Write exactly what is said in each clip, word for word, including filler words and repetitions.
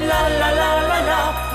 La la la la la,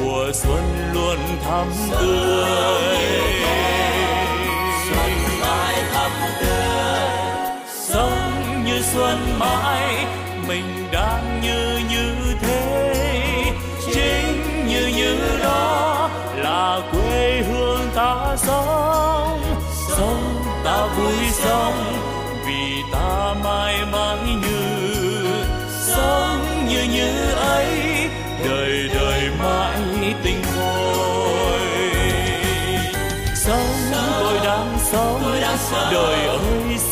mùa xuân luôn thắm tươi. Xuân mãi thắm tươi, sống như xuân mãi, mình đang như như thế. Chính như như đó là quê hương ta sống. Sống ta vui sống, vì ta mãi mãi như. Sống như như ấy, đời đời mãi tình thôi. Sống tôi đang sống, đời ơi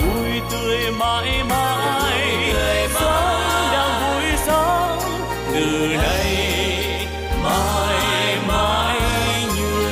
vui tươi mãi mãi. Sống đang vui sống, từ nay mãi mãi như.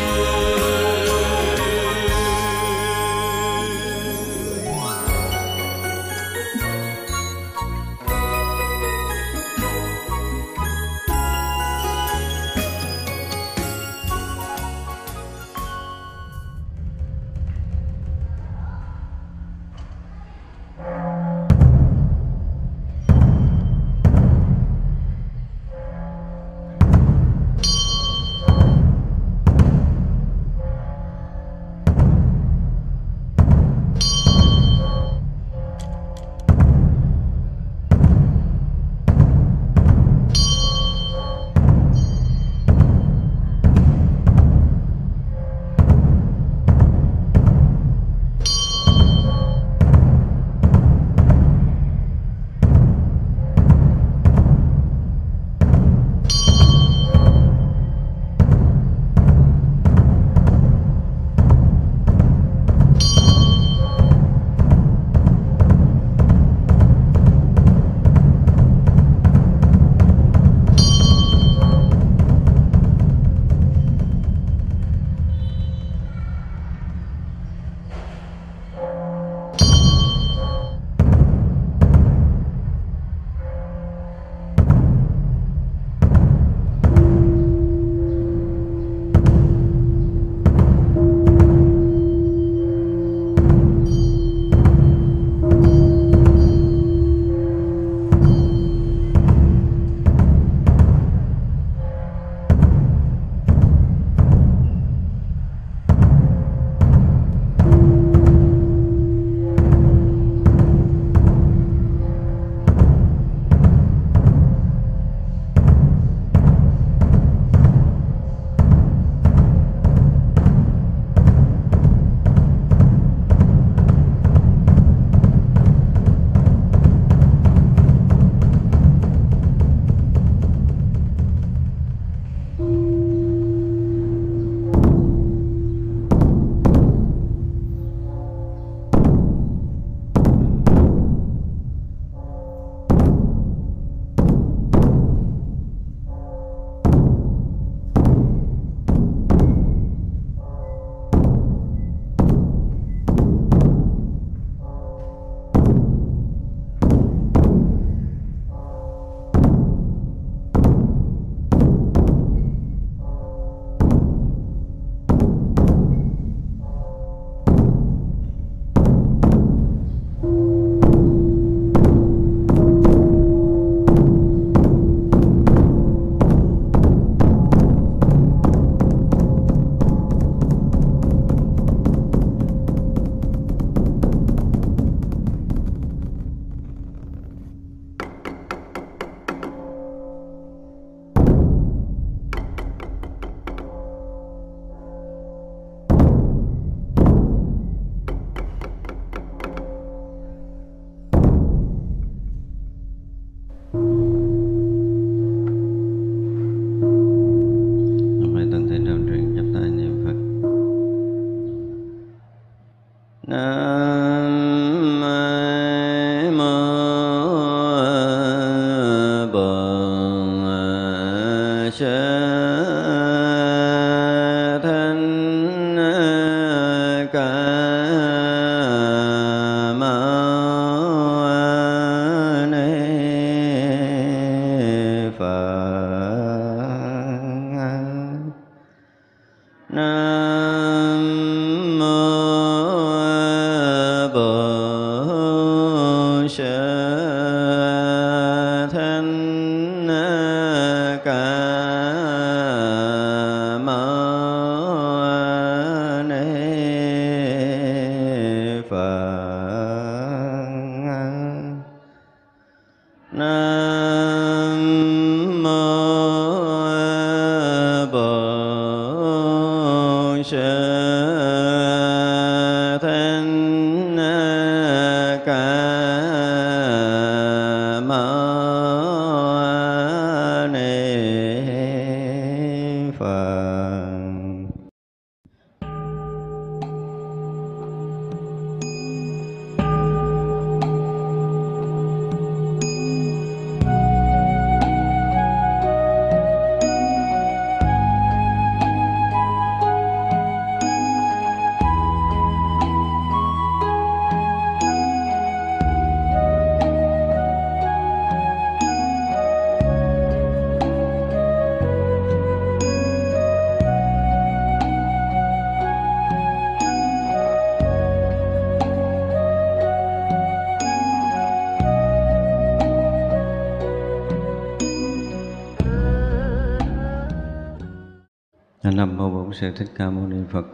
Nam Mô Bổn Sư Thích Ca Mâu Ni Phật.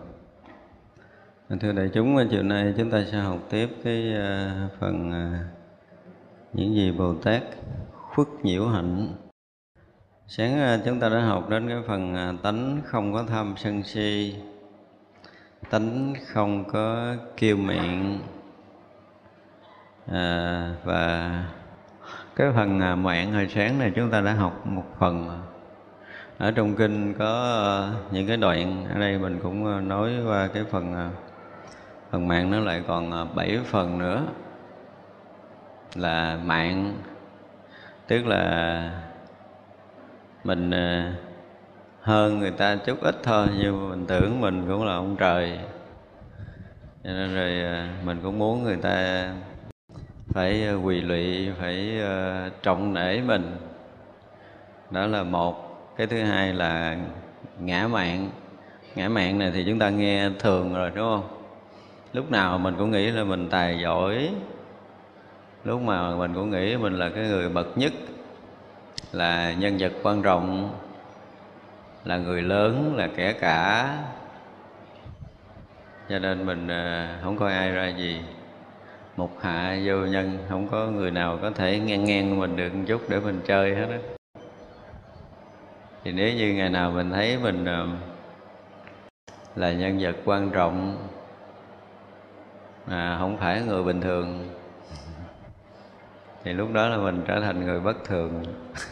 Thưa đại chúng, chiều nay chúng ta sẽ học tiếp cái phần những gì Bồ Tát khuất nhiễu hạnh. Sáng chúng ta đã học đến cái phần tánh không có tham sân si, tánh không có kiêu miệng, à, và cái phần mạng hồi sáng này chúng ta đã học một phần. Ở trong kinh có những cái đoạn, ở đây mình cũng nói qua cái phần phần mạng, nó lại còn bảy phần nữa là mạng, tức là mình hơn người ta chút ít thôi, nhưng mình tưởng mình cũng là ông trời, cho nên rồi mình cũng muốn người ta phải quỳ lụy, phải trọng nể mình. Đó là một. Cái thứ hai là ngã mạn. Ngã mạn này thì chúng ta nghe thường rồi, đúng không? Lúc nào mình cũng nghĩ là mình tài giỏi, lúc mà mình cũng nghĩ mình là cái người bậc nhất, là nhân vật quan trọng, là người lớn, là kẻ cả, cho nên mình không coi ai ra gì. Một hạ vô nhân, không có người nào có thể ngang ngang mình được một chút để mình chơi hết á. Thì nếu như ngày nào mình thấy mình là nhân vật quan trọng, mà không phải người bình thường, thì lúc đó là mình trở thành người bất thường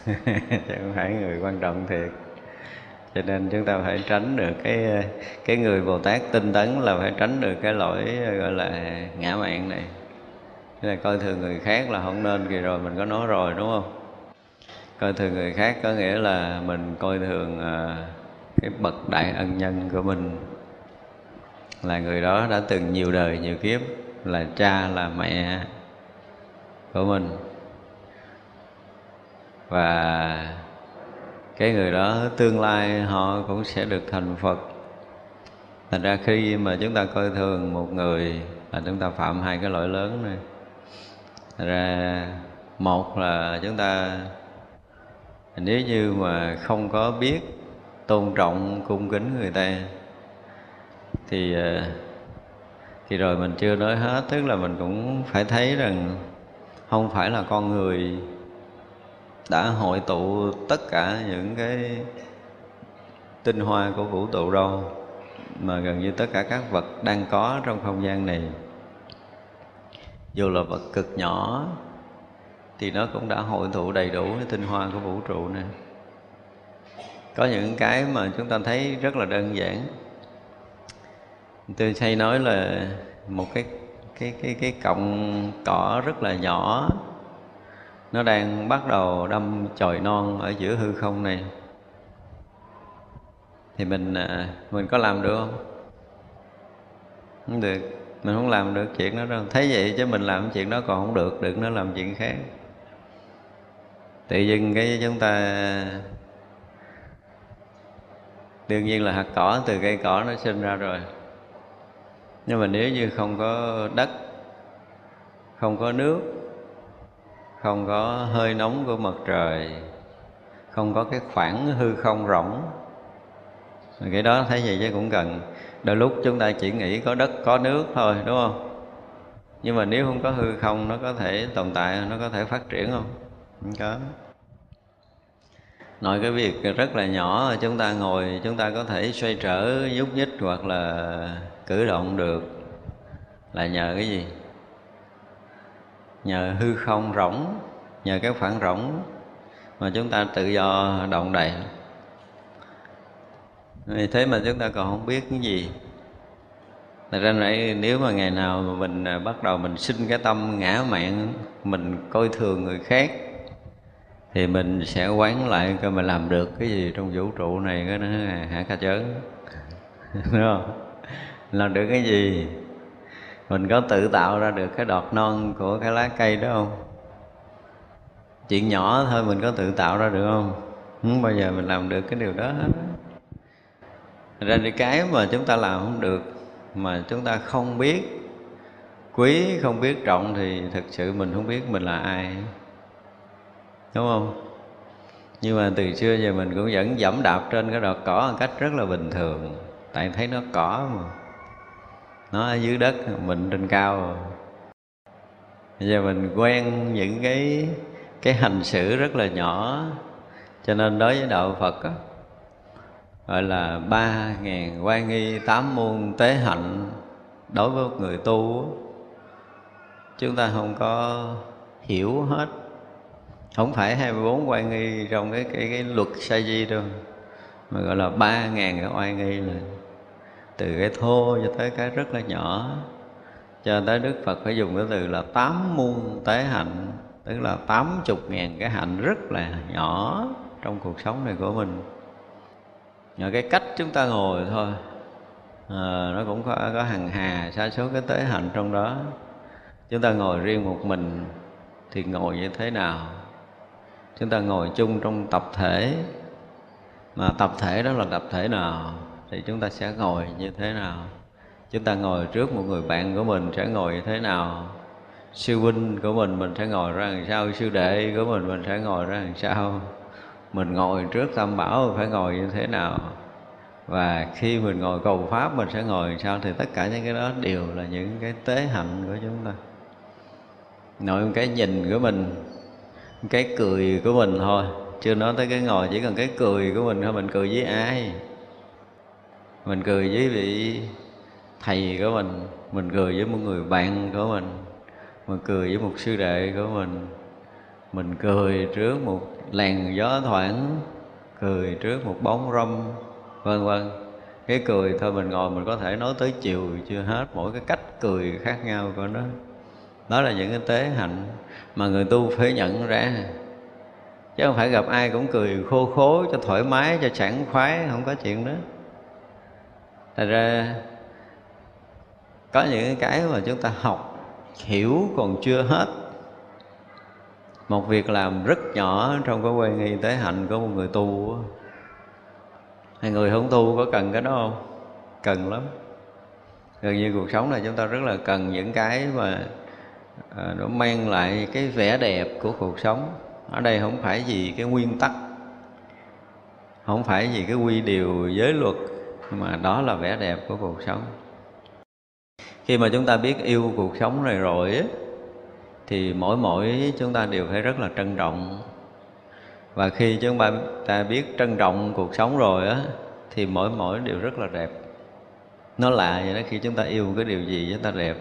chứ không phải người quan trọng thiệt. Cho nên chúng ta phải tránh được cái cái người Bồ Tát tinh tấn là phải tránh được cái lỗi gọi là ngã mạn này. Thế là coi thường người khác là không nên, kìa rồi mình có nói rồi, đúng không? Coi thường người khác có nghĩa là mình coi thường uh, cái bậc đại ân nhân của mình, là người đó đã từng nhiều đời nhiều kiếp là cha là mẹ của mình, và cái người đó tương lai họ cũng sẽ được thành Phật. Thành ra khi mà chúng ta coi thường một người là chúng ta phạm hai cái lỗi lớn này. Thành ra một là chúng ta, nếu như mà không có biết tôn trọng cung kính người ta thì thì rồi mình chưa nói hết, tức là mình cũng phải thấy rằng không phải là con người đã hội tụ tất cả những cái tinh hoa của vũ trụ đâu, mà gần như tất cả các vật đang có trong không gian này, dù là vật cực nhỏ, thì nó cũng đã hội tụ đầy đủ cái tinh hoa của vũ trụ này. Có những cái mà chúng ta thấy rất là đơn giản. Tôi hay nói là một cái cái cái cái cọng cỏ rất là nhỏ, nó đang bắt đầu đâm chồi non ở giữa hư không này. Thì mình mình có làm được không? Không được. Mình không làm được chuyện đó đâu. Thấy vậy chứ mình làm chuyện đó còn không được, đừng nó làm chuyện khác. Tự dưng cái chúng ta, đương nhiên là hạt cỏ từ cây cỏ nó sinh ra rồi, nhưng mà nếu như không có đất, không có nước, không có hơi nóng của mặt trời, không có cái khoảng hư không rỗng, cái đó thấy vậy chứ cũng cần. Đôi lúc chúng ta chỉ nghĩ có đất có nước thôi, đúng không? Nhưng mà nếu không có hư không, nó có thể tồn tại, nó có thể phát triển không? Không có. Nói cái việc rất là nhỏ, chúng ta ngồi chúng ta có thể xoay trở, nhúc nhích hoặc là cử động được là nhờ cái gì? Nhờ hư không rỗng, nhờ cái khoảng rỗng mà chúng ta tự do động đậy. Thế mà chúng ta còn không biết cái gì. Thật ra nãy nếu mà ngày nào mà mình bắt đầu mình sinh cái tâm ngã mạn, mình coi thường người khác, thì mình sẽ quán lại coi mình làm được cái gì trong vũ trụ này, cái đó hả ca chớn đúng không? Làm được cái gì? Mình có tự tạo ra được cái đọt non của cái lá cây đó không? Chuyện nhỏ thôi mình có tự tạo ra được không? Không bao giờ mình làm được cái điều đó hết. Ra cái mà chúng ta làm không được, mà chúng ta không biết quý, không biết trọng, thì thực sự mình không biết mình là ai, đúng không? Nhưng mà từ xưa giờ mình cũng vẫn dẫm đạp trên cái đọt cỏ một cách rất là bình thường. Tại thấy nó cỏ mà, nó ở dưới đất, mình trên cao. Bây giờ mình quen những cái cái hành xử rất là nhỏ, cho nên đối với đạo Phật đó, gọi là ba ngàn oai nghi tám môn tế hạnh đối với người tu đó, chúng ta không có hiểu hết. Không phải hai mươi bốn oai nghi trong cái cái, cái luật sa di đâu, mà gọi là ba ngàn cái oai nghi, là từ cái thô cho tới cái rất là nhỏ. Cho tới Đức Phật phải dùng cái từ là tám môn tế hạnh, tức là tám chục ngàn cái hạnh rất là nhỏ trong cuộc sống này của mình. Nhờ cái cách chúng ta ngồi thôi, à, nó cũng có, có hằng hà sa số cái tế hạnh trong đó. Chúng ta ngồi riêng một mình thì ngồi như thế nào? Chúng ta ngồi chung trong tập thể, mà tập thể đó là tập thể nào thì chúng ta sẽ ngồi như thế nào? Chúng ta ngồi trước một người bạn của mình sẽ ngồi như thế nào? Sư huynh của mình mình sẽ ngồi ra làm sao? Sư đệ của mình mình sẽ ngồi ra làm sao? Mình ngồi trước Tam Bảo phải ngồi như thế nào? Và khi mình ngồi cầu Pháp mình sẽ ngồi làm sao? Thì tất cả những cái đó đều là những cái tế hạnh của chúng ta. Nội cái nhìn của mình, cái cười của mình thôi, chưa nói tới cái ngồi, chỉ cần cái cười của mình thôi. Mình cười với ai? Mình cười với vị thầy của mình, mình cười với một người bạn của mình, mình cười với một sư đệ của mình, mình cười trước một làn gió thoảng, cười trước một bóng râm, vân vân. Cái cười thôi, mình ngồi mình có thể nói tới chiều chưa hết, mỗi cái cách cười khác nhau của nó. Đó là những cái tế hạnh mà người tu phải nhận ra, chứ không phải gặp ai cũng cười khô khố cho thoải mái, cho sảng khoái, không có chuyện đó. Thật ra có những cái mà chúng ta học hiểu còn chưa hết. Một việc làm rất nhỏ trong cái oai nghi tế hạnh của một người tu. Hay người không tu có cần cái đó không? Cần lắm. Gần như cuộc sống này chúng ta rất là cần những cái mà nó mang lại cái vẻ đẹp của cuộc sống. Ở đây không phải vì cái nguyên tắc, không phải vì cái quy điều giới luật, mà đó là vẻ đẹp của cuộc sống. Khi mà chúng ta biết yêu cuộc sống này rồi ấy, thì mỗi mỗi chúng ta đều phải rất là trân trọng. Và khi chúng ta biết trân trọng cuộc sống rồi á, thì mỗi mỗi đều rất là đẹp. Nó lạ vậy đó, khi chúng ta yêu cái điều gì chúng ta đẹp.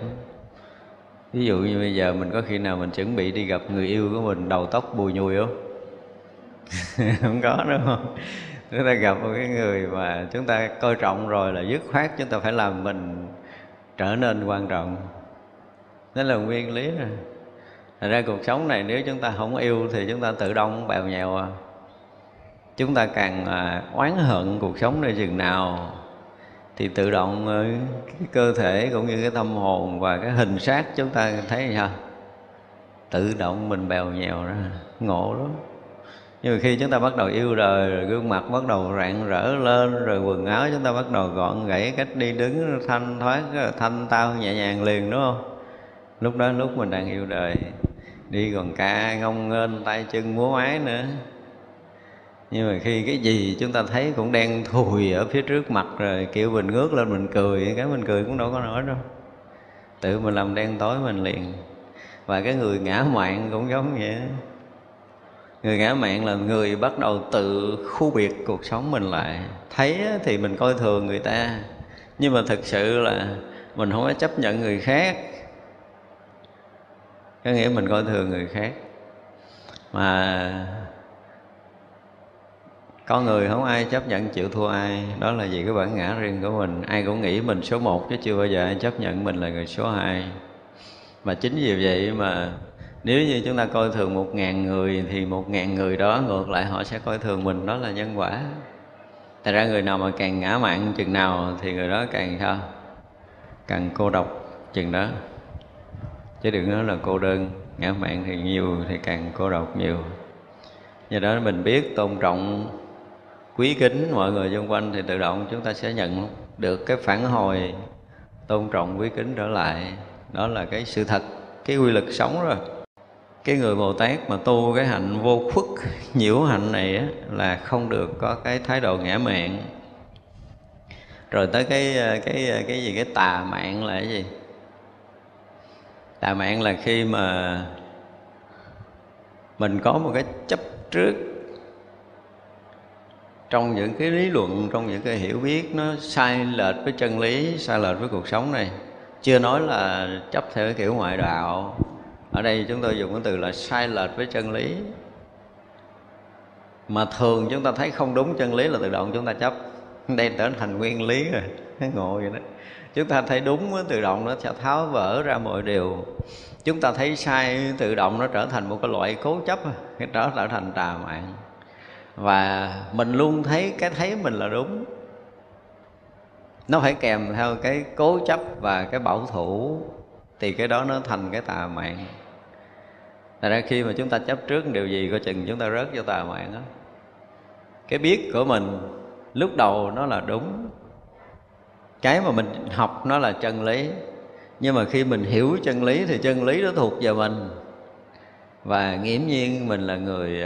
Ví dụ như bây giờ mình có khi nào mình chuẩn bị đi gặp người yêu của mình đầu tóc bùi nhùi không? Không có đúng không? Chúng ta gặp một cái người mà chúng ta coi trọng rồi là dứt khoát chúng ta phải làm mình trở nên quan trọng. Đó là nguyên lý rồi. Thật ra cuộc sống này nếu chúng ta không yêu thì chúng ta tự động bèo nhèo à. Chúng ta càng oán hận cuộc sống này chừng nào thì tự động cái cơ thể cũng như cái tâm hồn và cái hình xác chúng ta thấy sao? Tự động mình bèo nhèo ra, ngộ lắm. Nhưng mà khi chúng ta bắt đầu yêu đời, rồi gương mặt bắt đầu rạng rỡ lên, rồi quần áo chúng ta bắt đầu gọn gãy, cách đi đứng thanh thoát, thanh tao nhẹ nhàng liền, đúng không? Lúc đó lúc mình đang yêu đời, đi còn ca ngông nghênh tay chân múa máy nữa. Nhưng mà khi cái gì chúng ta thấy cũng đang thùi ở phía trước mặt rồi, kiểu mình ngước lên mình cười, cái mình cười cũng đâu có nổi đâu. Tự mình làm đen tối mình liền. Và cái người ngã mạn cũng giống vậy. Người ngã mạn là người bắt đầu tự khu biệt cuộc sống mình lại. Thấy thì mình coi thường người ta, nhưng mà thực sự là mình không có chấp nhận người khác. Có nghĩa mình coi thường người khác. Mà con người không ai chấp nhận chịu thua ai. Đó là vì cái bản ngã riêng của mình. Ai cũng nghĩ mình số một chứ chưa bao giờ ai chấp nhận mình là người số hai. Mà chính vì vậy mà nếu như chúng ta coi thường một ngàn người thì một ngàn người đó ngược lại họ sẽ coi thường mình. Đó là nhân quả. Tại ra người nào mà càng ngã mạn chừng nào thì người đó càng sao? Càng cô độc chừng đó. Chứ đừng nói là cô đơn. Ngã mạn thì nhiều thì càng cô độc nhiều. Do đó mình biết tôn trọng, quý kính mọi người xung quanh thì tự động chúng ta sẽ nhận được cái phản hồi tôn trọng quý kính trở lại. Đó là cái sự thật, cái quy luật sống rồi. Cái người Bồ Tát mà tu cái hạnh vô khuất, nhiễu hạnh này á, là không được có cái thái độ ngã mạn. Rồi tới cái cái cái gì, cái tà mạn là cái gì? Tà mạn là khi mà mình có một cái chấp trước trong những cái lý luận, trong những cái hiểu biết nó sai lệch với chân lý, sai lệch với cuộc sống này. Chưa nói là chấp theo cái kiểu ngoại đạo, ở đây chúng tôi dùng cái từ là sai lệch với chân lý. Mà thường chúng ta thấy không đúng chân lý là tự động chúng ta chấp. Đây trở thành nguyên lý rồi, ngộ vậy đó. Chúng ta thấy đúng tự động nó sẽ tháo vỡ ra mọi điều. Chúng ta thấy sai tự động nó trở thành một cái loại cố chấp, nó trở thành tà mạn. Và mình luôn thấy cái thấy mình là đúng, nó phải kèm theo cái cố chấp và cái bảo thủ, thì cái đó nó thành cái tà mạn. Tại ra khi mà chúng ta chấp trước điều gì, coi chừng chúng ta rớt vô tà mạn đó. Cái biết của mình lúc đầu nó là đúng, cái mà mình học nó là chân lý, nhưng mà khi mình hiểu chân lý thì chân lý nó thuộc về mình. Và nghiễm nhiên mình là người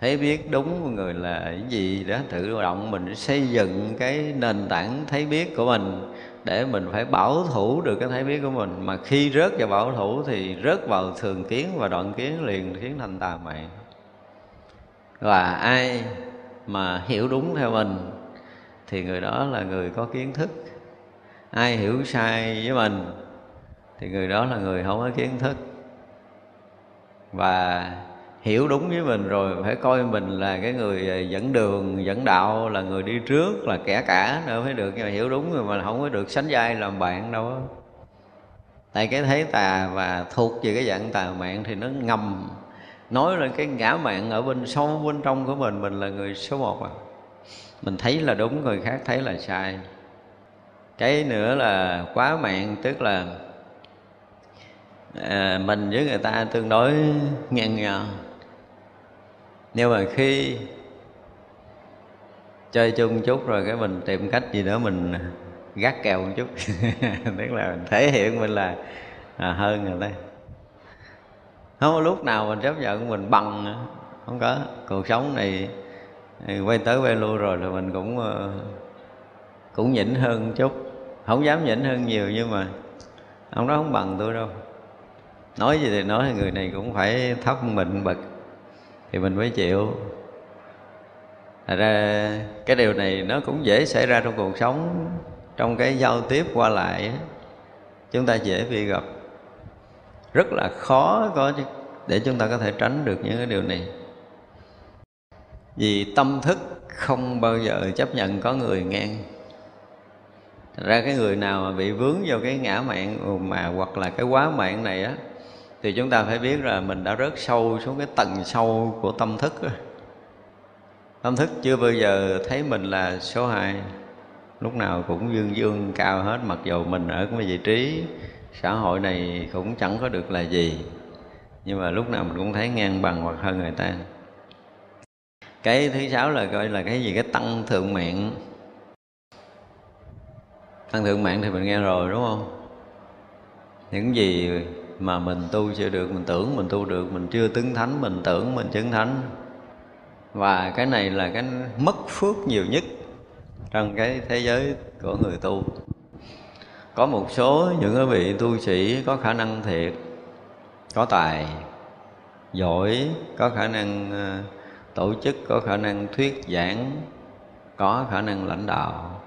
thấy biết đúng, người là cái gì đó tự động mình xây dựng cái nền tảng thấy biết của mình, để mình phải bảo thủ được cái thấy biết của mình. Mà khi rớt vào bảo thủ thì rớt vào thường kiến và đoạn kiến liền, khiến thành tà mạn. Và ai mà hiểu đúng theo mình thì người đó là người có kiến thức. Ai hiểu sai với mình thì người đó là người không có kiến thức. Và hiểu đúng với mình rồi phải coi mình là cái người dẫn đường, dẫn đạo, là người đi trước, là kẻ cả nữa mới được. Nhưng mà hiểu đúng rồi mà không có được sánh vai làm bạn đâu. Tại cái thấy tà và thuộc về cái dạng tà mạn thì nó ngầm nói là cái ngã mạn ở bên sâu bên trong của mình, mình là người số một à. Mình thấy là đúng, người khác thấy là sai. Cái nữa là quá mạn, tức là à, mình với người ta tương đối ngang nhau. Nhưng mà khi chơi chung chút rồi cái mình tìm cách gì đó mình gắt kèo một chút tức là mình thể hiện mình là à, hơn người ta. Không có lúc nào mình chấp nhận mình bằng nữa. Không có. Cuộc sống này quay tới quay lui rồi là mình cũng Cũng nhỉnh hơn chút. Không dám nhỉnh hơn nhiều, nhưng mà ông đó không bằng tôi đâu. Nói gì thì nói thì người này cũng phải thấp mình bậc, thì mình mới chịu. Thật ra cái điều này nó cũng dễ xảy ra trong cuộc sống. Trong cái giao tiếp qua lại, chúng ta dễ bị gặp. Rất là khó có để chúng ta có thể tránh được những cái điều này. Vì tâm thức không bao giờ chấp nhận có người ngang. Thật ra cái người nào mà bị vướng vào cái ngã mạn mà hoặc là cái quá mạn này á, thì chúng ta phải biết là mình đã rớt sâu xuống cái tầng sâu của tâm thức. Tâm thức chưa bao giờ thấy mình là số hai, lúc nào cũng dương dương cao hết, mặc dù mình ở cái vị trí xã hội này cũng chẳng có được là gì, nhưng mà lúc nào mình cũng thấy ngang bằng hoặc hơn người ta. Cái thứ sáu là gọi là cái gì, cái tăng thượng mạng. Tăng thượng mạng thì mình nghe rồi đúng không? Những gì mà mình tu chưa được, mình tưởng mình tu được, mình chưa chứng thánh, mình tưởng mình chứng thánh. Và cái này là cái mất phước nhiều nhất trong cái thế giới của người tu. Có một số những vị tu sĩ có khả năng thiệt, có tài, giỏi, có khả năng tổ chức, có khả năng thuyết giảng, có khả năng lãnh đạo.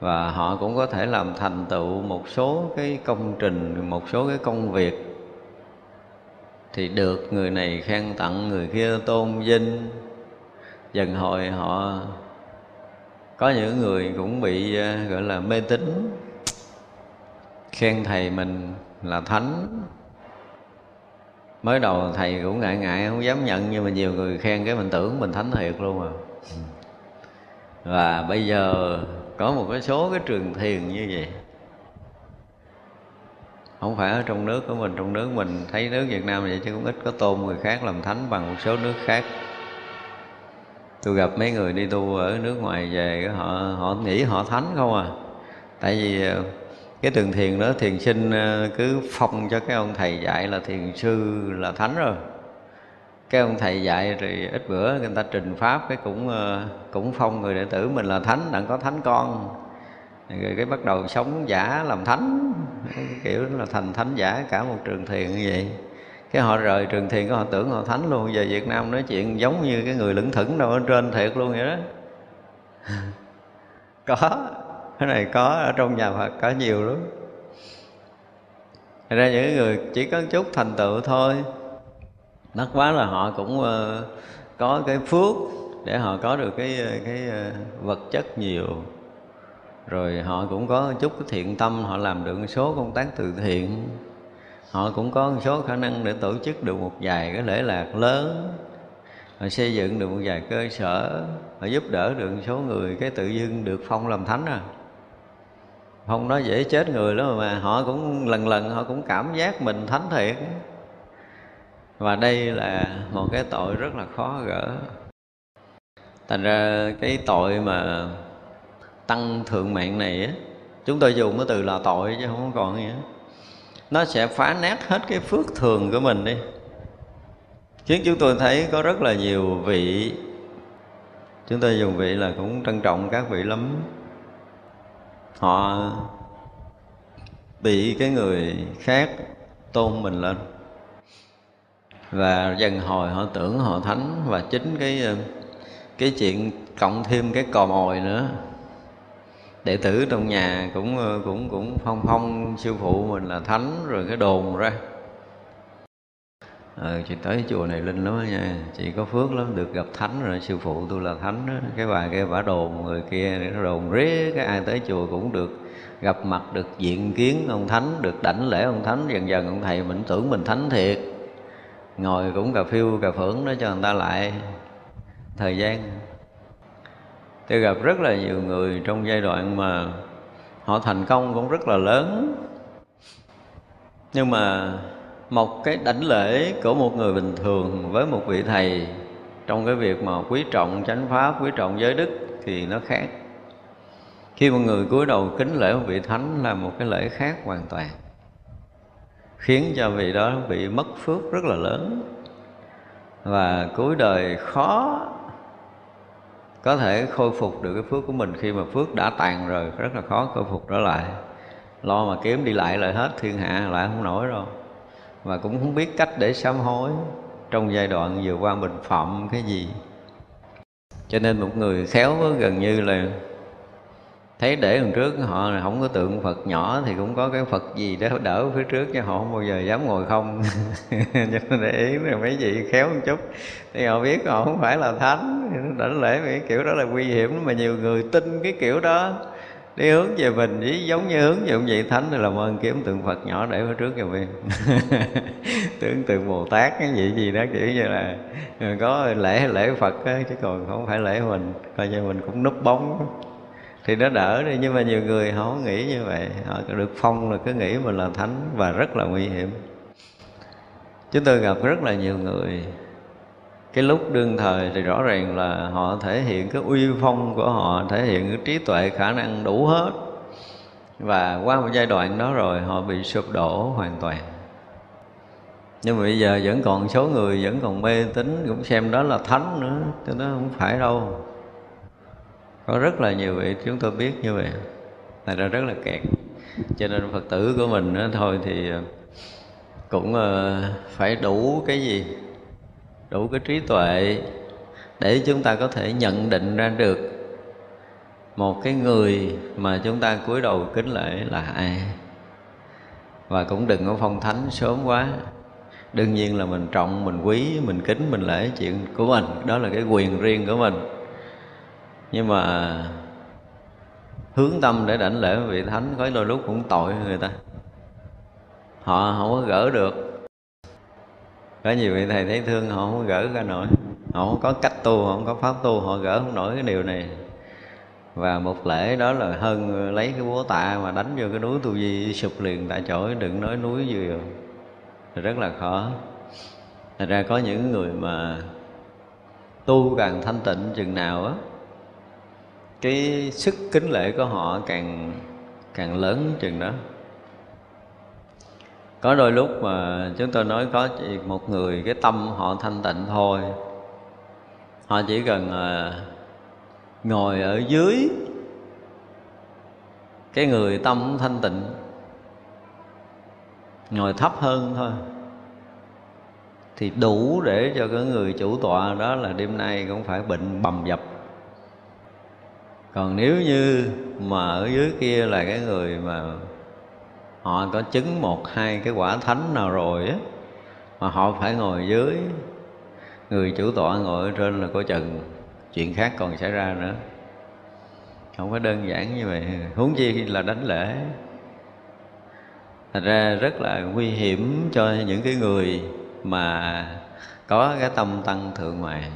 Và họ cũng có thể làm thành tựu một số cái công trình, một số cái công việc. Thì được người này khen tặng, người kia tôn vinh. Dần hồi họ có những người cũng bị gọi là mê tín, khen thầy mình là thánh. Mới đầu thầy cũng ngại ngại không dám nhận, nhưng mà nhiều người khen cái mình tưởng mình thánh thiệt luôn à. Và bây giờ có một cái số cái trường thiền như vậy, không phải ở trong nước của mình. Trong nước mình thấy nước Việt Nam vậy chứ cũng ít có tôn người khác làm thánh bằng một số nước khác. Tôi gặp mấy người đi tu ở nước ngoài về, họ họ nghĩ họ thánh không à. Tại vì Cái tường thiền đó, thiền sinh cứ phong cho cái ông thầy dạy là thiền sư, là thánh rồi. Cái ông thầy dạy thì ít bữa người ta trình pháp, cái cũng cũng phong người đệ tử mình là thánh, đặng có thánh con. Rồi cái bắt đầu sống giả làm thánh, cái kiểu là thành thánh giả cả một trường thiền như vậy. Cái họ rời trường thiền, họ tưởng họ thánh luôn. Về Việt Nam nói chuyện giống như cái người lững thững đâu ở trên thiệt luôn vậy đó. Có, cái này có, ở trong nhà Phật có nhiều lắm. Thật ra những người chỉ có chút thành tựu thôi, mắc quá là họ cũng có cái phước để họ có được cái, cái vật chất nhiều. Rồi họ cũng có chút cái thiện tâm, họ làm được một số công tác từ thiện. Họ cũng có một số khả năng để tổ chức được một vài cái lễ lạc lớn, họ xây dựng được một vài cơ sở, họ giúp đỡ được một số người, cái tự dưng được phong làm thánh à. Phong nó dễ chết người lắm mà họ cũng lần lần họ cũng cảm giác mình thánh thiệt. Và đây là một cái tội rất là khó gỡ. Thành ra cái tội mà tăng thượng mạng này á, chúng tôi dùng cái từ là tội chứ không còn gì hết. Nó sẽ phá nát hết cái phước thường của mình đi. Khiến chúng tôi thấy có rất là nhiều vị, chúng tôi dùng vị là cũng trân trọng các vị lắm, họ bị cái người khác tôn mình lên và dần hồi họ tưởng họ thánh. Và chính cái cái chuyện cộng thêm cái cò mồi nữa, đệ tử trong nhà cũng cũng cũng phong phong sư phụ mình là thánh rồi cái đồn ra. Ờ, chị tới chùa này linh lắm nha, chị có phước lắm, được gặp thánh rồi, sư phụ tôi là thánh đó. Cái bà kia bả đồn người kia, nó đồn rế, cái ai tới chùa cũng được gặp mặt, được diện kiến ông thánh, được đảnh lễ ông thánh. Dần dần ông thầy mình tưởng mình thánh thiệt, ngồi cũng cà phiêu cà phưởng đó cho người ta lại thời gian. Tôi gặp rất là nhiều người trong giai đoạn mà họ thành công cũng rất là lớn, nhưng mà một cái đảnh lễ của một người bình thường với một vị thầy trong cái việc mà quý trọng chánh pháp, quý trọng giới đức thì nó khác. Khi một người cúi đầu kính lễ một vị thánh là một cái lễ khác hoàn toàn, khiến cho vị đó bị mất phước rất là lớn. Và cuối đời khó có thể khôi phục được cái phước của mình, khi mà phước đã tàn rồi rất là khó khôi phục trở lại. Lo mà kiếm đi lại lại hết thiên hạ lại không nổi rồi. Và cũng không biết cách để sám hối trong giai đoạn vừa qua mình phạm cái gì. Cho nên một người khéo gần như là thấy để lần trước họ không có tượng Phật nhỏ thì cũng có cái Phật gì đó đỡ phía trước, chứ họ không bao giờ dám ngồi không. Cho nên để ý là mấy vị khéo một chút thì họ biết họ không phải là thánh, đảnh lễ cái kiểu đó là nguy hiểm. Mà nhiều người tin cái kiểu đó đi hướng về mình, chỉ giống như hướng về ông vị thánh thì làm ơn kiếm tượng Phật nhỏ để phía trước giùm em. Tưởng tượng Bồ Tát cái gì gì đó, kiểu như là có lễ lễ Phật ấy, chứ còn không phải lễ mình, coi như mình cũng núp bóng thì nó đỡ đi. Nhưng mà nhiều người họ nghĩ như vậy, họ được phong là cứ nghĩ mình là thánh và rất là nguy hiểm. Chúng tôi gặp rất là nhiều người cái lúc đương thời thì rõ ràng là họ thể hiện cái uy phong của họ, thể hiện cái trí tuệ khả năng đủ hết, và qua một giai đoạn đó rồi họ bị sụp đổ hoàn toàn. Nhưng mà bây giờ vẫn còn số người vẫn còn mê tín, cũng xem đó là thánh nữa, chứ nó không phải đâu. Có rất là nhiều vị chúng tôi biết như vậy, thành ra rất là kẹt. Cho nên Phật tử của mình đó, thôi thì cũng phải đủ cái gì, đủ cái trí tuệ để chúng ta có thể nhận định ra được một cái người mà chúng ta cúi đầu kính lễ là ai. Và cũng đừng có phong thánh sớm quá. Đương nhiên là mình trọng, mình quý, mình kính, mình lễ chuyện của mình, đó là cái quyền riêng của mình. Nhưng mà hướng tâm để đảnh lễ vị thánh có đôi lúc cũng tội người ta, họ không có gỡ được. Có nhiều vị thầy thấy thương, họ không gỡ ra nổi, họ không có cách tu, họ không có pháp tu, họ gỡ không nổi cái điều này. Và một lễ đó là hơn lấy cái búa tạ mà đánh vô cái núi Tu Di sụp liền tại chỗ, đừng nói núi gì rồi, rất là khó. Thật ra có những người mà tu càng thanh tịnh chừng nào á, cái sức kính lễ của họ càng càng lớn chừng đó. Có đôi lúc mà chúng tôi nói có chỉ một người cái tâm họ thanh tịnh thôi, họ chỉ cần à, ngồi ở dưới cái người tâm thanh tịnh, ngồi thấp hơn thôi thì đủ để cho cái người chủ tọa đó là đêm nay cũng phải bệnh bầm dập. Còn nếu như mà ở dưới kia là cái người mà họ có chứng một hai cái quả thánh nào rồi á, mà họ phải ngồi dưới, người chủ tọa ngồi ở trên là có chừng chuyện khác còn xảy ra nữa. Không có đơn giản như vậy, huống chi là đánh lễ. Thật ra rất là nguy hiểm cho những cái người mà có cái tâm tăng thượng mạng.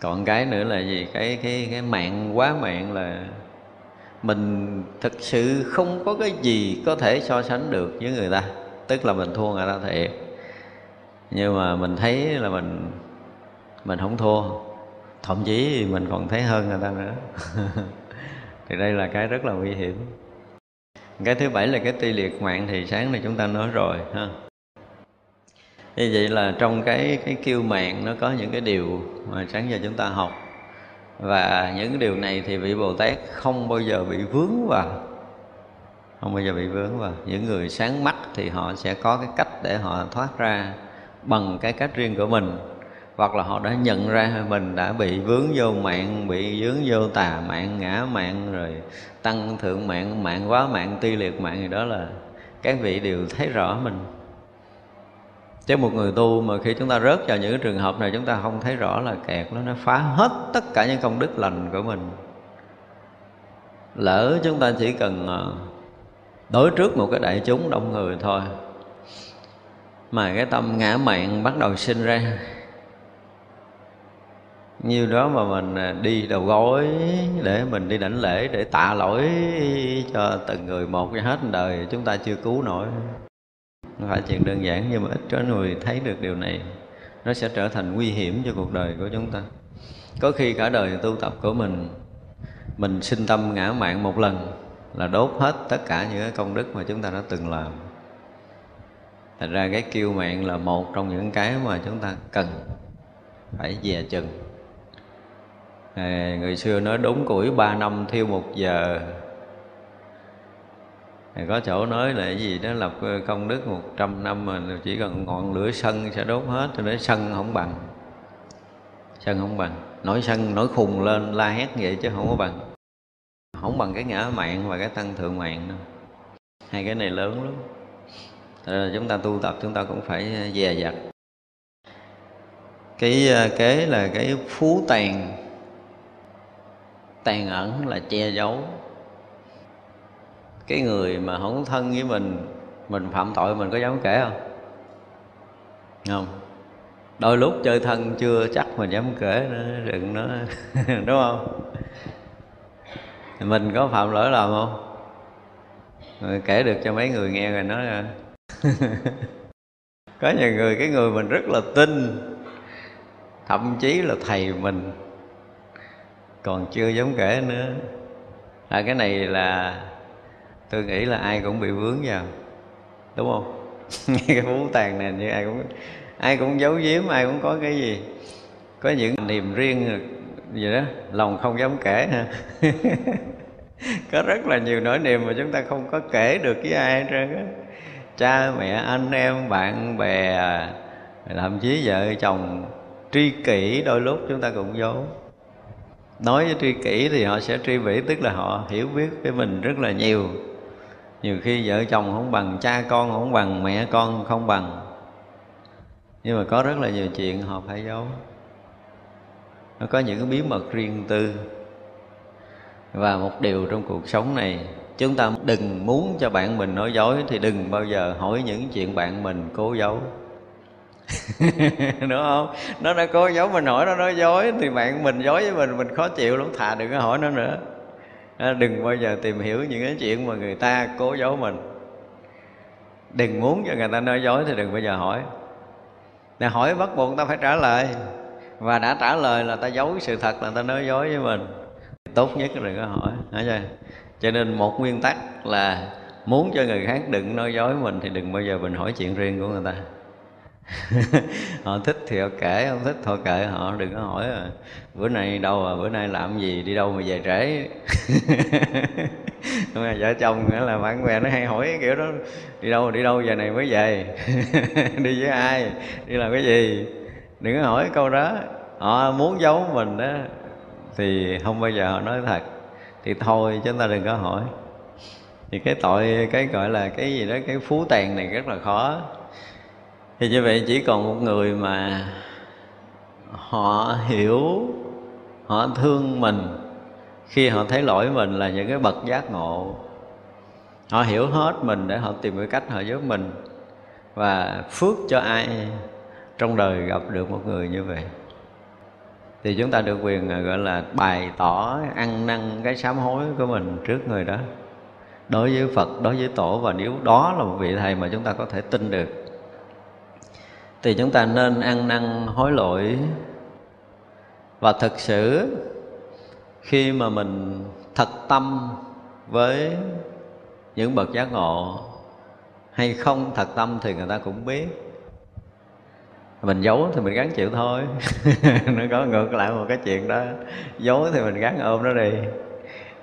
Còn cái nữa là gì? Cái, cái, cái mạng quá mạng là mình thực sự không có cái gì có thể so sánh được với người ta. Tức là mình thua người ta thiệt, nhưng mà mình thấy là mình mình không thua, thậm chí mình còn thấy hơn người ta nữa. Thì đây là cái rất là nguy hiểm. Cái thứ bảy là cái tê liệt mạng thì sáng nay chúng ta nói rồi ha. Như vậy là trong cái cái kiêu mạng nó có những cái điều mà sáng giờ chúng ta học, và những điều này thì vị Bồ Tát không bao giờ bị vướng vào, không bao giờ bị vướng vào. Những người sáng mắt thì họ sẽ có cái cách để họ thoát ra bằng cái cách riêng của mình, hoặc là họ đã nhận ra mình đã bị vướng vô mạng, bị vướng vô tà mạng, ngã mạng, rồi tăng thượng mạng, mạng quá mạng, ti liệt mạng gì đó, là các vị đều thấy rõ mình. Chứ một người tu mà khi chúng ta rớt vào những trường hợp này, chúng ta không thấy rõ là kẹt nó, nó phá hết tất cả những công đức lành của mình. Lỡ chúng ta chỉ cần đối trước một cái đại chúng đông người thôi mà cái tâm ngã mạn bắt đầu sinh ra, như đó mà mình đi đầu gối để mình đi đảnh lễ, để tạ lỗi cho từng người một cho hết đời, chúng ta chưa cứu nổi. Không phải chuyện đơn giản, nhưng mà ít có người thấy được điều này. Nó sẽ trở thành nguy hiểm cho cuộc đời của chúng ta. Có khi cả đời tu tập của mình, mình sinh tâm ngã mạn một lần là đốt hết tất cả những công đức mà chúng ta đã từng làm. Thành ra cái kiêu mạn là một trong những cái mà chúng ta cần phải dè chừng. À, người xưa nói đốn củi ba năm thiêu một giờ. À, có chỗ nói là cái gì đó lập công đức một trăm năm mà chỉ cần ngọn lửa sân sẽ đốt hết. Cho nên sân không bằng, sân không bằng, nổi sân nổi khùng lên la hét vậy chứ không có bằng, không bằng cái ngã mạng và cái tăng thượng mạng đâu. Hai cái này lớn lắm. Thật ra chúng ta tu tập chúng ta cũng phải dè dặt. Cái kế là cái phú tàn. Tàn ẩn là che giấu. Cái người mà không thân với mình, mình phạm tội mình có dám kể không? Không. Đôi lúc chơi thân chưa chắc mình dám kể nữa, đừng nó đúng không? Mình có phạm lỗi lầm không? Mình kể được cho mấy người nghe rồi nói có nhiều người, cái người mình rất là tin, thậm chí là thầy mình, còn chưa dám kể nữa. À, cái này là tôi nghĩ là ai cũng bị vướng vào, đúng không? Cái phú tàn này như ai cũng ai cũng giấu giếm, ai cũng có cái gì, có những niềm riêng gì đó, lòng không dám kể ha. Có rất là nhiều nỗi niềm mà chúng ta không có kể được với ai hết trơn á. Cha mẹ, anh em, bạn bè, thậm chí vợ chồng, tri kỷ đôi lúc chúng ta cũng giấu. Nói với tri kỷ thì họ sẽ tri bỉ, tức là họ hiểu biết với mình rất là nhiều. Nhiều khi vợ chồng không bằng, cha con không bằng, mẹ con không bằng, nhưng mà có rất là nhiều chuyện họ phải giấu. Nó có những cái bí mật riêng tư. Và một điều trong cuộc sống này, chúng ta đừng muốn cho bạn mình nói dối thì đừng bao giờ hỏi những chuyện bạn mình cố giấu. Đúng không? Nó đã cố giấu, mình hỏi nó nói dối thì bạn mình dối với mình, mình khó chịu lắm, thà đừng có hỏi nó nữa. Đừng bao giờ tìm hiểu những cái chuyện mà người ta cố giấu mình. Đừng muốn cho người ta nói dối thì đừng bao giờ hỏi. Để hỏi bắt buộc ta phải trả lời, và đã trả lời là ta giấu sự thật là ta nói dối với mình. Tốt nhất là đừng có hỏi. Cho nên một nguyên tắc là muốn cho người khác đừng nói dối mình thì đừng bao giờ mình hỏi chuyện riêng của người ta. Họ thích thì họ kể, không thích họ kệ họ, đừng có hỏi à, bữa nay đâu à, bữa nay làm gì, đi đâu mà về trễ. Mà vợ chồng nữa là bạn bè nó hay hỏi cái kiểu đó, đi đâu đi đâu giờ này mới về. Đi với ai, đi làm cái gì, đừng có hỏi câu đó. Họ muốn giấu mình đó thì không bao giờ họ nói thật thì thôi, chứ ta đừng có hỏi. Thì cái tội, cái gọi là cái gì đó, cái phú tàng này rất là khó. Thì như vậy chỉ còn một người mà họ hiểu, họ thương mình khi họ thấy lỗi mình là những cái bậc giác ngộ. Họ hiểu hết mình để họ tìm cái cách họ giúp mình. Và phước cho ai trong đời gặp được một người như vậy. Thì chúng ta được quyền gọi là bày tỏ, ăn năn cái sám hối của mình trước người đó. Đối với Phật, đối với Tổ, và nếu đó là một vị Thầy mà chúng ta có thể tin được thì chúng ta nên ăn năn hối lỗi. Và thực sự khi mà mình thật tâm với những bậc giác ngộ hay không thật tâm thì người ta cũng biết. Mình giấu thì mình gắng chịu thôi. Nó có ngược lại một cái chuyện đó, giấu thì mình gắng ôm nó đi.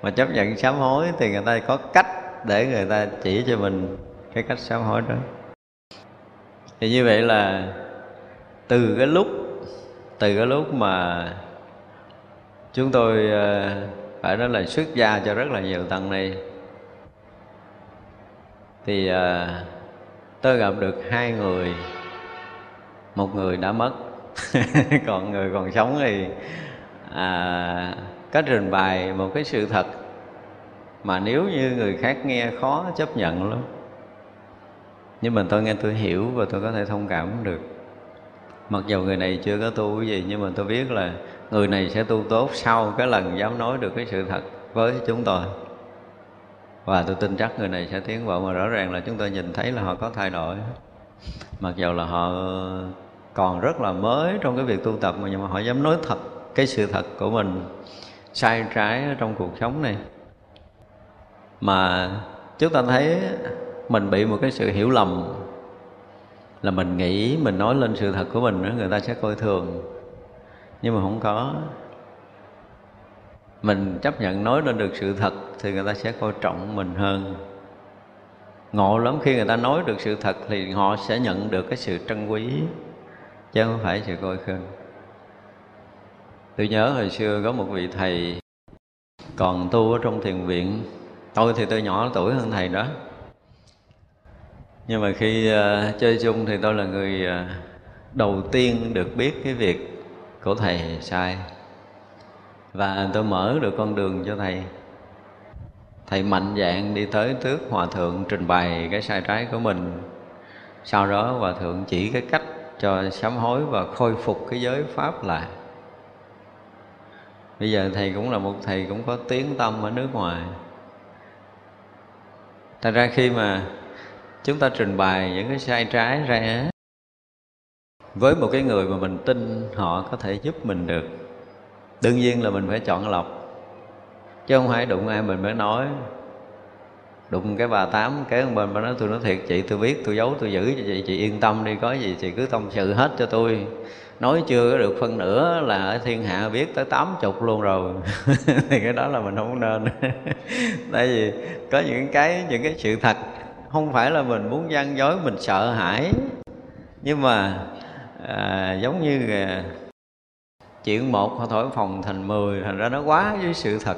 Mà chấp nhận sám hối thì người ta có cách để người ta chỉ cho mình cái cách sám hối đó. Thì như vậy là từ cái lúc từ cái lúc mà chúng tôi phải nói là xuất gia cho rất là nhiều tăng ni thì tôi gặp được hai người, một người đã mất. Còn người còn sống thì à, có trình bày một cái sự thật mà nếu như người khác nghe khó chấp nhận lắm. Nhưng mà tôi nghe, tôi hiểu và tôi có thể thông cảm được. Mặc dù người này chưa có tu cái gì, nhưng mà tôi biết là người này sẽ tu tốt sau cái lần dám nói được cái sự thật với chúng tôi. Và tôi tin chắc người này sẽ tiến bộ, mà rõ ràng là chúng tôi nhìn thấy là họ có thay đổi. Mặc dù là họ còn rất là mới trong cái việc tu tập, nhưng mà họ dám nói thật cái sự thật của mình, sai trái trong cuộc sống này. Mà chúng ta thấy mình bị một cái sự hiểu lầm là mình nghĩ mình nói lên sự thật của mình nữa người ta sẽ coi thường, nhưng mà không có. Mình chấp nhận nói lên được sự thật thì người ta sẽ coi trọng mình hơn. Ngộ lắm, khi người ta nói được sự thật thì họ sẽ nhận được cái sự trân quý chứ không phải sự coi thường. Tôi nhớ hồi xưa có một vị thầy còn tu ở trong thiền viện. Tôi thì tôi nhỏ tuổi hơn thầy đó, nhưng mà khi uh, chơi chung thì tôi là người uh, đầu tiên được biết cái việc của thầy sai. Và tôi mở được con đường cho thầy. Thầy mạnh dạn đi tới tước hòa thượng, trình bày cái sai trái của mình. Sau đó hòa thượng chỉ cái cách cho sám hối và khôi phục cái giới pháp lại. Bây giờ thầy cũng là một thầy cũng có tiếng tăm ở nước ngoài. Thật ra khi mà chúng ta trình bày những cái sai trái ra với một cái người mà mình tin họ có thể giúp mình được, đương nhiên là mình phải chọn lọc. Chứ không phải đụng ai mình mới nói. Đụng cái bà tám kế bên mình, bà nói tôi nói thiệt chị, tôi biết, tôi giấu, tôi giữ cho chị, chị yên tâm đi, có gì chị cứ tâm sự hết cho tôi. Nói chưa có được phân nửa là ở thiên hạ biết tới tám chục luôn rồi. Thì cái đó là mình không nên. Tại vì có những cái những cái sự thật không phải là mình muốn gian dối, mình sợ hãi. Nhưng mà à, giống như à, chuyện một họ thổi phòng thành mười, thành ra nó quá với sự thật.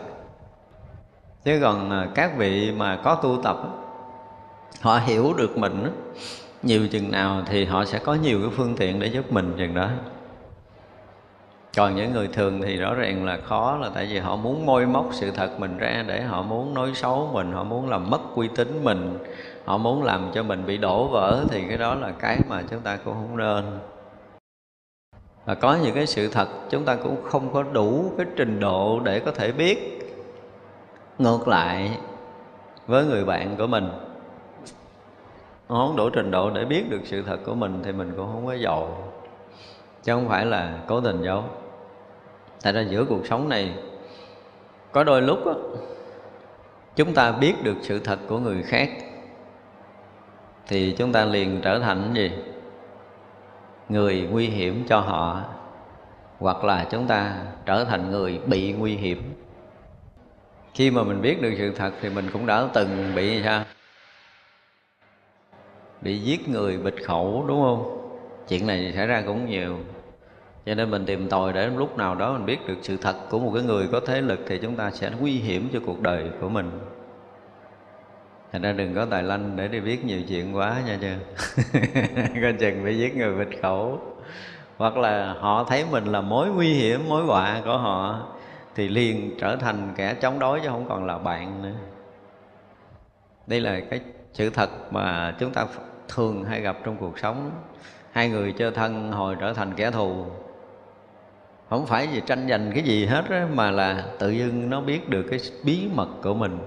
Chứ còn à, các vị mà có tu tập, họ hiểu được mình nhiều chừng nào thì họ sẽ có nhiều cái phương tiện để giúp mình chừng đó. Còn những người thường thì rõ ràng là khó, là tại vì họ muốn môi móc sự thật mình ra để họ muốn nói xấu mình, họ muốn làm mất uy tín mình, họ muốn làm cho mình bị đổ vỡ, thì cái đó là cái mà chúng ta cũng không nên. Và có những cái sự thật chúng ta cũng không có đủ cái trình độ để có thể biết. Ngược lại với người bạn của mình, họ không đủ trình độ để biết được sự thật của mình thì mình cũng không có giàu, chứ không phải là cố tình giấu. Tại ra giữa cuộc sống này có đôi lúc đó, chúng ta biết được sự thật của người khác thì chúng ta liền trở thành gì? Người nguy hiểm cho họ, hoặc là chúng ta trở thành người bị nguy hiểm. Khi mà mình biết được sự thật thì mình cũng đã từng bị sao? Bị giết người, bịt khẩu, đúng không? Chuyện này xảy ra cũng nhiều. Cho nên mình tìm tòi để lúc nào đó mình biết được sự thật của một cái người có thế lực thì chúng ta sẽ nguy hiểm cho cuộc đời của mình. Thành ra đừng có tài lanh để đi biết nhiều chuyện quá nha chưa. Coi chừng bị giết người bịt khẩu. Hoặc là họ thấy mình là mối nguy hiểm, mối họa của họ thì liền trở thành kẻ chống đối chứ không còn là bạn nữa. Đây là cái sự thật mà chúng ta thường hay gặp trong cuộc sống. Hai người chơi thân hồi trở thành kẻ thù. Không phải vì tranh giành cái gì hết á, mà là tự dưng nó biết được cái bí mật của mình.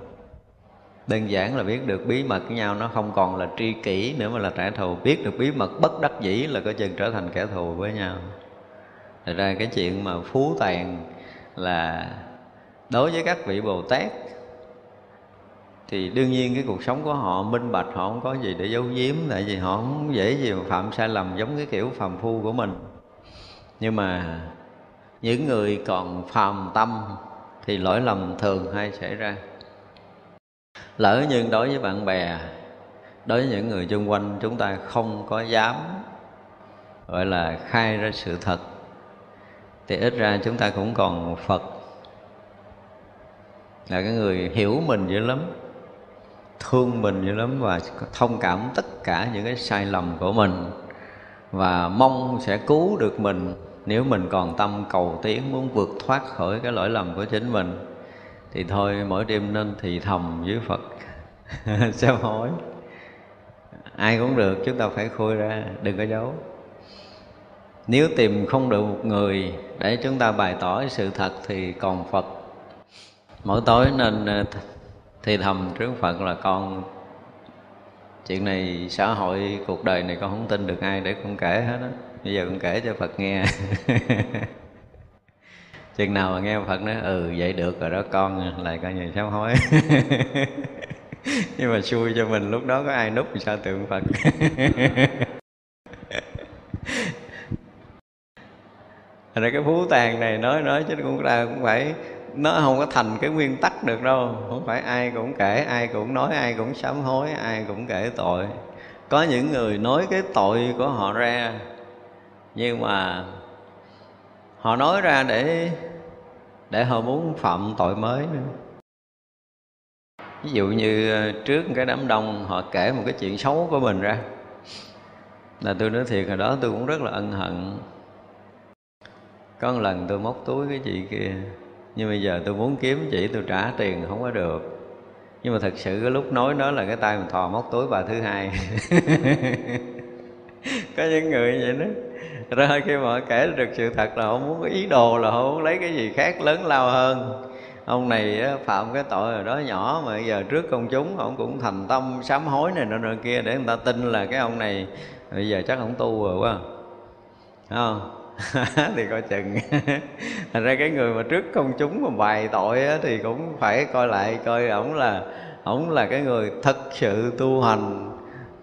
Đơn giản là biết được bí mật của nhau, nó không còn là tri kỷ nữa mà là kẻ thù. Biết được bí mật bất đắc dĩ là coi chừng trở thành kẻ thù với nhau. Thật ra cái chuyện mà phú tàn là đối với các vị Bồ Tát thì đương nhiên cái cuộc sống của họ minh bạch, họ không có gì để giấu giếm, tại vì họ không dễ gì mà phạm sai lầm giống cái kiểu phàm phu của mình. Nhưng mà những người còn phàm tâm thì lỗi lầm thường hay xảy ra. Lỡ như đối với bạn bè, đối với những người xung quanh chúng ta không có dám gọi là khai ra sự thật thì ít ra chúng ta cũng còn Phật là cái người hiểu mình dữ lắm, thương mình dữ lắm và thông cảm tất cả những cái sai lầm của mình và mong sẽ cứu được mình. Nếu mình còn tâm cầu tiến muốn vượt thoát khỏi cái lỗi lầm của chính mình thì thôi mỗi đêm nên thì thầm với Phật sám hối. Ai cũng được, chúng ta phải khui ra, đừng có giấu. Nếu tìm không được một người để chúng ta bày tỏ sự thật thì còn Phật. Mỗi tối nên thì thầm trước Phật là con, chuyện này xã hội cuộc đời này con không tin được ai để con kể hết á, bây giờ con kể cho Phật nghe. Chừng nào mà nghe Phật nói ừ vậy được rồi đó con, lại coi như sám hối. Nhưng mà xui cho mình lúc đó có ai núp sao tượng Phật. Thành ra cái phú tàn này nói nói chứ cũng ra cũng phải, nó không có thành cái nguyên tắc được đâu. Không phải ai cũng kể, ai cũng nói, ai cũng sám hối, ai cũng kể tội. Có những người nói cái tội của họ ra, nhưng mà họ nói ra để để họ muốn phạm tội mới nữa. Ví dụ như trước cái đám đông họ kể một cái chuyện xấu của mình ra, là tôi nói thiệt hồi đó tôi cũng rất là ân hận. Có một lần tôi móc túi cái chị kia, nhưng bây giờ tôi muốn kiếm chị tôi trả tiền không có được. Nhưng mà thật sự cái lúc nói đó là cái tay mình thò móc túi bà thứ hai. Có những người vậy đó. Rồi khi mà họ kể được sự thật là họ muốn có ý đồ, là họ muốn lấy cái gì khác lớn lao hơn. Ông này phạm cái tội rồi đó nhỏ mà giờ trước công chúng ông cũng thành tâm sám hối này nọ nọ kia, để người ta tin là cái ông này bây giờ chắc không tu rồi quá, đúng không? Thì coi chừng. Thành ra cái người mà trước công chúng mà bày tội á, thì cũng phải coi lại coi ổng là ổng là cái người thật sự tu hành,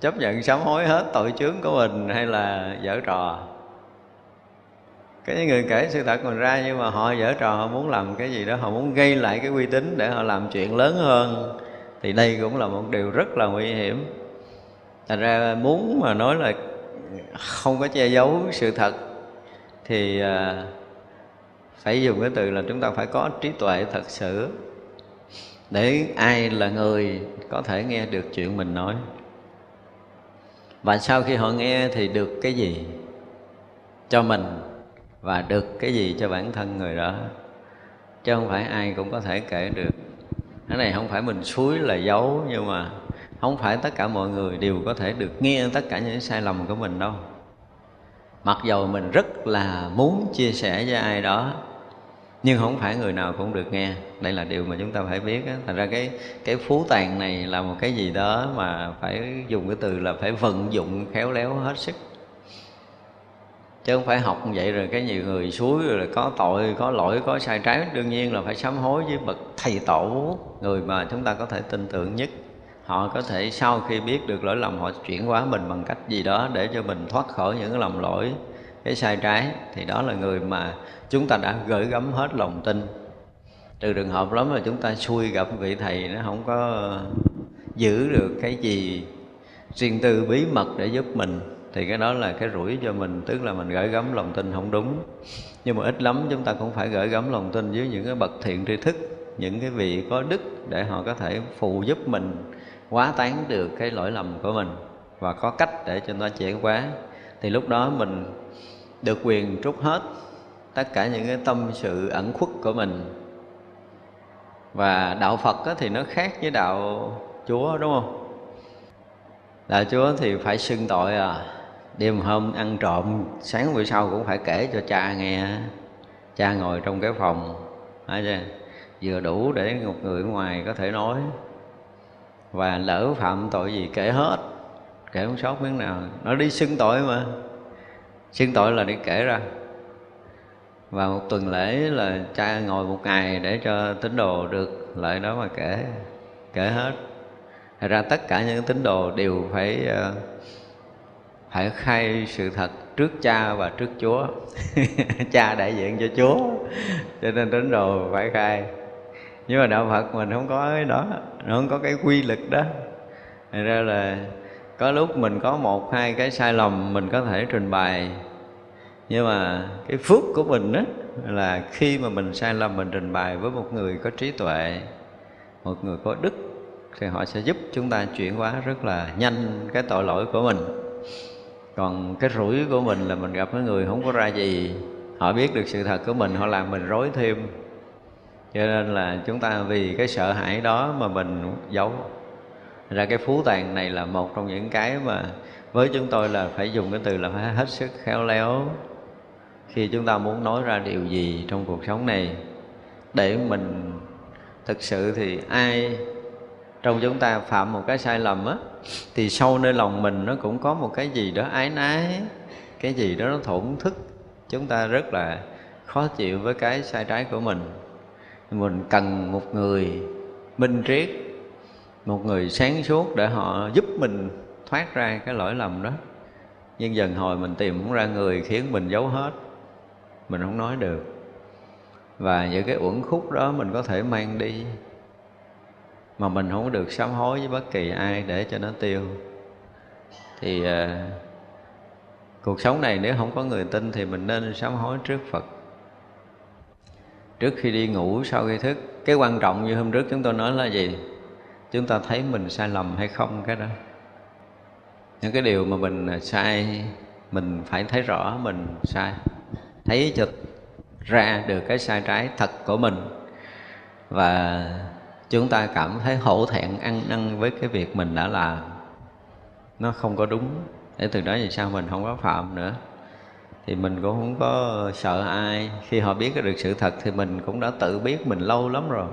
chấp nhận sám hối hết tội chướng của mình hay là giở trò. Cái người kể sự thật còn ra nhưng mà họ giở trò, họ muốn làm cái gì đó, họ muốn gây lại cái uy tín để họ làm chuyện lớn hơn, thì đây cũng là một điều rất là nguy hiểm. Thành ra muốn mà nói là không có che giấu sự thật thì phải dùng cái từ là chúng ta phải có trí tuệ thật sự, để ai là người có thể nghe được chuyện mình nói. Và sau khi họ nghe thì được cái gì cho mình và được cái gì cho bản thân người đó, chứ không phải ai cũng có thể kể được. Cái này không phải mình xúi là giấu, nhưng mà không phải tất cả mọi người đều có thể được nghe tất cả những sai lầm của mình đâu. Mặc dù mình rất là muốn chia sẻ với ai đó, nhưng không phải người nào cũng được nghe. Đây là điều mà chúng ta phải biết á. Thành ra cái, cái phú tàn này là một cái gì đó mà phải dùng cái từ là phải vận dụng khéo léo hết sức. Chứ không phải học vậy rồi cái nhiều người suối rồi là có tội, có lỗi, có sai trái. Đương nhiên là phải sám hối với bậc thầy tổ, người mà chúng ta có thể tin tưởng nhất. Họ có thể sau khi biết được lỗi lầm, họ chuyển hóa mình bằng cách gì đó để cho mình thoát khỏi những lầm lỗi, cái sai trái. Thì đó là người mà chúng ta đã gửi gắm hết lòng tin. Trừ trường hợp lắm là chúng ta xui gặp vị thầy nó không có giữ được cái gì riêng tư bí mật để giúp mình, thì cái đó là cái rủi cho mình, tức là mình gửi gắm lòng tin không đúng. Nhưng mà ít lắm chúng ta cũng phải gửi gắm lòng tin với những cái bậc thiện tri thức, những cái vị có đức để họ có thể phụ giúp mình hóa tán được cái lỗi lầm của mình và có cách để cho nó chuyển hóa. Thì lúc đó mình được quyền trút hết tất cả những cái tâm sự ẩn khuất của mình. Và đạo Phật thì nó khác với đạo Chúa, đúng không? Đạo Chúa thì phải xưng tội à, đêm hôm ăn trộm, sáng bữa sau cũng phải kể cho cha nghe. Cha ngồi trong cái phòng, phải chưa? Vừa đủ để một người ngoài có thể nói. Và lỡ phạm tội gì kể hết, kể không sót miếng nào. Nó đi xưng tội mà, xưng tội là đi kể ra. Và một tuần lễ là cha ngồi một ngày để cho tín đồ được lợi đó mà kể, kể hết. Thật ra tất cả những tín đồ đều phải phải khai sự thật trước cha và trước Chúa. Cha đại diện cho Chúa, cho nên tín đồ phải khai. Nhưng mà đạo Phật mình không có cái đó, không có cái quy lực đó. Thật ra là có lúc mình có một hai cái sai lầm mình có thể trình bày, nhưng mà cái phước của mình đó là khi mà mình sai lầm mình trình bày với một người có trí tuệ, một người có đức, thì họ sẽ giúp chúng ta chuyển hóa rất là nhanh cái tội lỗi của mình. Còn cái rủi của mình là mình gặp cái người không có ra gì, họ biết được sự thật của mình, họ làm mình rối thêm. Cho nên là chúng ta vì cái sợ hãi đó mà mình giấu. Ra cái phú tàng này là một trong những cái mà với chúng tôi là phải dùng cái từ là phải hết sức khéo léo khi chúng ta muốn nói ra điều gì trong cuộc sống này. Để mình thực sự thì ai trong chúng ta phạm một cái sai lầm á, thì sâu nơi lòng mình nó cũng có một cái gì đó áy náy, cái gì đó nó thổn thức. Chúng ta rất là khó chịu với cái sai trái của mình. Mình cần một người minh triết, một người sáng suốt để họ giúp mình thoát ra cái lỗi lầm đó. Nhưng dần hồi mình tìm không ra người khiến mình giấu hết, mình không nói được. Và những cái uẩn khúc đó mình có thể mang đi, mà mình không được sám hối với bất kỳ ai để cho nó tiêu. Thì à, cuộc sống này nếu không có người tin thì mình nên sám hối trước Phật, trước khi đi ngủ, sau khi thức. Cái quan trọng như hôm trước chúng tôi nói là gì? Chúng ta thấy mình sai lầm hay không, cái đó. Những cái điều mà mình sai, mình phải thấy rõ mình sai, thấy cho ra được cái sai trái thật của mình. Và chúng ta cảm thấy hổ thẹn ăn năn với cái việc mình đã làm, nó không có đúng. Để từ đó thì sao mình không có phạm nữa. Thì mình cũng không có sợ ai. Khi họ biết được sự thật thì mình cũng đã tự biết mình lâu lắm rồi,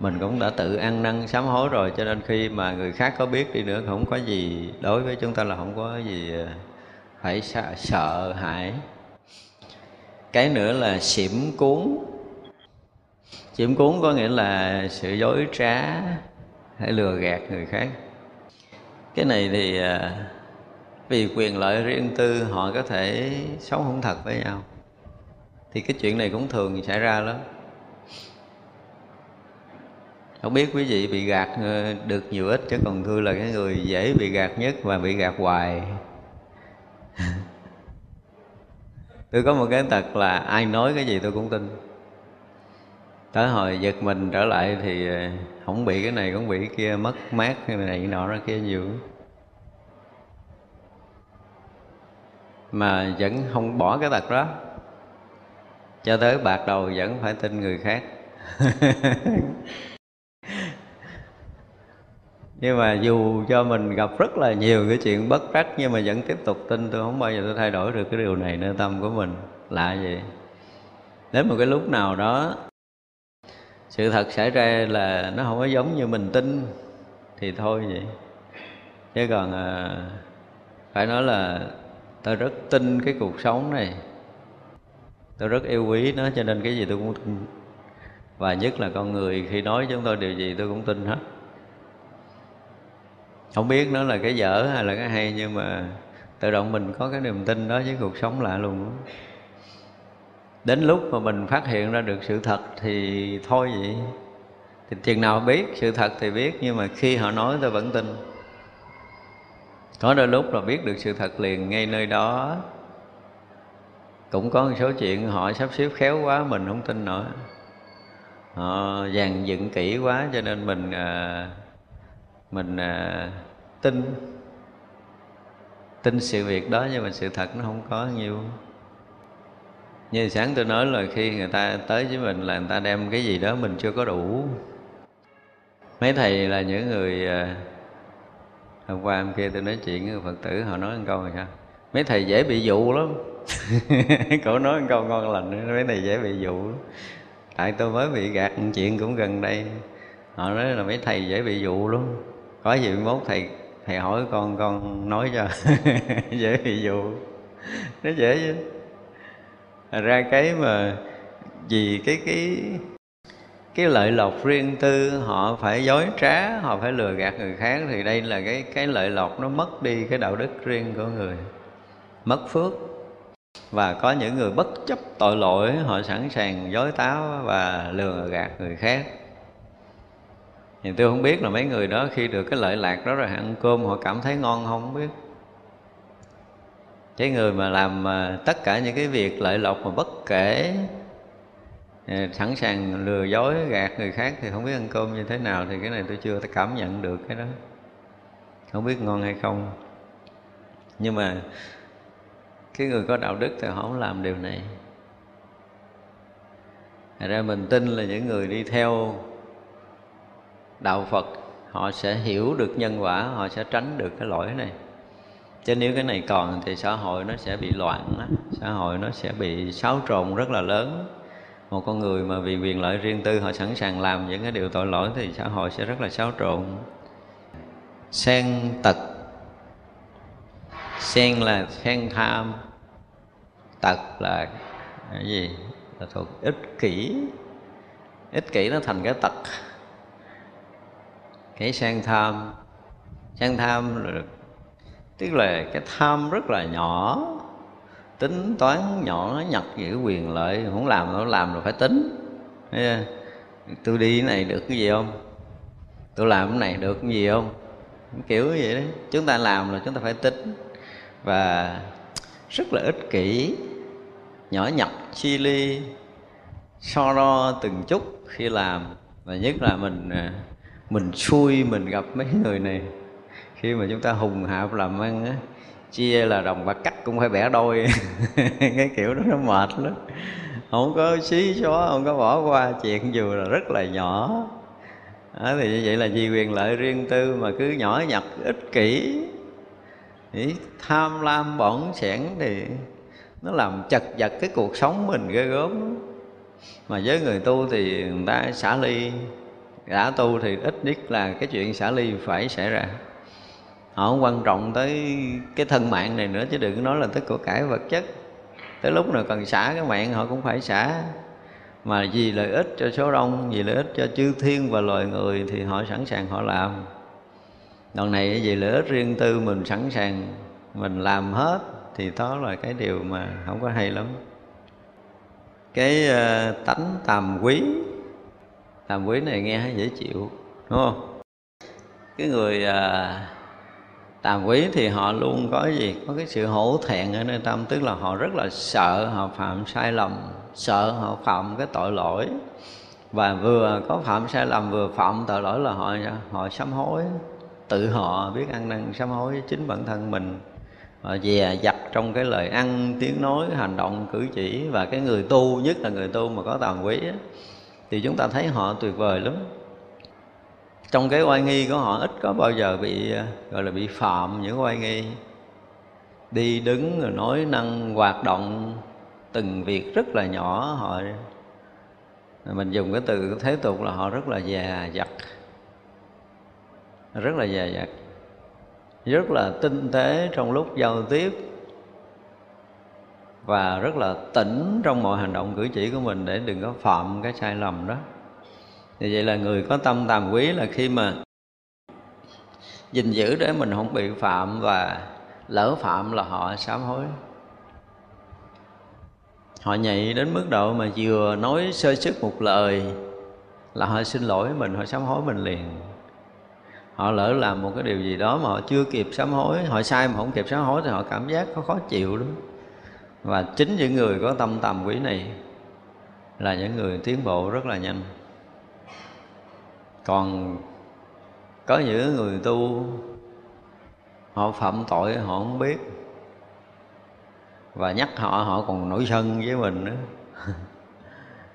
mình cũng đã tự ăn năn sám hối rồi. Cho nên khi mà người khác có biết đi nữa không có gì, đối với chúng ta là không có gì phải sợ, sợ hãi. Cái nữa là xỉm cuốn. Xỉm cuốn có nghĩa là sự dối trá hay lừa gạt người khác. Cái này thì vì quyền lợi riêng tư họ có thể sống không thật với nhau. Thì cái chuyện này cũng thường xảy ra lắm. Không biết quý vị bị gạt được nhiều ít, chứ còn tôi là cái người dễ bị gạt nhất và bị gạt hoài. Tôi có một cái tật là ai nói cái gì tôi cũng tin. Tới hồi giật mình trở lại thì không bị cái này cũng bị cái kia, mất mát cái này cái nọ ra kia nhiều. Mà vẫn không bỏ cái tật đó, cho tới bạc đầu vẫn phải tin người khác. Nhưng mà dù cho mình gặp rất là nhiều cái chuyện bất trắc, nhưng mà vẫn tiếp tục tin. Tôi không bao giờ tôi thay đổi được cái điều này nơi tâm của mình. Lạ vậy. Đến một cái lúc nào đó sự thật xảy ra là nó không có giống như mình tin thì thôi vậy. Chứ còn à, phải nói là tôi rất tin cái cuộc sống này, tôi rất yêu quý nó, cho nên cái gì tôi cũng tin. Và nhất là con người khi nói chúng tôi điều gì tôi cũng tin hết. Không biết nó là cái dở hay là cái hay, nhưng mà tự động mình có cái niềm tin đó với cuộc sống lạ luôn. Đến lúc mà mình phát hiện ra được sự thật thì thôi vậy. Thì chừng nào biết sự thật thì biết, nhưng mà khi họ nói tôi vẫn tin. Có đôi lúc là biết được sự thật liền ngay nơi đó. Cũng có một số chuyện họ sắp xếp khéo quá mình không tin nổi, họ dàn dựng kỹ quá cho nên mình à, mình à, tin tin sự việc đó, nhưng mà sự thật nó không có nhiều. Như sáng tôi nói là khi người ta tới với mình là người ta đem cái gì đó mình chưa có đủ. Mấy thầy là những người à, hôm qua hôm kia tôi nói chuyện với Phật tử, họ nói một câu này sao mấy thầy dễ bị dụ lắm. Cậu nói một câu ngon lành, mấy thầy dễ bị dụ lắm. Tại tôi mới bị gạt chuyện cũng gần đây, họ nói là mấy thầy dễ bị dụ luôn, có gì mốt thầy thầy hỏi con con nói cho. Dễ bị dụ, nó dễ chứ. Thật ra cái mà vì cái cái cái lợi lộc riêng tư, họ phải dối trá, họ phải lừa gạt người khác, thì đây là cái cái lợi lộc nó mất đi cái đạo đức riêng của người, mất phước. Và có những người bất chấp tội lỗi, họ sẵn sàng dối táo và lừa gạt người khác. Thì tôi không biết là mấy người đó khi được cái lợi lạc đó rồi ăn cơm họ cảm thấy ngon không, không biết. Cái người mà làm tất cả những cái việc lợi lộc mà bất kể, sẵn sàng lừa dối gạt người khác thì không biết ăn cơm như thế nào. Thì cái này tôi chưa cảm nhận được cái đó, không biết ngon hay không. Nhưng mà cái người có đạo đức thì họ không làm điều này. Thật ra mình tin là những người đi theo đạo Phật, họ sẽ hiểu được nhân quả, họ sẽ tránh được cái lỗi này. Chứ nếu cái này còn thì xã hội nó sẽ bị loạn đó. Xã hội nó sẽ bị xáo trộn rất là lớn. Một con người mà vì quyền lợi riêng tư họ sẵn sàng làm những cái điều tội lỗi thì xã hội sẽ rất là xáo trộn. Sen tật. Sen là sen tham, tật là cái gì? Là thuộc ích kỷ. Ích kỷ nó thành cái tật. Cái sen tham, sen tham là tức là cái tham rất là nhỏ, tính toán nhỏ nhặt giữ quyền lợi, không làm nó làm rồi phải tính. Tôi đi cái này được cái gì không? Tôi làm cái này được cái gì không? Kiểu vậy đấy. Chúng ta làm là chúng ta phải tính. Và rất là ích kỷ, nhỏ nhặt, chi ly, so đo từng chút khi làm. Và nhất là mình mình xui mình gặp mấy người này. Khi mà chúng ta hùng hạp làm ăn á, chia là đồng bạc cắt cũng phải bẻ đôi. Cái kiểu đó nó mệt lắm. Không có xí xóa, không có bỏ qua chuyện dù là rất là nhỏ. Đó, thì như vậy là vì quyền lợi riêng tư mà cứ nhỏ nhặt, ích kỷ, tham lam bỏng sẻn thì nó làm chật vật cái cuộc sống mình ghê gớm. Mà với người tu thì người ta xả ly, đã tu thì ít nhất là cái chuyện xả ly phải xảy ra. Họ không quan trọng tới cái thân mạng này nữa, chứ đừng nói là tới của cải vật chất. Tới lúc nào cần xả cái mạng họ cũng phải xả. Mà vì lợi ích cho số đông, vì lợi ích cho chư thiên và loài người thì họ sẵn sàng họ làm. Đoạn này vì lợi ích riêng tư mình sẵn sàng mình làm hết, thì đó là cái điều mà không có hay lắm. Cái uh, tánh tàm quý. Tàm quý này nghe dễ chịu, đúng không? Cái người uh, tàm quý thì họ luôn có gì? Có cái sự hổ thẹn ở nơi tâm. Tức là họ rất là sợ họ phạm sai lầm, sợ họ phạm cái tội lỗi. Và vừa có phạm sai lầm vừa phạm tội lỗi là họ họ sám hối. Tự họ biết ăn năn sám hối với chính bản thân mình. Họ dè dặt trong cái lời ăn, tiếng nói, hành động, cử chỉ. Và cái người tu, nhất là người tu mà có tàm quý á, thì chúng ta thấy họ tuyệt vời lắm. Trong cái oai nghi của họ ít có bao giờ bị gọi là bị phạm những oai nghi. Đi đứng rồi nói năng hoạt động từng việc rất là nhỏ. Họ mình dùng cái từ thế tục là họ rất là dè dặt, rất là dè dặt, rất là tinh tế trong lúc giao tiếp. và rất là tỉnh trong mọi hành động cử chỉ của mình để đừng có phạm cái sai lầm đó. Vì vậy là người có tâm tàm quý là khi mà gìn giữ để mình không bị phạm, và lỡ phạm là họ sám hối. Họ nhạy đến mức độ mà vừa nói sơ sức một lời là họ xin lỗi mình, họ sám hối mình liền. Họ lỡ làm một cái điều gì đó mà họ chưa kịp sám hối, họ sai mà không kịp sám hối thì họ cảm giác có khó chịu lắm. Và chính những người có tâm tàm quý này là những người tiến bộ rất là nhanh. Còn có những người tu họ phạm tội họ không biết, và nhắc họ họ còn nổi sân với mình nữa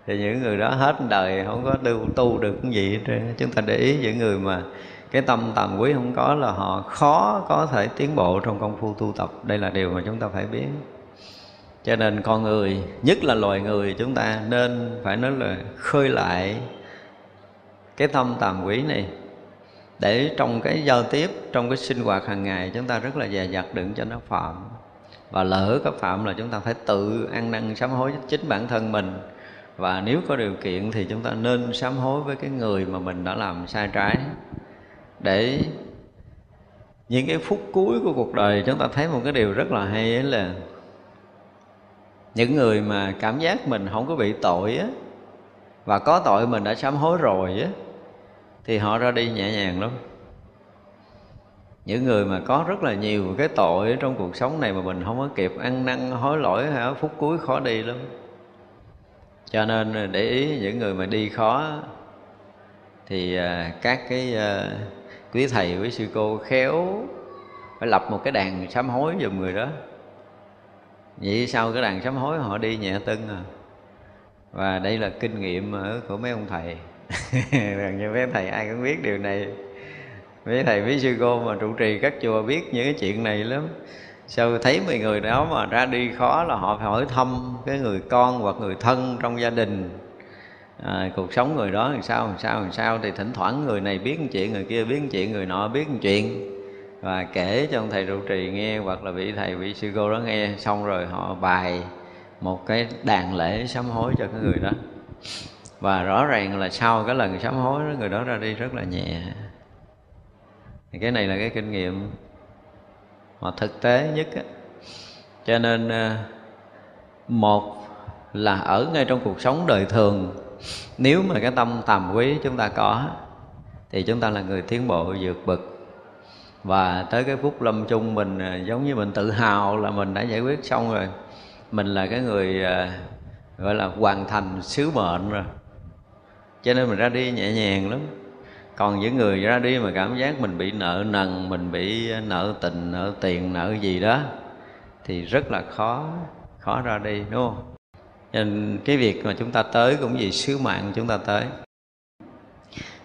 thì những người đó hết đời không có tu, tu được cái gì hết. Chúng ta để ý những người mà cái tâm tàm quý không có là họ khó có thể tiến bộ trong công phu tu tập. Đây là điều mà chúng ta phải biết. Cho nên con người, nhất là loài người, chúng ta nên phải nói là khơi lại cái tâm tàm quý này, để trong cái giao tiếp, trong cái sinh hoạt hàng ngày chúng ta rất là dè dặt đừng cho nó phạm. Và lỡ có phạm là chúng ta phải tự ăn năn sám hối chính bản thân mình. Và nếu có điều kiện thì chúng ta nên sám hối với cái người mà mình đã làm sai trái, để những cái phút cuối của cuộc đời chúng ta thấy một cái điều rất là hay ấy là những người mà cảm giác mình không có bị tội á, và có tội mình đã sám hối rồi á, thì họ ra đi nhẹ nhàng lắm. Những người mà có rất là nhiều cái tội trong cuộc sống này mà mình không có kịp ăn năn hối lỗi hả, phút cuối khó đi lắm. Cho nên để ý những người mà đi khó thì các cái quý thầy quý sư cô khéo phải lập một cái đàn sám hối giùm người đó. Vậy sau cái đàn sám hối họ đi nhẹ tưng à. Và đây là kinh nghiệm của mấy ông thầy gần như mấy thầy ai cũng biết điều này. Mấy thầy mấy sư cô mà trụ trì các chùa biết những cái chuyện này lắm. Sau thấy mấy người đó mà ra đi khó là họ phải hỏi thăm cái người con hoặc người thân trong gia đình, à, cuộc sống người đó làm sao làm sao làm sao. Thì thỉnh thoảng người này biết một chuyện, người kia biết một chuyện, người nọ biết một chuyện, và kể cho ông thầy trụ trì nghe hoặc là vị thầy vị sư cô đó nghe. Xong rồi họ bài một cái đàn lễ sám hối cho cái người đó. Và rõ ràng là sau cái lần sám hối đó, người đó ra đi rất là nhẹ. Thì cái này là cái kinh nghiệm mà thực tế nhất á. Cho nên một là ở ngay trong cuộc sống đời thường, nếu mà cái tâm tàm quý chúng ta có thì chúng ta là người tiến bộ vượt bậc. Và tới cái phút lâm chung mình giống như mình tự hào là mình đã giải quyết xong rồi. Mình là cái người gọi là hoàn thành sứ mệnh rồi, cho nên mình ra đi nhẹ nhàng lắm. Còn những người ra đi mà cảm giác mình bị nợ nần, mình bị nợ tình, nợ tiền, nợ gì đó thì rất là khó, khó ra đi, đúng không? Nên cái việc mà chúng ta tới cũng vì sứ mạng chúng ta tới.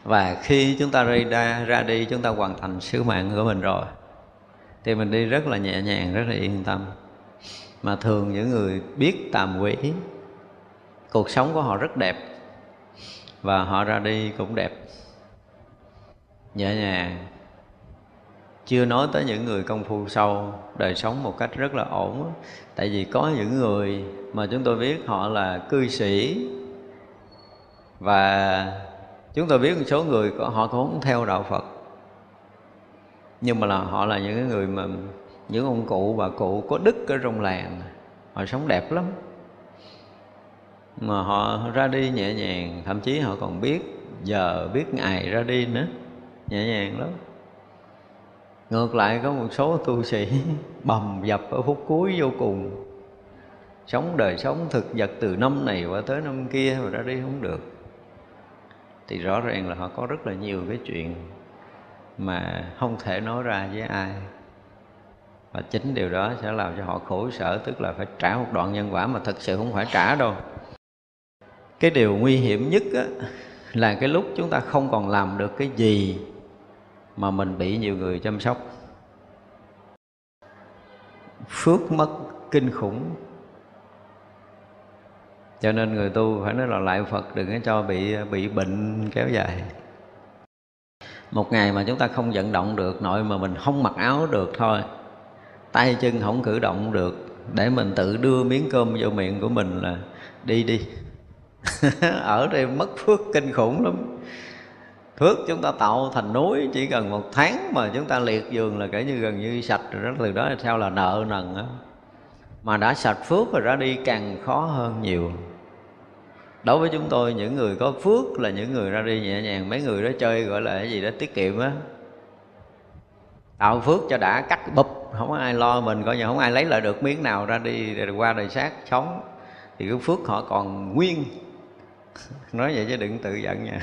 Và khi chúng ta ra, ra đi, chúng ta hoàn thành sứ mạng của mình rồi thì mình đi rất là nhẹ nhàng, rất là yên tâm. Mà thường những người biết tàm quý, cuộc sống của họ rất đẹp và họ ra đi cũng đẹp, nhẹ nhàng. Chưa nói tới những người công phu sâu, đời sống một cách rất là ổn. Tại vì có những người mà chúng tôi biết họ là cư sĩ, và chúng tôi biết một số người họ cũng không theo đạo Phật, nhưng mà là họ là những người mà những ông cụ bà cụ có đức ở trong làng, họ sống đẹp lắm. Mà họ ra đi nhẹ nhàng, thậm chí họ còn biết giờ biết ngày ra đi nữa, nhẹ nhàng lắm. Ngược lại có một số tu sĩ bầm dập ở phút cuối vô cùng, sống đời sống thực vật từ năm này qua tới năm kia mà ra đi không được. Thì rõ ràng là họ có rất là nhiều cái chuyện mà không thể nói ra với ai, và chính điều đó sẽ làm cho họ khổ sở, tức là phải trả một đoạn nhân quả mà thật sự không phải trả đâu. Cái điều nguy hiểm nhất á, là cái lúc chúng ta không còn làm được cái gì mà mình bị nhiều người chăm sóc. Phước mất kinh khủng. Cho nên người tu phải nói là lại Phật đừng có cho bị bị bệnh kéo dài. Một ngày mà chúng ta không vận động được, nội mà mình không mặc áo được thôi, tay chân không cử động được, để mình tự đưa miếng cơm vào miệng của mình là đi đi. Ở đây mất phước kinh khủng lắm. Phước chúng ta tạo thành núi, chỉ cần một tháng mà chúng ta liệt giường là kể như gần như sạch rồi. Từ đó theo là nợ nần á. Mà đã sạch phước rồi ra đi càng khó hơn nhiều. Đối với chúng tôi, những người có phước là những người ra đi nhẹ nhàng. Mấy người đó chơi gọi là cái gì đó tiết kiệm á, tạo phước cho đã cắt bụp, không có ai lo mình, coi như không ai lấy lại được miếng nào ra đi rồi qua đời xác sống. Thì cái phước họ còn nguyên. Nói vậy chứ đừng tự giận nha.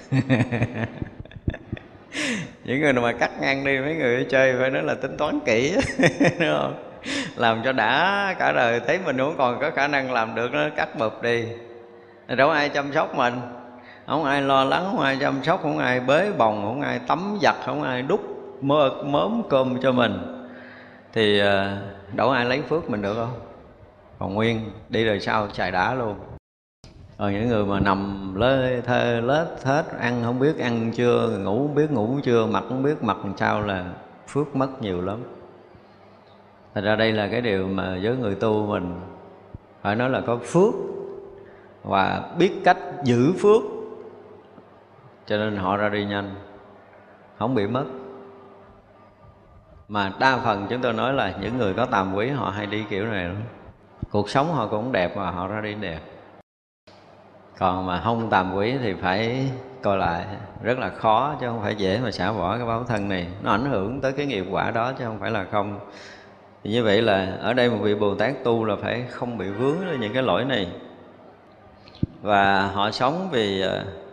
Những người mà cắt ngang đi, mấy người chơi phải nói là tính toán kỹ. Đúng không? Làm cho đã cả đời, thấy mình không còn có khả năng làm được nó cắt bụp đi. Đâu ai chăm sóc mình, không ai lo lắng, không ai chăm sóc, không ai bế bồng, không ai tắm giặt, không ai đút mơ mớm cơm cho mình. Thì đâu ai lấy phước mình được không? Còn nguyên, đi đời sau xài đã luôn. Rồi những người mà nằm lê thê lết hết, ăn không biết ăn chưa, ngủ không biết ngủ chưa, mặc không biết mặc làm sao là phước mất nhiều lắm. Thật ra đây là cái điều mà với người tu mình phải nói là có phước và biết cách giữ phước, cho nên họ ra đi nhanh, không bị mất. Mà đa phần chúng tôi nói là những người có tàm quý họ hay đi kiểu này lắm. Cuộc sống họ cũng đẹp và họ ra đi đẹp. Còn mà không tàm quý thì phải coi lại, rất là khó chứ không phải dễ mà xả bỏ cái báo thân này. Nó ảnh hưởng tới cái nghiệp quả đó chứ không phải là không. Thì như vậy là ở đây một vị Bồ Tát tu là phải không bị vướng đến những cái lỗi này. Và họ sống vì,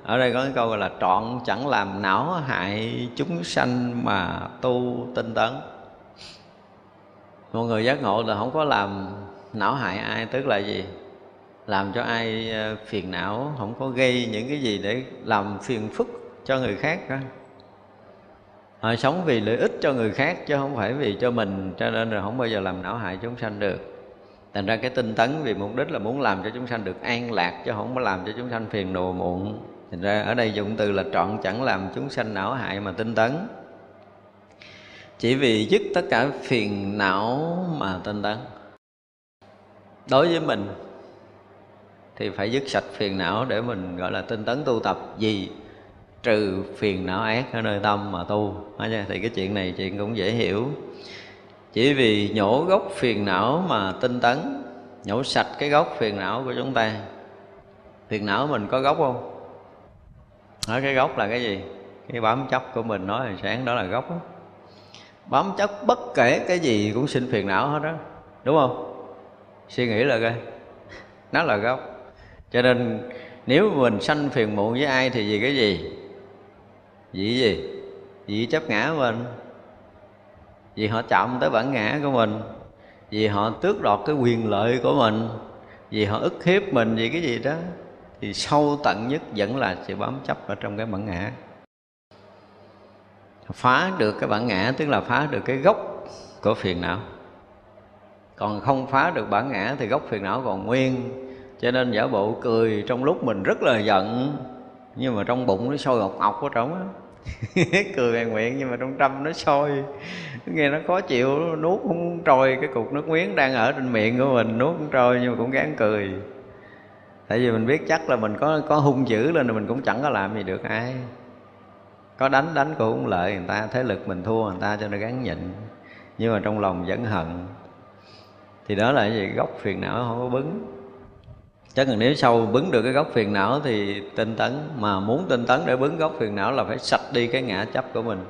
ở đây có cái câu là trọn chẳng làm não hại chúng sanh mà tu tinh tấn. Một người giác ngộ là không có làm não hại ai, tức là gì? Làm cho ai phiền não, không có gây những cái gì để làm phiền phức cho người khác cả. Họ sống vì lợi ích cho người khác chứ không phải vì cho mình, cho nên là không bao giờ làm não hại chúng sanh được. Thành ra cái tinh tấn vì mục đích là muốn làm cho chúng sanh được an lạc chứ không có làm cho chúng sanh phiền đồ muộn. Thành ra ở đây dùng từ là trọn chẳng làm chúng sanh não hại mà tinh tấn. Chỉ vì dứt tất cả phiền não mà tinh tấn. Đối với mình thì phải dứt sạch phiền não để mình gọi là tinh tấn tu tập, gì trừ phiền não ác ở nơi tâm mà tu. Thì cái chuyện này chuyện cũng dễ hiểu. Chỉ vì nhổ gốc phiền não mà tinh tấn, nhổ sạch cái gốc phiền não của chúng ta. Phiền não mình có gốc không? Nói cái gốc là cái gì? Cái bám chấp của mình nói hồi sáng đó là gốc đó. Bám chấp bất kể cái gì cũng sinh phiền não hết đó, đúng không? Suy nghĩ là coi, nó là gốc. Cho nên nếu mình sanh phiền muộn với ai thì vì cái gì? Vì gì? Vì chấp ngã mình, vì họ chạm tới bản ngã của mình, vì họ tước đoạt cái quyền lợi của mình, vì họ ức hiếp mình, vì cái gì đó. Thì sâu tận nhất vẫn là sự bám chấp ở trong cái bản ngã. Phá được cái bản ngã tức là phá được cái gốc của phiền não. Còn không phá được bản ngã thì gốc phiền não còn nguyên. Cho nên giả bộ cười trong lúc mình rất là giận, nhưng mà trong bụng nó sôi ngọc ngọc ở trong á. Cười bèn miệng nhưng mà trong tâm nó sôi, nghe nó khó chịu, nuốt không trôi cái cục nước miếng đang ở trên miệng của mình, nuốt không trôi nhưng mà cũng gắng cười. Tại vì mình biết chắc là mình có có hung dữ lên rồi mình cũng chẳng có làm gì được ai. Có đánh đánh cũng không lợi người ta, thế lực mình thua người ta cho nên gắng nhịn, nhưng mà trong lòng vẫn hận. Thì đó là cái gì? Gốc phiền não không có bứng. Chắc là nếu sau bứng được cái gốc phiền não thì tinh tấn. Mà muốn tinh tấn để bứng gốc phiền não là phải sạch đi cái ngã chấp của mình,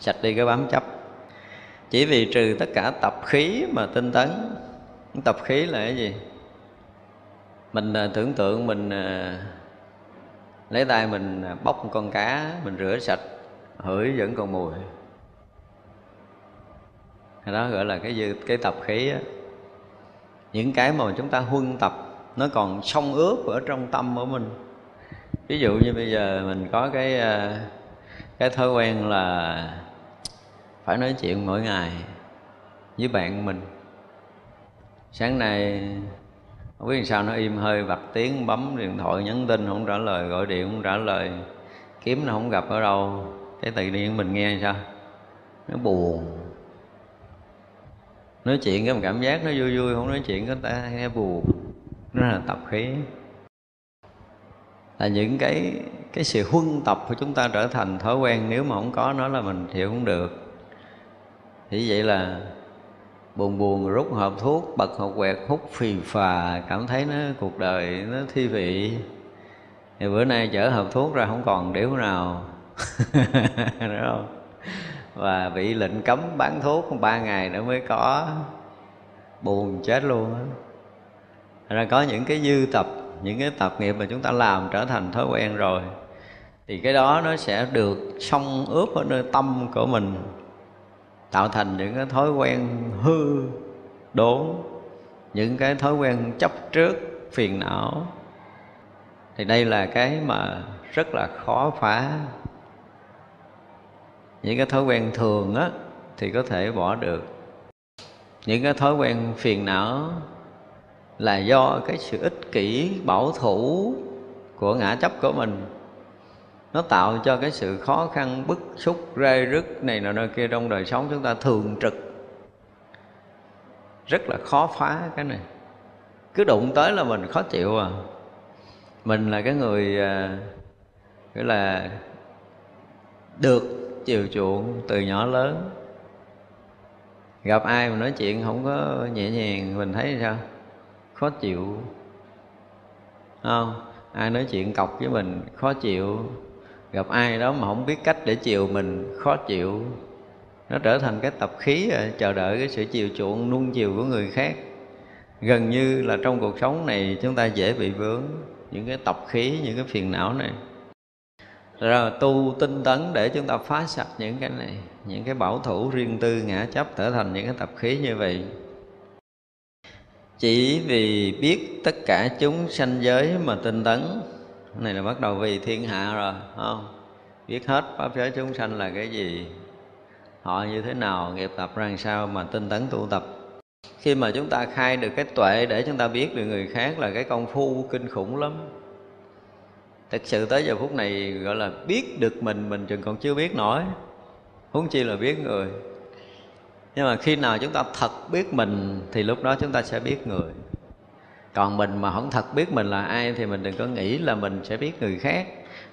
sạch đi cái bám chấp. Chỉ vì trừ tất cả tập khí mà tinh tấn. Tập khí là cái gì? Mình tưởng tượng mình lấy tay mình bóc một con cá, mình rửa sạch, hửi vẫn còn mùi. Cái đó gọi là cái, cái tập khí đó. Những cái mà chúng ta huân tập nó còn xông ướp ở trong tâm của mình. Ví dụ như bây giờ mình có cái cái thói quen là phải nói chuyện mỗi ngày với bạn mình. Sáng nay không biết sao nó im hơi bặt tiếng, bấm điện thoại nhắn tin không trả lời, gọi điện không trả lời, kiếm nó không gặp ở đâu. Cái tự nhiên mình nghe sao? Nó buồn. Nói chuyện cái cảm giác nó vui vui, không nói chuyện có ta hay buồn. Nó là tập khí. Là những cái cái sự huân tập của chúng ta trở thành thói quen. Nếu mà không có nó là mình chịu không được. Thì vậy là buồn buồn rút hộp thuốc, bật hộp quẹt, hút phì phà, cảm thấy nó cuộc đời nó thi vị. Thì bữa nay chở hộp thuốc ra không còn điếu nào. Đúng không? Và bị lệnh cấm bán thuốc ba ngày nữa mới có. Buồn chết luôn á. Ra có những cái dư tập, những cái tập nghiệp mà chúng ta làm trở thành thói quen rồi, thì cái đó nó sẽ được xông ướp ở nơi tâm của mình, tạo thành những cái thói quen hư đốn, những cái thói quen chấp trước, phiền não. Thì đây là cái mà rất là khó phá. Những cái thói quen thường á thì có thể bỏ được. Những cái thói quen phiền não là do cái sự ích kỷ bảo thủ của ngã chấp của mình. Nó tạo cho cái sự khó khăn, bức xúc, rê rứt này nọ nơi kia trong đời sống chúng ta thường trực. Rất là khó phá cái này. Cứ đụng tới là mình khó chịu à. Mình là cái người gọi là được chiều chuộng từ nhỏ lớn. Gặp ai mà nói chuyện không có nhẹ nhàng mình thấy sao? Khó chịu. Không, ai nói chuyện cọc với mình khó chịu. Gặp ai đó mà không biết cách để chiều mình khó chịu. Nó trở thành cái tập khí rồi, chờ đợi cái sự chiều chuộng, nuông chiều của người khác. Gần như là trong cuộc sống này chúng ta dễ bị vướng những cái tập khí, những cái phiền não này. Rồi tu tinh tấn để chúng ta phá sạch những cái này, những cái bảo thủ riêng tư ngã chấp trở thành những cái tập khí như vậy. Chỉ vì biết tất cả chúng sanh giới mà tinh tấn. Cái này là bắt đầu vì thiên hạ rồi, không? Biết hết pháp giới chúng sanh là cái gì, họ như thế nào, nghiệp tập ra làm sao mà tinh tấn tu tập. Khi mà chúng ta khai được cái tuệ để chúng ta biết được người khác là cái công phu kinh khủng lắm. Thực sự tới giờ phút này gọi là biết được mình, mình chừng còn chưa biết nổi, huống chi là biết người. Nhưng mà khi nào chúng ta thật biết mình thì lúc đó chúng ta sẽ biết người. Còn mình mà không thật biết mình là ai thì mình đừng có nghĩ là mình sẽ biết người khác.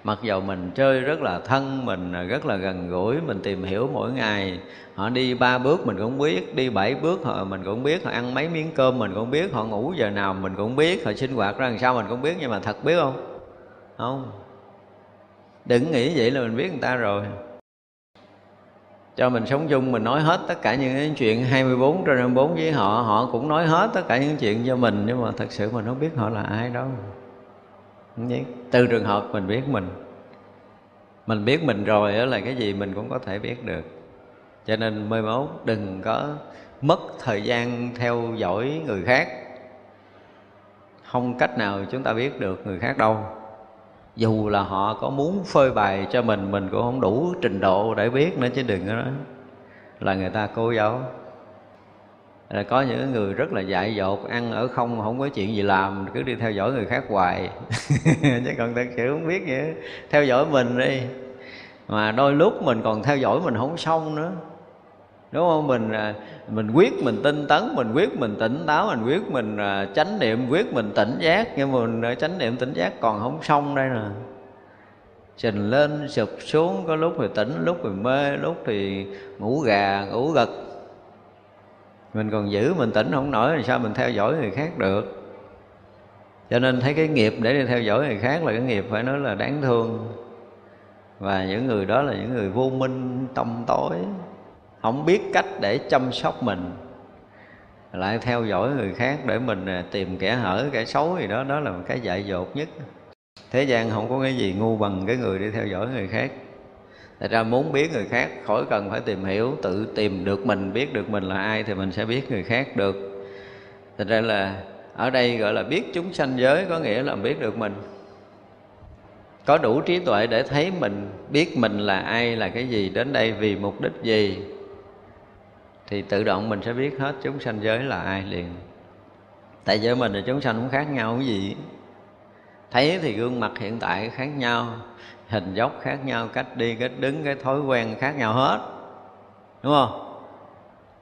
Mặc dù mình chơi rất là thân, mình rất là gần gũi, mình tìm hiểu mỗi ngày. Họ đi ba bước mình cũng biết, đi bảy bước họ mình cũng biết, họ ăn mấy miếng cơm mình cũng biết, họ ngủ giờ nào mình cũng biết, họ sinh hoạt ra làm sao mình cũng biết. Nhưng mà thật biết không? Không. Đừng nghĩ vậy là mình biết người ta rồi. Cho mình sống chung, mình nói hết tất cả những cái chuyện hai mươi bốn trên hai mươi bốn với họ. Họ cũng nói hết tất cả những chuyện cho mình. Nhưng mà thật sự mình không biết họ là ai đâu. Từ trường hợp mình biết mình. Mình biết mình rồi đó là cái gì mình cũng có thể biết được. Cho nên mười mốt đừng có mất thời gian theo dõi người khác. Không cách nào chúng ta biết được người khác đâu. Dù là họ có muốn phơi bày cho mình, mình cũng không đủ trình độ để biết nữa, chứ đừng có nói là người ta cố giấu. Là có những người rất là dại dột, ăn ở không, không có chuyện gì làm, cứ đi theo dõi người khác hoài. Chứ còn thật sự không biết nữa, theo dõi mình đi. Mà đôi lúc mình còn theo dõi mình không xong nữa. Đúng không? Mình mình quyết mình tinh tấn, mình quyết mình tỉnh táo, mình quyết mình chánh niệm, quyết mình tỉnh giác. Nhưng mà mình chánh niệm tỉnh giác còn không xong đây nè. Trình lên, sụp xuống, có lúc thì tỉnh, lúc thì mê, lúc thì ngủ gà, ngủ gật. Mình còn giữ mình tỉnh không nổi thì sao mình theo dõi người khác được. Cho nên thấy cái nghiệp để đi theo dõi người khác là cái nghiệp phải nói là đáng thương. Và những người đó là những người vô minh, tâm tối, không biết cách để chăm sóc mình, lại theo dõi người khác để mình tìm kẻ hở, kẻ xấu gì đó. Đó là một cái dại dột nhất. Thế gian không có cái gì ngu bằng cái người đi theo dõi người khác. Thật ra muốn biết người khác khỏi cần phải tìm hiểu, tự tìm được mình, biết được mình là ai thì mình sẽ biết người khác được. Thật ra là ở đây gọi là biết chúng sanh giới có nghĩa là biết được mình. Có đủ trí tuệ để thấy mình, biết mình là ai, là cái gì, đến đây vì mục đích gì, thì tự động mình sẽ biết hết chúng sanh giới là ai liền. Tại giới mình là chúng sanh cũng khác nhau cái gì. Thấy thì gương mặt hiện tại khác nhau, hình dốc khác nhau, cách đi, cách đứng, cái thói quen khác nhau hết. Đúng không?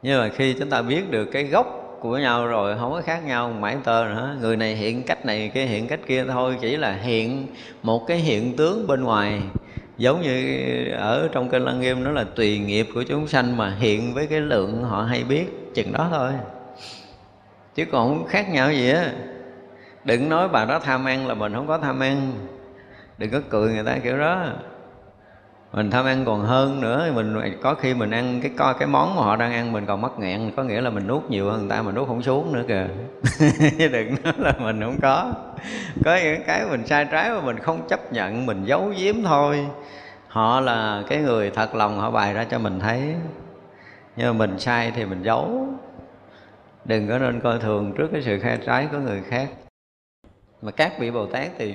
Nhưng mà khi chúng ta biết được cái gốc của nhau rồi, không có khác nhau mãi tơ nữa. Người này hiện cách này, cái hiện cách kia thôi, chỉ là hiện một cái hiện tướng bên ngoài. Giống như ở trong kênh Lăng Nghiêm, nó là tùy nghiệp của chúng sanh mà hiện với cái lượng họ hay biết chừng đó thôi, chứ còn không khác nhau gì á. Đừng nói bà đó tham ăn là mình không có tham ăn, đừng có cười người ta kiểu đó. Mình tham ăn còn hơn nữa, mình có khi mình ăn cái coi cái món mà họ đang ăn mình còn mắc nghẹn, có nghĩa là mình nuốt nhiều hơn người ta, mình nuốt không xuống nữa kìa. Đừng nói là mình không có. Có những cái mình sai trái mà mình không chấp nhận, mình giấu giếm thôi. Họ là cái người thật lòng họ bày ra cho mình thấy, nhưng mà mình sai thì mình giấu. Đừng có nên coi thường trước cái sự khai trái của người khác. Mà các vị Bồ Tát thì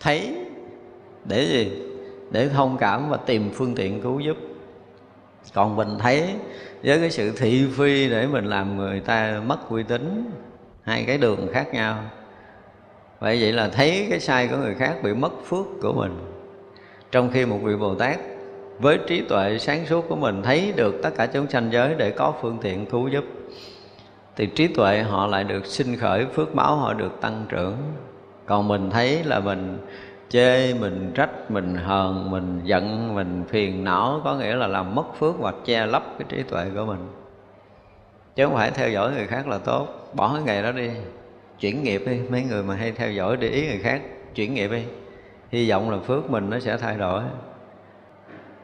thấy để gì? Để thông cảm và tìm phương tiện cứu giúp. Còn mình thấy với cái sự thị phi để mình làm người ta mất uy tín. Hai cái đường khác nhau. Vậy vậy là thấy cái sai của người khác bị mất phước của mình. Trong khi một vị Bồ Tát với trí tuệ sáng suốt của mình thấy được tất cả chúng sanh giới để có phương tiện cứu giúp, thì trí tuệ họ lại được sinh khởi, phước báo họ được tăng trưởng. Còn mình thấy là mình chê, mình trách, mình hờn, mình giận, mình phiền não, có nghĩa là làm mất phước hoặc che lấp cái trí tuệ của mình. Chứ không phải theo dõi người khác là tốt. Bỏ cái nghề đó đi, chuyển nghiệp đi. Mấy người mà hay theo dõi để ý người khác, chuyển nghiệp đi, hy vọng là phước mình nó sẽ thay đổi.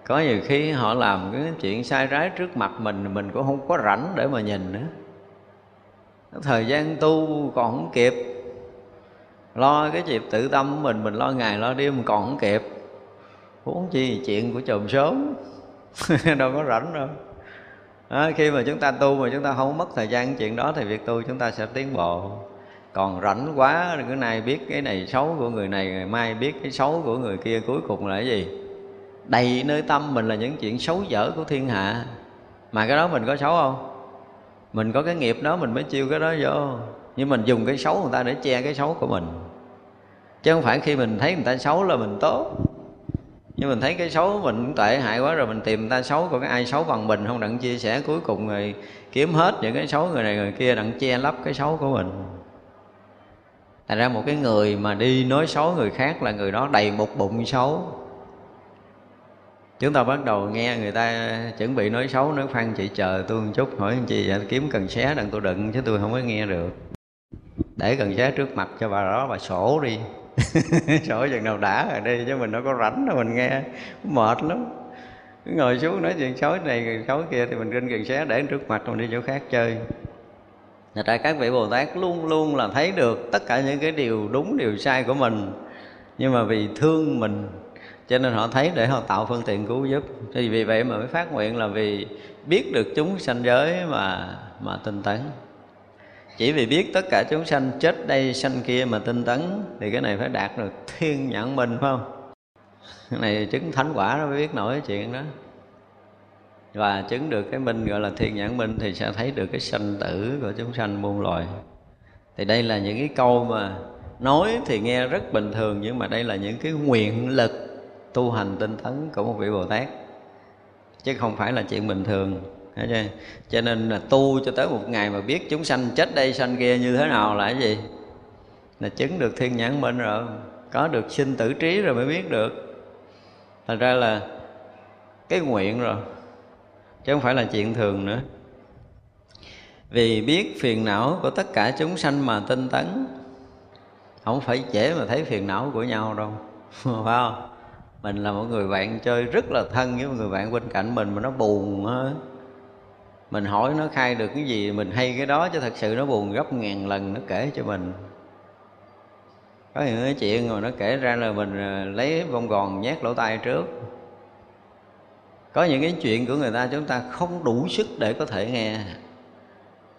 Có nhiều khi họ làm cái chuyện sai trái trước mặt mình, mình cũng không có rảnh để mà nhìn nữa. Thời gian tu còn không kịp, lo cái chuyện tự tâm của mình, mình lo ngày lo đêm còn không kịp, huống chi chuyện của chòm sớm. Đâu có rảnh đâu. À, khi mà chúng ta tu mà chúng ta không mất thời gian chuyện đó thì việc tu chúng ta sẽ tiến bộ. Còn rảnh quá, bữa nay biết cái này xấu của người này, ngày mai biết cái xấu của người kia, cuối cùng là cái gì? Đầy nơi tâm mình là những chuyện xấu dở của thiên hạ. Mà cái đó mình có xấu không? Mình có cái nghiệp đó mình mới chiêu cái đó vô. Nhưng mình dùng cái xấu người ta để che cái xấu của mình. Chứ không phải khi mình thấy người ta xấu là mình tốt. Nhưng mình thấy cái xấu mình cũng tệ hại quá rồi mình tìm người ta xấu, còn cái ai xấu bằng mình không đặng chia sẻ, cuối cùng người kiếm hết những cái xấu người này người kia đặng che lấp cái xấu của mình. Thành ra một cái người mà đi nói xấu người khác là người đó đầy một bụng xấu. Chúng ta bắt đầu nghe người ta chuẩn bị nói xấu, nói khoan chị chờ tôi một chút, hỏi chị vậy, kiếm cần xé đặng tôi đựng chứ tôi không có nghe được. Để cần xé trước mặt cho bà đó, bà sổ đi. Sổ chừng nào đã rồi đi, chứ mình đâu có rảnh đâu, mình nghe mệt lắm. Cứ ngồi xuống nói chuyện xấu này chuyện xấu kia thì mình rinh cần xé để trước mặt rồi đi chỗ khác chơi. Thật ra các vị Bồ Tát luôn luôn là thấy được tất cả những cái điều đúng điều sai của mình, nhưng mà vì thương mình cho nên họ thấy để họ tạo phương tiện cứu giúp. Thì vì vậy mà mới phát nguyện là vì biết được chúng sanh giới mà mà tinh tấn. Chỉ vì biết tất cả chúng sanh chết đây sanh kia mà tinh tấn thì cái này phải đạt được thiên nhãn minh, phải không? Cái này chứng thánh quả nó mới biết nổi cái chuyện đó. Và chứng được cái minh gọi là thiên nhãn minh thì sẽ thấy được cái sanh tử của chúng sanh muôn loài. Thì đây là những cái câu mà nói thì nghe rất bình thường, nhưng mà đây là những cái nguyện lực tu hành tinh tấn của một vị Bồ Tát, chứ không phải là chuyện bình thường. Cho nên là tu cho tới một ngày mà biết chúng sanh chết đây sanh kia như thế nào là cái gì? Là chứng được thiên nhãn minh rồi, có được sinh tử trí rồi mới biết được. Thành ra là cái nguyện rồi, chứ không phải là chuyện thường nữa. Vì biết phiền não của tất cả chúng sanh mà tinh tấn. Không phải dễ mà thấy phiền não của nhau đâu. Phải không? Mình là một người bạn chơi rất là thân với một người bạn bên cạnh mình mà nó buồn á, mình hỏi nó khai được cái gì mình hay cái đó, chứ thật sự nó buồn gấp ngàn lần nó kể cho mình. Có những cái chuyện rồi nó kể ra là mình lấy bông gòn nhét lỗ tai trước. Có những cái chuyện của người ta chúng ta không đủ sức để có thể nghe,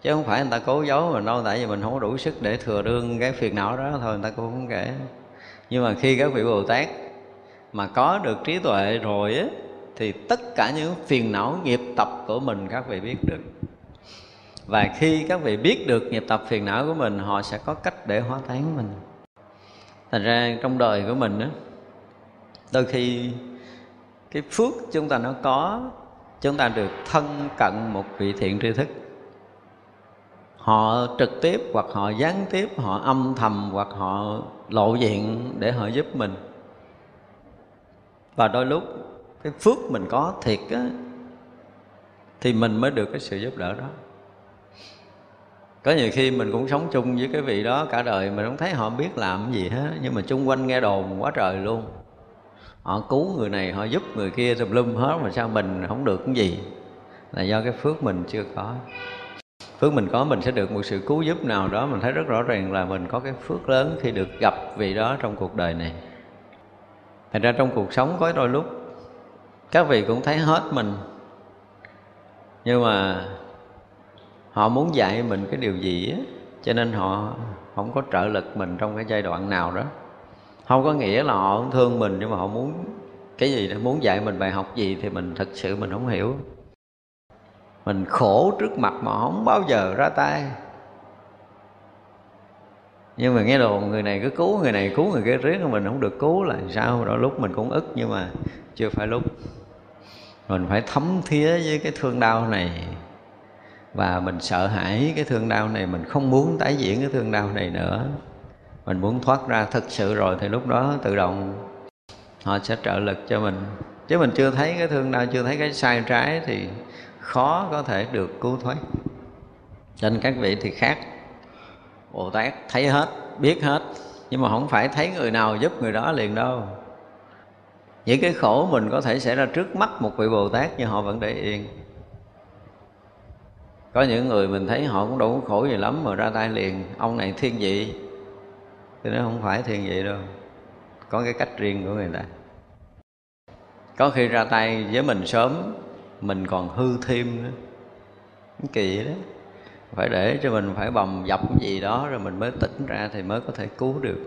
chứ không phải người ta cố giấu mình đâu. Tại vì mình không có đủ sức để thừa đương cái phiền não đó thôi, người ta cũng không kể. Nhưng mà khi các vị Bồ Tát mà có được trí tuệ rồi á, thì tất cả những phiền não nghiệp tập của mình các vị biết được. Và khi các vị biết được nghiệp tập phiền não của mình, họ sẽ có cách để hóa tán mình. Thành ra trong đời của mình á, đôi khi cái phước chúng ta nó có, chúng ta được thân cận một vị thiện tri thức. Họ trực tiếp hoặc họ gián tiếp, họ âm thầm hoặc họ lộ diện để họ giúp mình. Và đôi lúc cái phước mình có thiệt á, thì mình mới được cái sự giúp đỡ đó. Có nhiều khi mình cũng sống chung với cái vị đó cả đời, mình không thấy họ biết làm gì hết, nhưng mà chung quanh nghe đồn quá trời luôn. Họ cứu người này, họ giúp người kia tùm lum hết, mà sao mình không được cái gì? Là do cái phước mình chưa có. Phước mình có, mình sẽ được một sự cứu giúp nào đó. Mình thấy rất rõ ràng là mình có cái phước lớn khi được gặp vị đó trong cuộc đời này. Thành ra trong cuộc sống có đôi lúc các vị cũng thấy hết mình, nhưng mà họ muốn dạy mình cái điều gì á, cho nên họ không có trợ lực mình trong cái giai đoạn nào đó. Không có nghĩa là họ không thương mình, nhưng mà họ muốn cái gì, muốn dạy mình bài học gì thì mình thật sự mình không hiểu. Mình khổ trước mặt mà không bao giờ ra tay. Nhưng mà nghe đồn người này cứ cứu người này, cứu người kia riết, mình không được cứu là sao? Đó lúc mình cũng ức, nhưng mà chưa phải lúc. Mình phải thấm thía với cái thương đau này, và mình sợ hãi cái thương đau này, mình không muốn tái diễn cái thương đau này nữa. Mình muốn thoát ra thật sự rồi thì lúc đó tự động họ sẽ trợ lực cho mình. Chứ mình chưa thấy cái thương đau, chưa thấy cái sai trái thì khó có thể được cứu thoát. Cho nên các vị thì khác. Bồ Tát thấy hết, biết hết, nhưng mà không phải thấy người nào giúp người đó liền đâu. Những cái khổ mình có thể xảy ra trước mắt một vị Bồ Tát, nhưng họ vẫn để yên. Có những người mình thấy họ cũng đâu có khổ gì lắm mà ra tay liền. Ông này thiên vị, thì nó không phải thiên vị đâu. Có cái cách riêng của người ta. Có khi ra tay với mình sớm, mình còn hư thêm nữa. Cái kỳ đó. Phải để cho mình phải bầm dập cái gì đó rồi mình mới tỉnh ra thì mới có thể cứu được.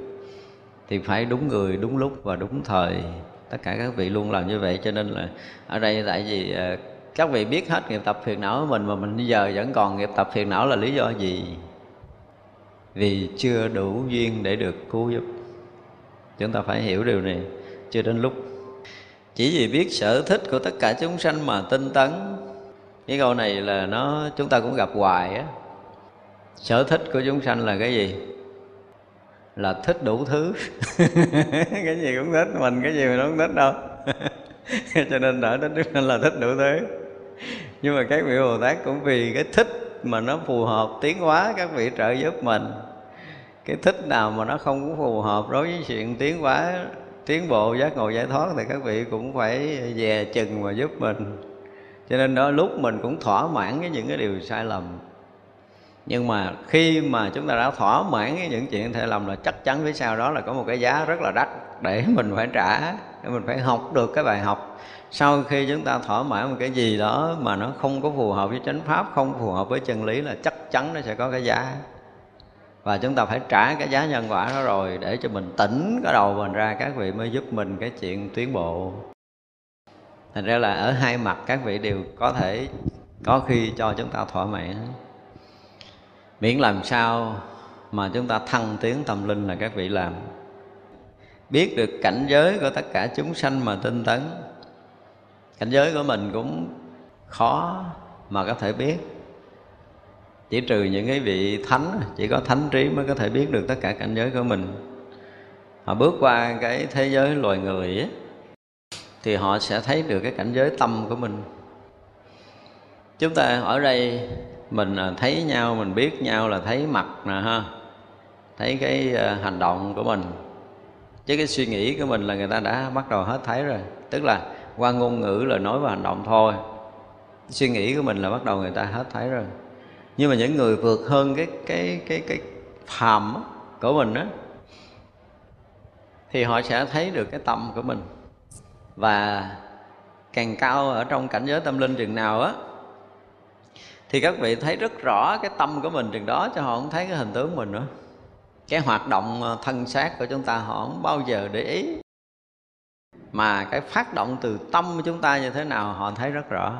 Thì phải đúng người, đúng lúc và đúng thời. Tất cả các vị luôn làm như vậy, cho nên là ở đây tại vì các vị biết hết nghiệp tập phiền não của mình mà mình bây giờ vẫn còn nghiệp tập phiền não là lý do gì? Vì chưa đủ duyên để được cứu giúp. Chúng ta phải hiểu điều này, chưa đến lúc. Chỉ vì biết sở thích của tất cả chúng sanh mà tinh tấn. Cái câu này là nó chúng ta cũng gặp hoài á. Sở thích của chúng sanh là cái gì? Là thích đủ thứ. Cái gì cũng thích, mình cái gì mình không thích đâu. Cho nên đỡ đến nên là thích đủ thứ. Nhưng mà các vị Bồ Tát cũng vì cái thích mà nó phù hợp tiến hóa, các vị trợ giúp mình. Cái thích nào mà nó không có phù hợp đối với chuyện tiến hóa, tiến bộ, giác ngộ, giải thoát thì các vị cũng phải dè chừng mà giúp mình. Cho nên đó lúc mình cũng thỏa mãn với những cái điều sai lầm. Nhưng mà khi mà chúng ta đã thỏa mãn với những chuyện sai lầm là chắc chắn phía sau đó là có một cái giá rất là đắt để mình phải trả, để mình phải học được cái bài học. Sau khi chúng ta thỏa mãn một cái gì đó mà nó không có phù hợp với chánh pháp, không phù hợp với chân lý là chắc chắn nó sẽ có cái giá. Và chúng ta phải trả cái giá nhân quả đó rồi để cho mình tỉnh cái đầu mình ra, các vị mới giúp mình cái chuyện tiến bộ. Thành ra là ở hai mặt các vị đều có thể có khi cho chúng ta thỏa mãn. Miễn làm sao mà chúng ta thăng tiến tâm linh là các vị làm. Biết được cảnh giới của tất cả chúng sanh mà tinh tấn. Cảnh giới của mình cũng khó mà có thể biết. Chỉ trừ những cái vị thánh, chỉ có thánh trí mới có thể biết được tất cả cảnh giới của mình. Họ bước qua cái thế giới loài người ấy, thì họ sẽ thấy được cái cảnh giới tâm của mình. Chúng ta ở đây mình thấy nhau, mình biết nhau là thấy mặt nè ha, thấy cái hành động của mình. Chứ cái suy nghĩ của mình là người ta đã bắt đầu hết thấy rồi. Tức là qua ngôn ngữ, lời nói và hành động thôi. Suy nghĩ của mình là bắt đầu người ta hết thấy rồi. Nhưng mà những người vượt hơn cái cái cái cái phàm của mình á, thì họ sẽ thấy được cái tâm của mình. Và càng cao ở trong cảnh giới tâm linh chừng nào á, thì các vị thấy rất rõ cái tâm của mình chừng đó, cho họ không thấy cái hình tướng mình nữa. Cái hoạt động thân xác của chúng ta họ không bao giờ để ý, mà cái phát động từ tâm của chúng ta như thế nào họ thấy rất rõ.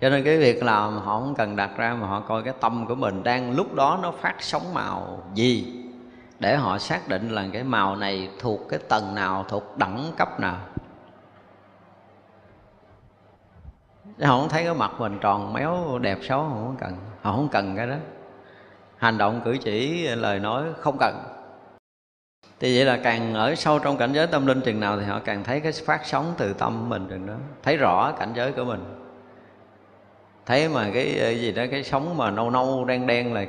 Cho nên cái việc làm họ không cần đặt ra, mà họ coi cái tâm của mình đang lúc đó nó phát sóng màu gì, để họ xác định là cái màu này thuộc cái tầng nào, thuộc đẳng cấp nào. Họ không thấy cái mặt mình tròn méo đẹp xấu, họ không cần, họ không cần cái đó. Hành động cử chỉ lời nói không cần. Thì vậy là càng ở sâu trong cảnh giới tâm linh chừng nào thì họ càng thấy cái phát sóng từ tâm mình chừng đó, thấy rõ cảnh giới của mình. Thấy mà cái gì đó, cái sóng mà nâu nâu đen đen là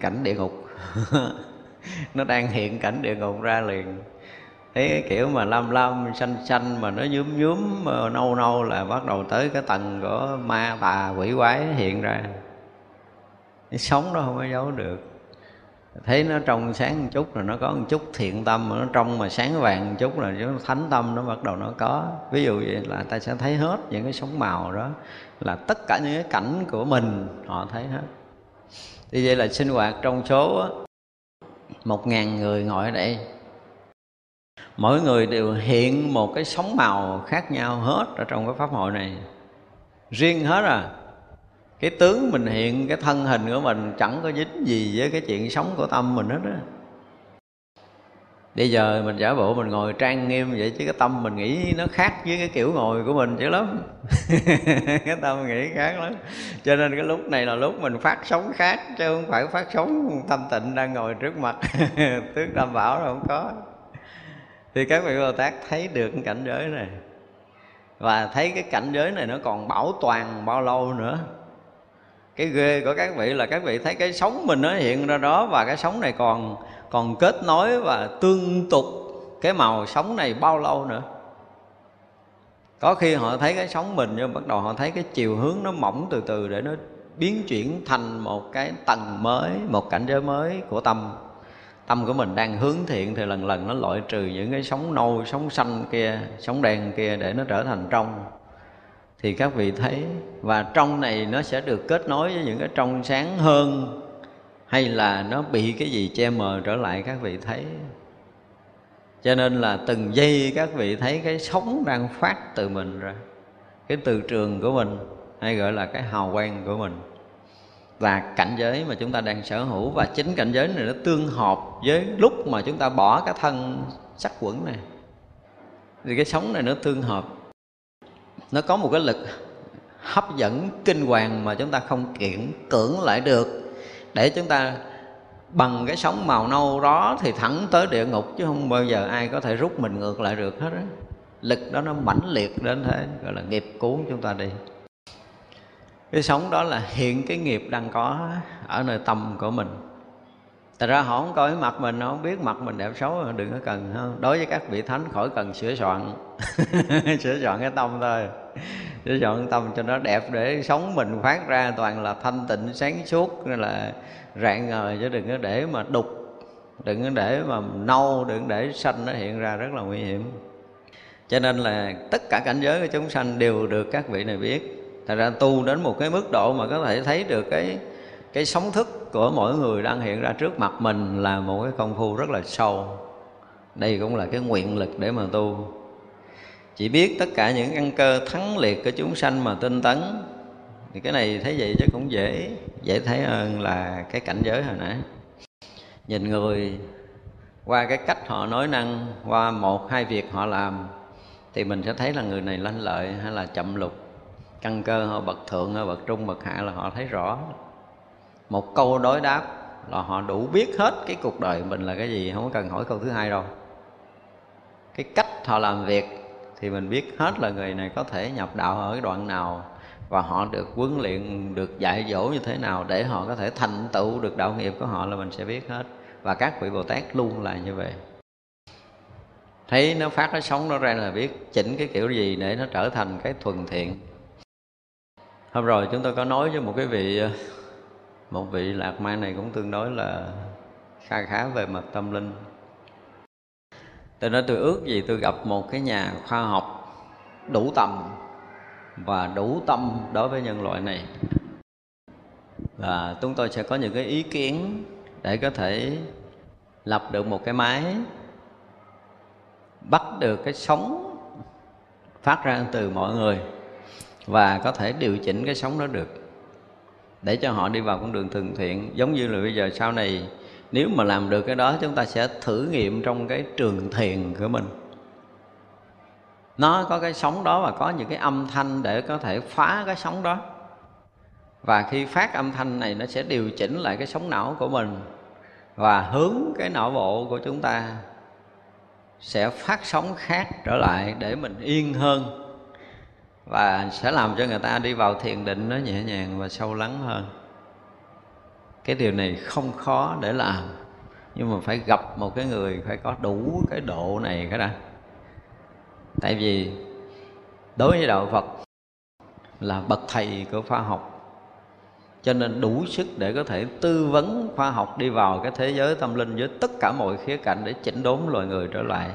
cảnh địa ngục. Nó đang hiện cảnh địa ngục ra liền. Thấy cái kiểu mà lam lam xanh xanh mà nó nhúm nhúm nâu nâu là bắt đầu tới cái tầng của ma tà quỷ quái hiện ra. Cái sóng đó không có giấu được. Thấy nó trong sáng một chút là nó có một chút thiện tâm, mà nó trong mà sáng vàng một chút là thánh tâm nó bắt đầu nó có. Ví dụ vậy là ta sẽ thấy hết những cái sóng màu đó, là tất cả những cái cảnh của mình họ thấy hết. Thì vậy là sinh hoạt trong số đó, một ngàn người ngồi ở đây, mỗi người đều hiện một cái sóng màu khác nhau hết ở trong cái pháp hội này, riêng hết à. Cái tướng mình hiện, cái thân hình của mình chẳng có dính gì với cái chuyện sống của tâm mình hết á. Bây giờ mình giả bộ mình ngồi trang nghiêm vậy, chứ cái tâm mình nghĩ nó khác với cái kiểu ngồi của mình dữ lắm. Cái tâm nghĩ khác lắm. Cho nên cái lúc này là lúc mình phát sóng khác, chứ không phải phát sóng tâm tịnh đang ngồi trước mặt. Tướng Tam Bảo là không có. Thì các vị Bồ Tát thấy được cảnh giới này. Và thấy cái cảnh giới này nó còn bảo toàn bao lâu nữa. Cái ghê của các vị là các vị thấy cái sóng mình nó hiện ra đó, và cái sóng này còn còn kết nối và tương tục cái màu sóng này bao lâu nữa. Có khi họ thấy cái sóng mình nhưng bắt đầu họ thấy cái chiều hướng nó mỏng từ từ để nó biến chuyển thành một cái tầng mới, một cảnh giới mới của tâm. Tâm của mình đang hướng thiện thì lần lần nó loại trừ những cái sóng nâu, sóng xanh kia, sóng đen kia để nó trở thành trong. Thì các vị thấy, và trong này nó sẽ được kết nối với những cái trong sáng hơn, hay là nó bị cái gì che mờ trở lại các vị thấy. Cho nên là từng giây các vị thấy cái sóng đang phát từ mình ra, cái từ trường của mình, hay gọi là cái hào quang của mình, là cảnh giới mà chúng ta đang sở hữu. Và chính cảnh giới này nó tương hợp với lúc mà chúng ta bỏ cái thân sắc quẩn này, thì cái sóng này nó tương hợp. Nó có một cái lực hấp dẫn kinh hoàng mà chúng ta không kiện cưỡng lại được, để chúng ta bằng cái sóng màu nâu đó thì thẳng tới địa ngục, chứ không bao giờ ai có thể rút mình ngược lại được hết đó. Lực đó nó mãnh liệt đến thế, gọi là nghiệp cuốn chúng ta đi. Cái sóng đó là hiện cái nghiệp đang có ở nơi tâm của mình. Thật ra họ không coi mặt mình, họ không biết mặt mình đẹp xấu, đừng có cần. Đối với các vị thánh khỏi cần sửa soạn. Sửa soạn cái tâm thôi, sửa soạn cái tâm cho nó đẹp, để sống mình phát ra toàn là thanh tịnh sáng suốt, nên là rạng ngời, chứ đừng có để mà đục, đừng có để mà nâu, đừng để xanh nó hiện ra, rất là nguy hiểm. Cho nên là tất cả cảnh giới của chúng sanh đều được các vị này biết. Thật ra tu đến một cái mức độ mà có thể thấy được cái cái sóng thức của mỗi người đang hiện ra trước mặt mình là một cái công phu rất là sâu. Đây cũng là cái nguyện lực để mà tu. Chỉ biết tất cả những căn cơ thắng liệt của chúng sanh mà tinh tấn. Thì cái này thấy vậy chứ cũng dễ, dễ thấy hơn là cái cảnh giới hồi nãy. Nhìn người qua cái cách họ nói năng, qua một hai việc họ làm, thì mình sẽ thấy là người này lanh lợi hay là chậm lục. Căn cơ họ bậc thượng, họ bậc trung, bậc hạ là họ thấy rõ. Một câu đối đáp là họ đủ biết hết cái cuộc đời mình là cái gì, không cần hỏi câu thứ hai đâu. Cái cách họ làm việc thì mình biết hết là người này có thể nhập đạo ở đoạn nào, và họ được huấn luyện, được dạy dỗ như thế nào để họ có thể thành tựu được đạo nghiệp của họ là mình sẽ biết hết. Và các vị Bồ Tát luôn là như vậy. Thấy nó phát nó sống nó ra là biết chỉnh cái kiểu gì để nó trở thành cái thuần thiện. Hôm rồi chúng tôi có nói với một cái vị... Một vị lạc ma này cũng tương đối là khá khá về mặt tâm linh. Tôi nói tôi ước gì tôi gặp một cái nhà khoa học đủ tầm và đủ tâm đối với nhân loại này. Và chúng tôi sẽ có những cái ý kiến để có thể lập được một cái máy bắt được cái sóng phát ra từ mọi người, và có thể điều chỉnh cái sóng đó được, để cho họ đi vào con đường thường thiện. Giống như là bây giờ sau này, nếu mà làm được cái đó, chúng ta sẽ thử nghiệm trong cái trường thiền của mình. nó có cái sóng đó và có những cái âm thanh để có thể phá cái sóng đó. Và khi phát âm thanh này nó sẽ điều chỉnh lại cái sóng não của mình, và hướng cái não bộ của chúng ta sẽ phát sóng khác trở lại để mình yên hơn, và sẽ làm cho người ta đi vào thiền định nó nhẹ nhàng và sâu lắng hơn. Cái điều này không khó để làm, nhưng mà phải gặp một cái người phải có đủ cái độ này cái đã. Tại vì đối với đạo Phật là bậc thầy của khoa học, cho nên đủ sức để có thể tư vấn khoa học đi vào cái thế giới tâm linh với tất cả mọi khía cạnh để chỉnh đốn loài người trở lại.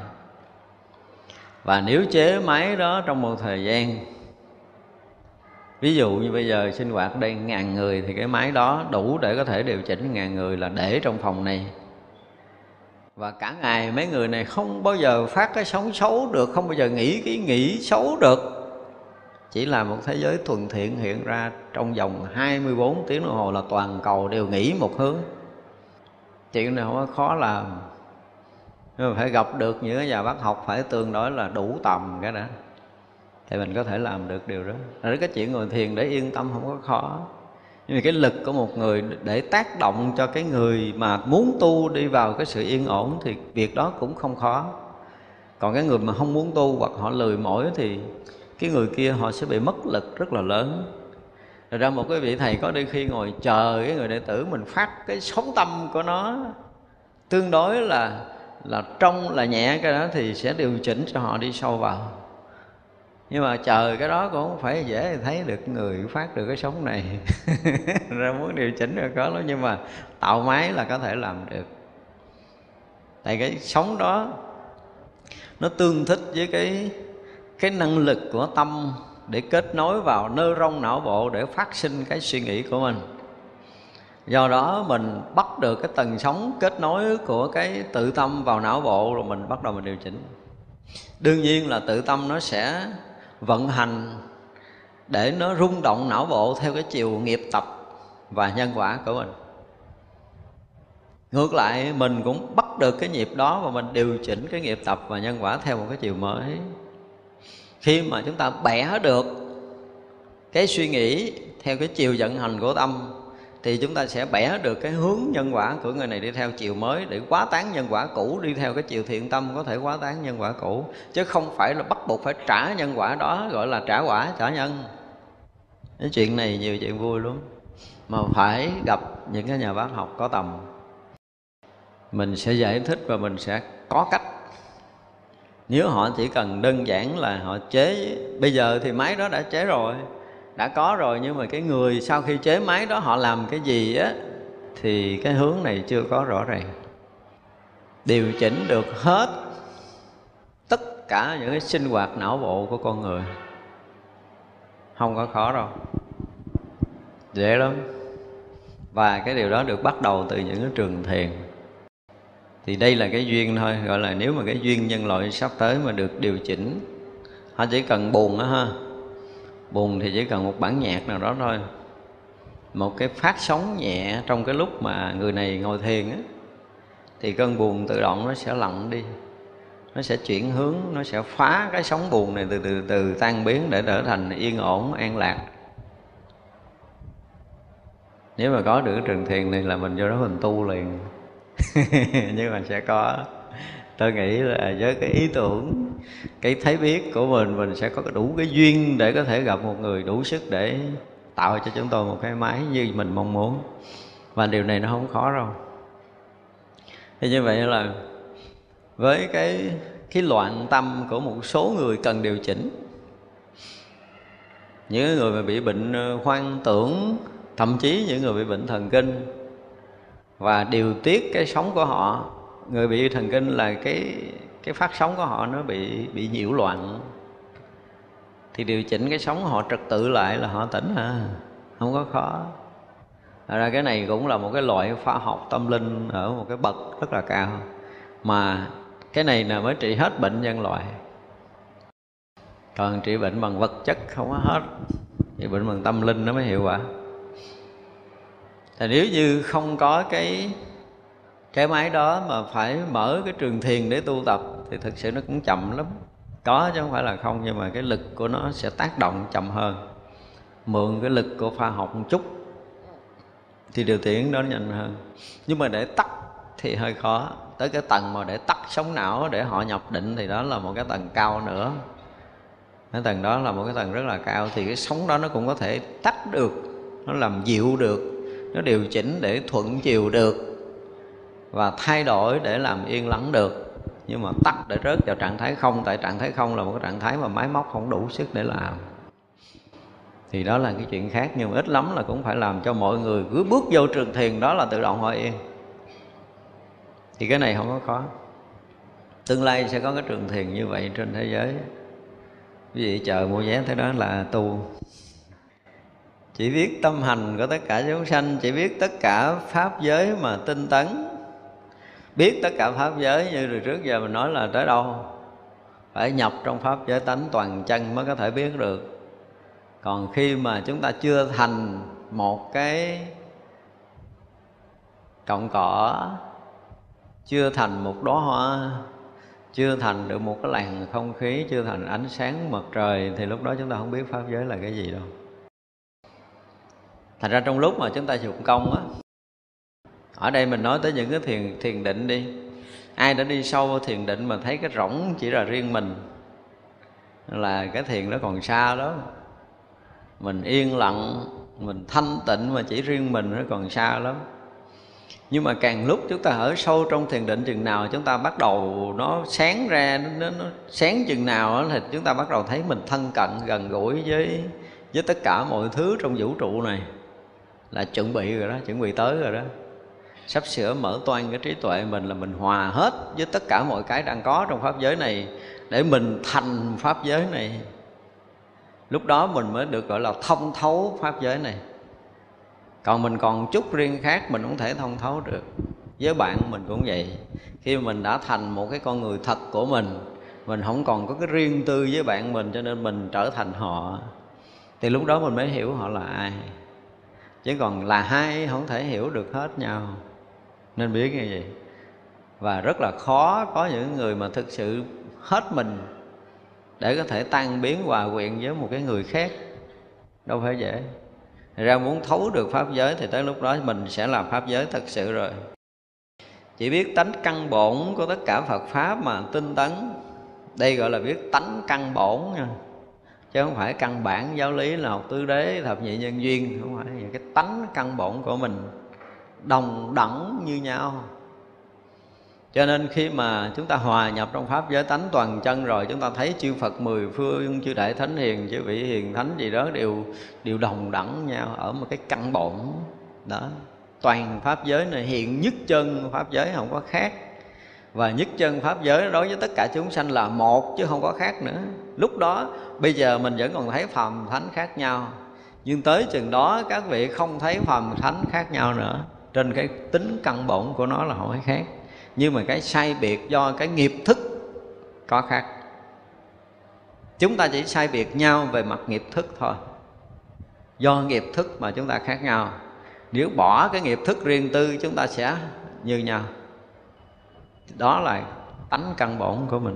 Và nếu chế máy đó trong một thời gian, ví dụ như bây giờ sinh hoạt đây ngàn người, thì cái máy đó đủ để có thể điều chỉnh ngàn người là để trong phòng này. Và cả ngày mấy người này không bao giờ phát cái sóng xấu được, không bao giờ nghĩ cái nghĩ xấu được. Chỉ là một thế giới thuần thiện hiện ra trong vòng hai mươi bốn tiếng đồng hồ là toàn cầu đều nghĩ một hướng. Chuyện này không có khó làm, nhưng mà phải gặp được những cái nhà bác học phải tương đối là đủ tầm cái đã, thì mình có thể làm được điều đó. Rồi cái chuyện ngồi thiền để yên tâm không có khó, nhưng mà cái lực của một người để tác động cho cái người mà muốn tu đi vào cái sự yên ổn thì việc đó cũng không khó. Còn cái người mà không muốn tu hoặc họ lười mỏi thì cái người kia họ sẽ bị mất lực rất là lớn. Rồi ra một cái vị thầy có đôi khi ngồi chờ cái người đệ tử mình phát cái sóng tâm của nó tương đối là là trong là nhẹ cái đó thì sẽ điều chỉnh cho họ đi sâu vào. Nhưng mà chờ cái đó cũng không phải dễ thấy được người phát được cái sóng này. Ra muốn điều chỉnh được có lắm, nhưng mà tạo máy là có thể làm được. Tại cái sóng đó nó tương thích với cái cái năng lực của tâm để kết nối vào nơ rong não bộ để phát sinh cái suy nghĩ của mình. Do đó mình bắt được cái tần sóng kết nối của cái tự tâm vào não bộ, rồi mình bắt đầu mình điều chỉnh. Đương nhiên là tự tâm nó sẽ vận hành để nó rung động não bộ theo cái chiều nghiệp tập và nhân quả của mình. Ngược lại mình cũng bắt được cái nhịp đó và mình điều chỉnh cái nghiệp tập và nhân quả theo một cái chiều mới. Khi mà chúng ta bẻ được cái suy nghĩ theo cái chiều vận hành của tâm thì chúng ta sẽ bẻ được cái hướng nhân quả của người này đi theo chiều mới, để quá tán nhân quả cũ đi theo cái chiều thiện tâm có thể quá tán nhân quả cũ, chứ không phải là bắt buộc phải trả nhân quả đó, gọi là trả quả trả nhân. Cái chuyện này nhiều chuyện vui lắm, mà phải gặp những cái nhà bác học có tầm, mình sẽ giải thích và mình sẽ có cách. Nếu họ chỉ cần đơn giản là họ chế, bây giờ thì máy đó đã chế rồi, đã có rồi, nhưng mà cái người sau khi chế máy đó họ làm cái gì á thì cái hướng này chưa có rõ ràng. Điều chỉnh được hết tất cả những cái sinh hoạt não bộ của con người không có khó đâu, dễ lắm. Và cái điều đó được bắt đầu từ những cái trường thiền. Thì đây là cái duyên thôi, gọi là nếu mà cái duyên nhân loại sắp tới mà được điều chỉnh. Họ chỉ cần buồn đó ha, buồn thì chỉ cần một bản nhạc nào đó thôi, một cái phát sóng nhẹ trong cái lúc mà người này ngồi thiền á, thì cơn buồn tự động nó sẽ lặng đi, nó sẽ chuyển hướng, nó sẽ phá cái sóng buồn này từ từ từ tan biến để trở thành yên ổn, an lạc. Nếu mà có được trường thiền này là mình vô đó mình tu liền. Nhưng mà sẽ có, tôi nghĩ là với cái ý tưởng, cái thấy biết của mình, mình sẽ có đủ cái duyên để có thể gặp một người đủ sức để tạo cho chúng tôi một cái máy như mình mong muốn. Và điều này nó không khó đâu. Thế như vậy là với cái, cái loạn tâm của một số người cần điều chỉnh, những người mà bị bệnh hoang tưởng, thậm chí những người bị bệnh thần kinh, và điều tiết cái sóng của họ. Người bị thần kinh là cái cái phát sóng của họ nó bị bị nhiễu loạn, thì điều chỉnh cái sóng họ trật tự lại là họ tỉnh à, không có khó. Thật ra cái này cũng là một cái loại khoa học tâm linh ở một cái bậc rất là cao, mà cái này là mới trị hết bệnh nhân loại. Còn trị bệnh bằng vật chất không có hết, trị bệnh bằng tâm linh nó mới hiệu quả. Thì nếu như không có cái cái máy đó mà phải mở cái trường thiền để tu tập thì thực sự nó cũng chậm lắm. Có chứ không phải là không, nhưng mà cái lực của nó sẽ tác động chậm hơn. Mượn cái lực của khoa học một chút thì điều tiễn nó nhanh hơn. Nhưng mà để tắt thì hơi khó. Tới cái tầng mà để tắt sóng não, để họ nhập định thì đó là một cái tầng cao nữa. Cái tầng đó là một cái tầng rất là cao. Thì cái sóng đó nó cũng có thể tắt được, nó làm dịu được, nó điều chỉnh để thuận chiều được, và thay đổi để làm yên lắng được. Nhưng mà tắt để rớt vào trạng thái không. Tại trạng thái không là một cái trạng thái mà máy móc không đủ sức để làm, thì đó là cái chuyện khác. Nhưng ít lắm là cũng phải làm cho mọi người cứ bước vô trường thiền đó là tự động họ yên. Thì cái này không có khó. Tương lai sẽ có cái trường thiền như vậy trên thế giới. Quý vị chờ mua vé thế đó là tu. Chỉ biết tâm hành của tất cả chúng sanh, chỉ biết tất cả pháp giới mà tinh tấn. Biết tất cả pháp giới như từ trước giờ mình nói là tới đâu? Phải nhập trong pháp giới tánh toàn chân mới có thể biết được. Còn khi mà chúng ta chưa thành một cái cọng cỏ, chưa thành một đóa hoa, chưa thành được một cái làn không khí, chưa thành ánh sáng mặt trời, thì lúc đó chúng ta không biết pháp giới là cái gì đâu. Thành ra trong lúc mà chúng ta dụng công á, ở đây mình nói tới những cái thiền, thiền định đi. Ai đã đi sâu vào thiền định mà thấy cái rỗng chỉ là riêng mình, là cái thiền nó còn xa đó. Mình yên lặng, mình thanh tịnh mà chỉ riêng mình nó còn xa lắm. Nhưng mà càng lúc chúng ta ở sâu trong thiền định chừng nào, chúng ta bắt đầu nó sáng ra, nó, nó sáng chừng nào thì chúng ta bắt đầu thấy mình thân cận, gần gũi với, với tất cả mọi thứ trong vũ trụ này. Là chuẩn bị rồi đó, chuẩn bị tới rồi đó. Sắp sửa mở toang cái trí tuệ mình là mình hòa hết với tất cả mọi cái đang có trong pháp giới này, để mình thành pháp giới này. Lúc đó mình mới được gọi là thông thấu pháp giới này. Còn mình còn chút riêng khác mình không thể thông thấu được. Với bạn mình cũng vậy. Khi mình đã thành một cái con người thật của mình, mình không còn có cái riêng tư với bạn mình, cho nên mình trở thành họ. Thì lúc đó mình mới hiểu họ là ai. Chứ còn là hai không thể hiểu được hết nhau. Nên biết như vậy. Và rất là khó có những người mà thực sự hết mình để có thể tan biến hòa quyện với một cái người khác. Đâu phải dễ. Thật ra muốn thấu được pháp giới thì tới lúc đó mình sẽ là pháp giới thật sự rồi. Chỉ biết tánh căn bổn của tất cả Phật Pháp mà tinh tấn. Đây gọi là biết tánh căn bổn nha, chứ không phải căn bản giáo lý là học tứ đế, thập nhị nhân duyên. Không phải vậy. Cái tánh căn bổn của mình đồng đẳng như nhau. Cho nên khi mà chúng ta hòa nhập trong pháp giới tánh toàn chân rồi, chúng ta thấy chư Phật mười phương, chư Đại Thánh Hiền, chư Vị Hiền Thánh gì đó đều đều đồng đẳng nhau ở một cái căn bổn đó. Toàn pháp giới này hiện nhất chân pháp giới, không có khác. Và nhất chân pháp giới đối với tất cả chúng sanh là một chứ không có khác nữa. Lúc đó bây giờ mình vẫn còn thấy phàm thánh khác nhau, nhưng tới chừng đó các vị không thấy phàm thánh khác nhau nữa. Trên cái tính căn bổn của nó là không phải khác, nhưng mà cái sai biệt do cái nghiệp thức có khác. Chúng ta chỉ sai biệt nhau về mặt nghiệp thức thôi. Do nghiệp thức mà chúng ta khác nhau. Nếu bỏ cái nghiệp thức riêng tư chúng ta sẽ như nhau. Đó là tánh căn bổn của mình.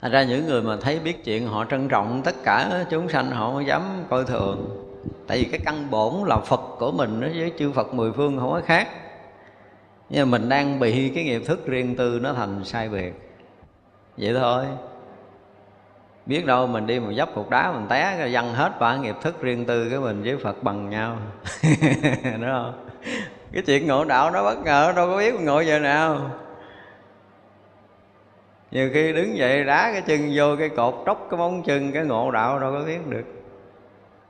Thành ra những người mà thấy biết chuyện họ trân trọng tất cả chúng sanh, họ không dám coi thường. Tại vì cái căn bổn là Phật của mình nó với chư Phật mười phương không có khác. Nhưng mình đang bị cái nghiệp thức riêng tư nó thành sai biệt. Vậy thôi. Biết đâu mình đi mà dấp cục đá, mình té rồi văng hết và nghiệp thức riêng tư của mình với Phật bằng nhau. Đúng không? Cái chuyện ngộ đạo nó bất ngờ, đâu có biết ngộ giờ nào. Nhiều khi đứng dậy đá cái chân vô cái cột, tróc cái móng chân, cái ngộ đạo đâu có biết được.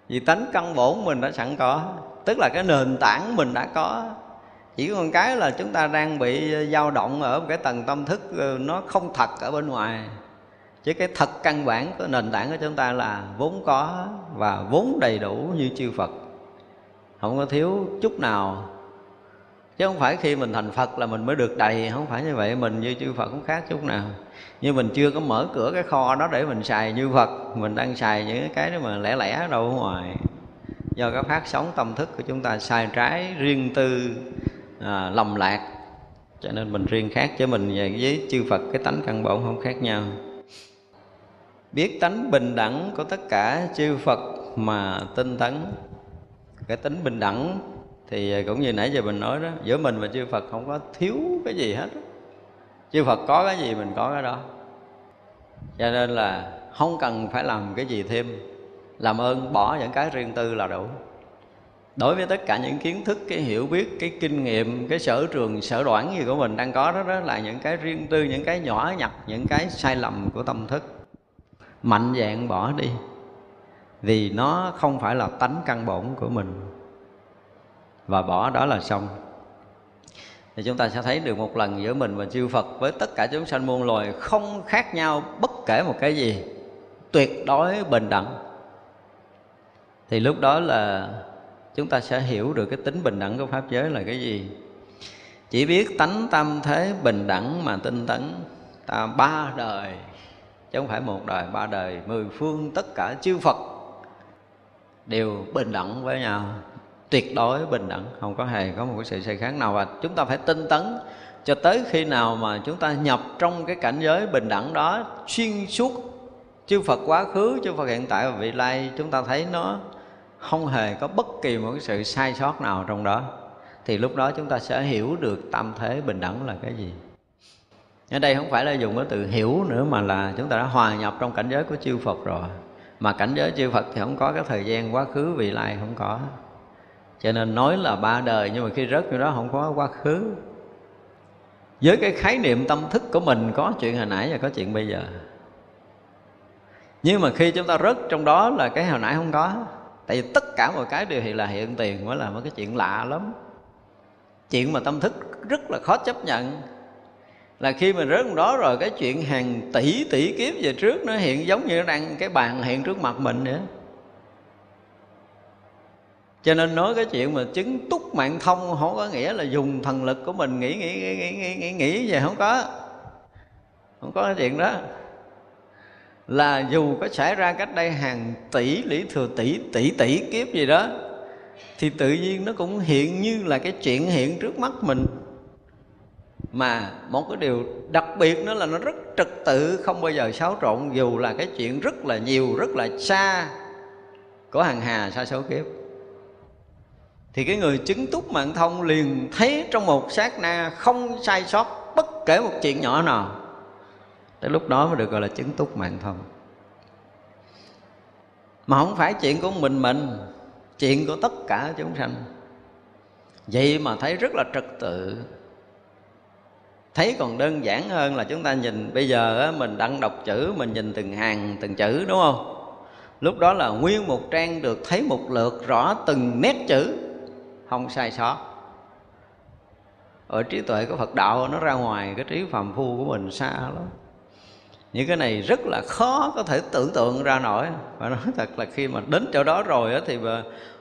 Vì tánh căn bổn mình đã sẵn có, tức là cái nền tảng mình đã có. Chỉ còn cái là chúng ta đang bị dao động ở một cái tầng tâm thức nó không thật ở bên ngoài. Chứ cái thật căn bản của nền tảng của chúng ta là vốn có và vốn đầy đủ như chư Phật. Không có thiếu chút nào. Chứ không phải khi mình thành Phật là mình mới được đầy, không phải như vậy. Mình như chư Phật cũng khác chút nào. Nhưng mình chưa có mở cửa cái kho đó để mình xài như Phật. Mình đang xài những cái đó mà lẻ lẻ đâu ở ngoài. Do cái phát sóng tâm thức của chúng ta sai trái, riêng tư, À, lầm lạc, cho nên mình riêng khác. Chứ mình với chư Phật cái tánh căn bổn không khác nhau. biết tánh bình đẳng của tất cả chư Phật mà tinh tấn. Cái tính bình đẳng thì cũng như nãy giờ mình nói đó, giữa mình và chư Phật không có thiếu cái gì hết. Chư Phật có cái gì mình có cái đó. Cho nên là không cần phải làm cái gì thêm. Làm ơn bỏ những cái riêng tư là đủ. Đối với tất cả những kiến thức, cái hiểu biết, cái kinh nghiệm, cái sở trường, sở đoản gì của mình đang có đó, đó là những cái riêng tư, những cái nhỏ nhặt, những cái sai lầm của tâm thức. Mạnh dạn bỏ đi, vì nó không phải là tánh căn bổn của mình. Và bỏ đó là xong. Thì chúng ta sẽ thấy được một lần giữa mình và chư Phật với tất cả chúng sanh muôn loài không khác nhau bất kể một cái gì, tuyệt đối bình đẳng. Thì lúc đó là chúng ta sẽ hiểu được cái tính bình đẳng của Pháp giới là cái gì. Chỉ biết tánh tam thế bình đẳng mà tinh tấn, ta ba đời, chứ không phải một đời, ba đời, mười phương tất cả chư Phật đều bình đẳng với nhau, tuyệt đối bình đẳng, không có hề có một cái sự sai khác nào. Và chúng ta phải tinh tấn cho tới khi nào mà chúng ta nhập trong cái cảnh giới bình đẳng đó xuyên suốt. Chư Phật quá khứ, chư Phật hiện tại và vị lai, chúng ta thấy nó không hề có bất kỳ một cái sự sai sót nào trong đó. Thì lúc đó chúng ta sẽ hiểu được tam thế bình đẳng là cái gì. Ở đây không phải là dùng cái từ hiểu nữa, mà là chúng ta đã hòa nhập trong cảnh giới của chư Phật rồi. Mà cảnh giới chư Phật thì không có cái thời gian quá khứ, vị lai không có. Cho nên nói là ba đời, nhưng mà khi rớt như đó không có quá khứ. Với cái khái niệm tâm thức của mình có chuyện hồi nãy và có chuyện bây giờ. Nhưng mà khi chúng ta rớt trong đó là cái hồi nãy không có. Tại vì tất cả mọi cái đều hiện là hiện tiền, mới là một cái chuyện lạ lắm. Chuyện mà tâm thức rất là khó chấp nhận là khi mình rớt trong đó rồi, cái chuyện hàng tỷ tỷ kiếp về trước nó hiện giống như đang cái bàn hiện trước mặt mình nữa. Cho nên nói cái chuyện mà chứng túc mạng thông không có nghĩa là dùng thần lực của mình nghĩ nghĩ nghĩ nghĩ nghĩ nghĩ, nghĩ về, không có. Không có cái chuyện đó. Là dù có xảy ra cách đây hàng tỷ, lý thừa tỷ, tỷ tỷ kiếp gì đó, thì tự nhiên nó cũng hiện như là cái chuyện hiện trước mắt mình. Mà một cái điều đặc biệt nữa là nó rất trật tự, không bao giờ xáo trộn, dù là cái chuyện rất là nhiều, rất là xa, có hàng hà sa số kiếp. Thì cái người chứng túc mạng thông liền thấy trong một sát na không sai sót bất kể một chuyện nhỏ nào. Tới lúc đó mới được gọi là chứng túc mạng thông. Mà không phải chuyện của mình mình, chuyện của tất cả chúng sanh. Vậy mà thấy rất là trật tự. Thấy còn đơn giản hơn là chúng ta nhìn bây giờ á, mình đang đọc chữ, mình nhìn từng hàng từng chữ, đúng không? Lúc đó là nguyên một trang được thấy một lượt rõ từng nét chữ, không sai sót. Ở trí tuệ của Phật đạo nó ra ngoài cái trí phàm phu của mình xa lắm. Những cái này rất là khó có thể tưởng tượng ra nổi. Và nói thật là khi mà đến chỗ đó rồi á, thì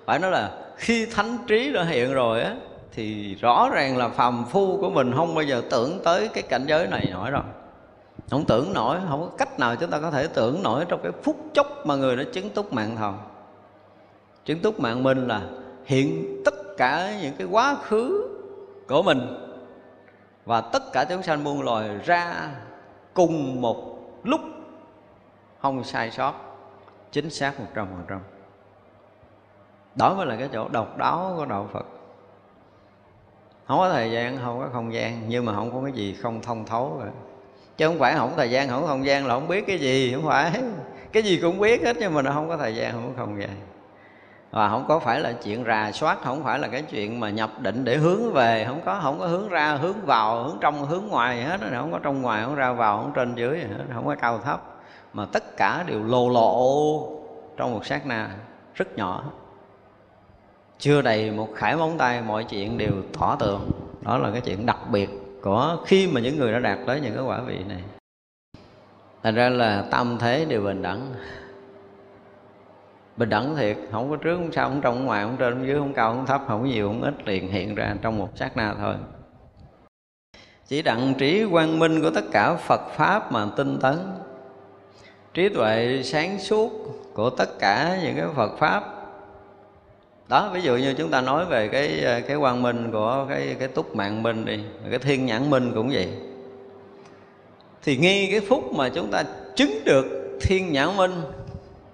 phải nói là khi thánh trí đã hiện rồi á, thì rõ ràng là phàm phu của mình không bao giờ tưởng tới cái cảnh giới này nổi rồi. Không tưởng nổi, không có cách nào chúng ta có thể tưởng nổi trong cái phút chốc mà người đó chứng túc mạng thông. Chứng túc mạng minh là hiện tất cả những cái quá khứ của mình và tất cả chúng sanh muôn loài ra cùng một lúc, không sai sót, chính xác một trăm phần trăm. Đó mới là cái chỗ độc đáo của đạo Phật. Không có thời gian, không có không gian, nhưng mà không có cái gì không thông thấu rồi. Chứ không phải không có thời gian, không có không gian là không biết cái gì, không phải. Cái gì cũng biết hết, nhưng mà nó không có thời gian, không có không gian. Và không có phải là chuyện rà soát, không phải là cái chuyện mà nhập định để hướng về. Không có không có hướng ra, hướng vào, hướng trong, hướng ngoài hết. Không có trong ngoài, không ra vào, không trên dưới hết. Không có cao thấp. Mà tất cả đều lồ lộ trong một sát na rất nhỏ. Chưa đầy một khải móng tay, mọi chuyện đều tỏ tường. Đó là cái chuyện đặc biệt của khi mà những người đã đạt tới những cái quả vị này. Thành ra là tam thế đều bình đẳng. Bình đẳng thiệt, không có trước, không sau, không trong, không ngoài, không trên, không dưới, không cao, không thấp, không nhiều, không ít, liền hiện ra trong một sát na thôi. Chỉ đặng trí quang minh của tất cả Phật Pháp mà tinh tấn. Trí tuệ sáng suốt của tất cả những cái Phật Pháp. Đó, ví dụ như chúng ta nói về cái cái quang minh của cái cái túc mạng minh đi, cái thiên nhãn minh cũng vậy. Thì ngay cái phút mà chúng ta chứng được thiên nhã minh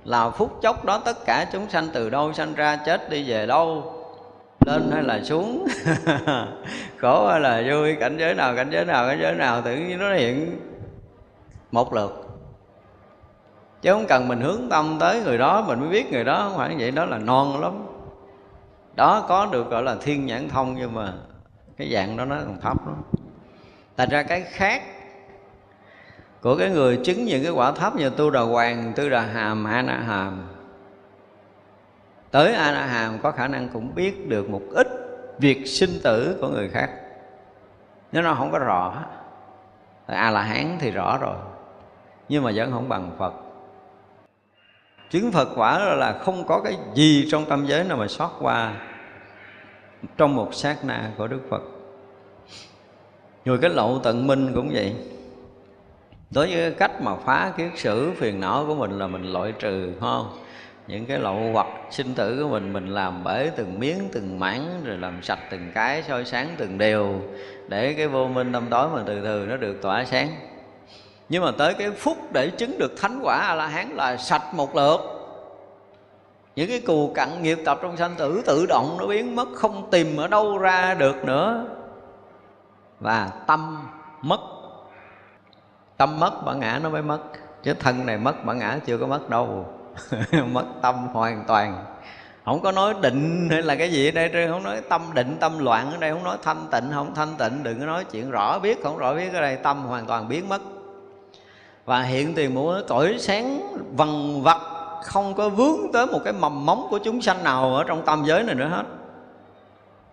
là phút chốc đó tất cả chúng sanh từ đâu sanh ra, chết đi về đâu, lên hay là xuống, khổ hay là vui, cảnh giới nào, cảnh giới nào, cảnh giới nào, tự nhiên nó hiện một lượt. Chứ không cần mình hướng tâm tới người đó mình mới biết người đó không phải như vậy, đó là non lắm. Đó có được gọi là thiên nhãn thông, nhưng mà cái dạng đó nó còn thấp lắm. Thành ra cái khác của cái người chứng những cái quả thấp như Tu Đà Hoàng, Tu Đà Hàm, A Na Hàm, tới A Na Hàm có khả năng cũng biết được một ít việc sinh tử của người khác, nếu nó không có rõ. A La Hán thì rõ rồi, nhưng mà vẫn không bằng Phật. Chứng Phật quả là không có cái gì trong tâm giới nào mà sót qua trong một sát na của Đức Phật. Người cái lộ tận minh cũng vậy. Đối với cái cách mà phá kiết sử phiền não của mình là mình loại trừ không? Những cái lậu hoặc sinh tử của mình, mình làm bể từng miếng, từng mảng, rồi làm sạch từng cái, soi sáng từng điều, để cái vô minh tâm tối mà từ từ nó được tỏa sáng. Nhưng mà tới cái phút để chứng được thánh quả A-la-hán là sạch một lượt. Những cái cù cặn nghiệp tập trong sanh tử tự động nó biến mất, không tìm ở đâu ra được nữa. Và tâm mất. Tâm mất bản ngã nó mới mất, chứ thân này mất bản ngã chưa có mất đâu. Mất tâm hoàn toàn. Không có nói định hay là cái gì ở đây, không nói tâm định, tâm loạn ở đây, không nói thanh tịnh, không thanh tịnh. Đừng có nói chuyện rõ biết, không rõ biết ở đây, tâm hoàn toàn biến mất. Và hiện tiền mũi cõi sáng vằn vặt, không có vướng tới một cái mầm móng của chúng sanh nào ở trong tam giới này nữa hết.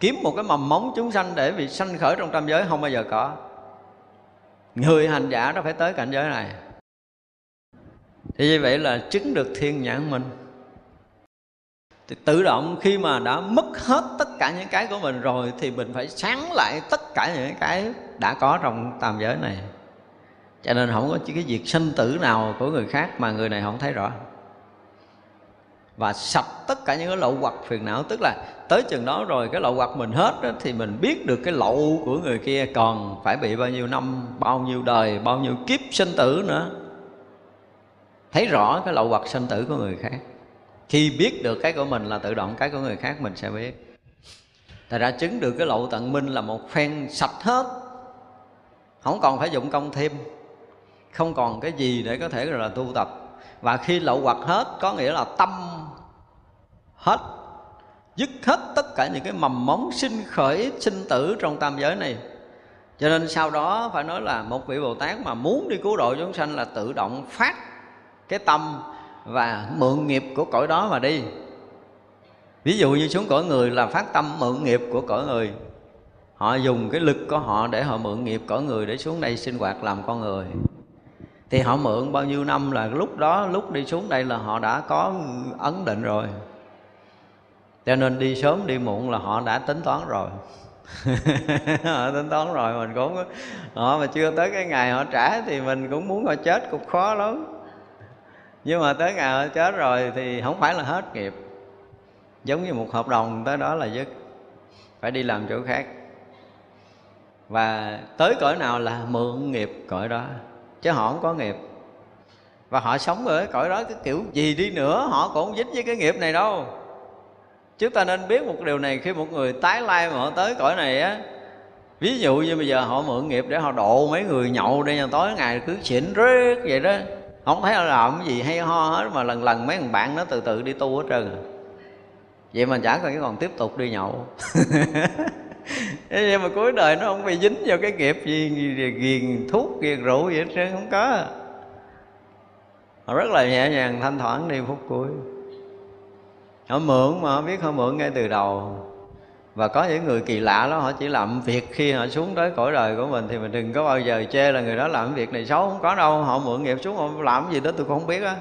Kiếm một cái mầm móng chúng sanh để bị sanh khởi trong tam giới không bao giờ có. Người hành giả nó phải tới cảnh giới này. Thì như vậy là chứng được thiên nhãn minh. Thì tự động khi mà đã mất hết tất cả những cái của mình rồi thì mình phải sáng lại tất cả những cái đã có trong tam giới này. Cho nên không có cái việc sinh tử nào của người khác mà người này không thấy rõ. Và sạch tất cả những cái lậu hoặc phiền não. Tức là tới chừng đó rồi cái lậu hoặc mình hết đó, thì mình biết được cái lậu của người kia còn phải bị bao nhiêu năm, bao nhiêu đời, bao nhiêu kiếp sinh tử nữa. Thấy rõ cái lậu hoặc sinh tử của người khác. Khi biết được cái của mình là tự động cái của người khác mình sẽ biết. Thật ra chứng được cái lậu tận minh là một phen sạch hết. Không còn phải dụng công thêm, không còn cái gì để có thể là tu tập. Và khi lậu hoặc hết có nghĩa là tâm hết, dứt hết tất cả những cái mầm móng sinh khởi sinh tử trong tam giới này. Cho nên sau đó phải nói là một vị Bồ Tát mà muốn đi cứu độ chúng sanh là tự động phát cái tâm và mượn nghiệp của cõi đó mà đi. Ví dụ như xuống cõi người là phát tâm mượn nghiệp của cõi người. Họ dùng cái lực của họ để họ mượn nghiệp cõi người để xuống đây sinh hoạt làm con người. Thì họ mượn bao nhiêu năm là lúc đó, lúc đi xuống đây là họ đã có ấn định rồi. Cho nên đi sớm đi muộn là họ đã tính toán rồi. Họ tính toán rồi, mình cũng họ mà chưa tới cái ngày họ trả thì mình cũng muốn họ chết cũng khó lắm. Nhưng mà tới ngày họ chết rồi thì không phải là hết nghiệp. Giống như một hợp đồng tới đó là dứt, phải đi làm chỗ khác. Và tới cõi nào là mượn nghiệp cõi đó, chứ họ không có nghiệp. Và họ sống ở cõi đó cái kiểu gì đi nữa họ cũng không dính với cái nghiệp này đâu. Chúng ta nên biết một điều này khi một người tái lai mà họ tới cõi này á. Ví dụ như bây giờ họ mượn nghiệp để họ độ mấy người nhậu đi, tối ngày cứ xỉn rết vậy đó, không thấy họ làm cái gì hay ho hết, mà lần lần mấy thằng bạn nó từ từ đi tu hết trơn. Vậy mà chả còn, còn tiếp tục đi nhậu. Nhưng mà cuối đời nó không bị dính vào cái nghiệp gì, ghiền thuốc, ghiền rượu gì hết trơn, không có. Họ rất là nhẹ nhàng, thanh thoảng đi phút cuối. Họ mượn mà họ biết họ mượn ngay từ đầu. Và có những người kỳ lạ đó, họ chỉ làm việc khi họ xuống tới cõi đời của mình. Thì mình đừng có bao giờ chê là người đó làm việc này xấu, không có đâu. Họ mượn nghiệp xuống, họ làm gì đó tôi cũng không biết á.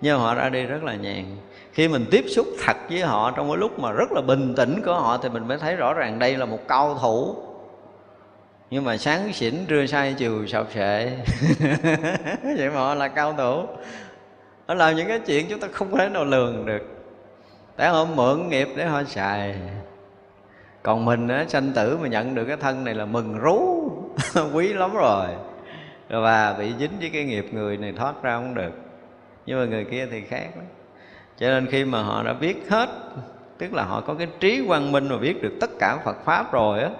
Nhưng họ ra đi rất là nhàn. Khi mình tiếp xúc thật với họ trong cái lúc mà rất là bình tĩnh của họ thì mình mới thấy rõ ràng đây là một cao thủ. Nhưng mà sáng xỉn, trưa say, chiều sập sệ. Vậy mà họ là cao thủ. Họ làm những cái chuyện chúng ta không thể nào lường được. Tại họ mượn nghiệp để họ xài. Còn mình á, sanh tử mà nhận được cái thân này là mừng rú. Quý lắm rồi. Và bị dính với cái nghiệp người này thoát ra không được. nhưng mà người kia thì khác đó. Cho nên khi mà họ đã biết hết, tức là họ có cái trí quang minh mà biết được tất cả Phật Pháp rồi á,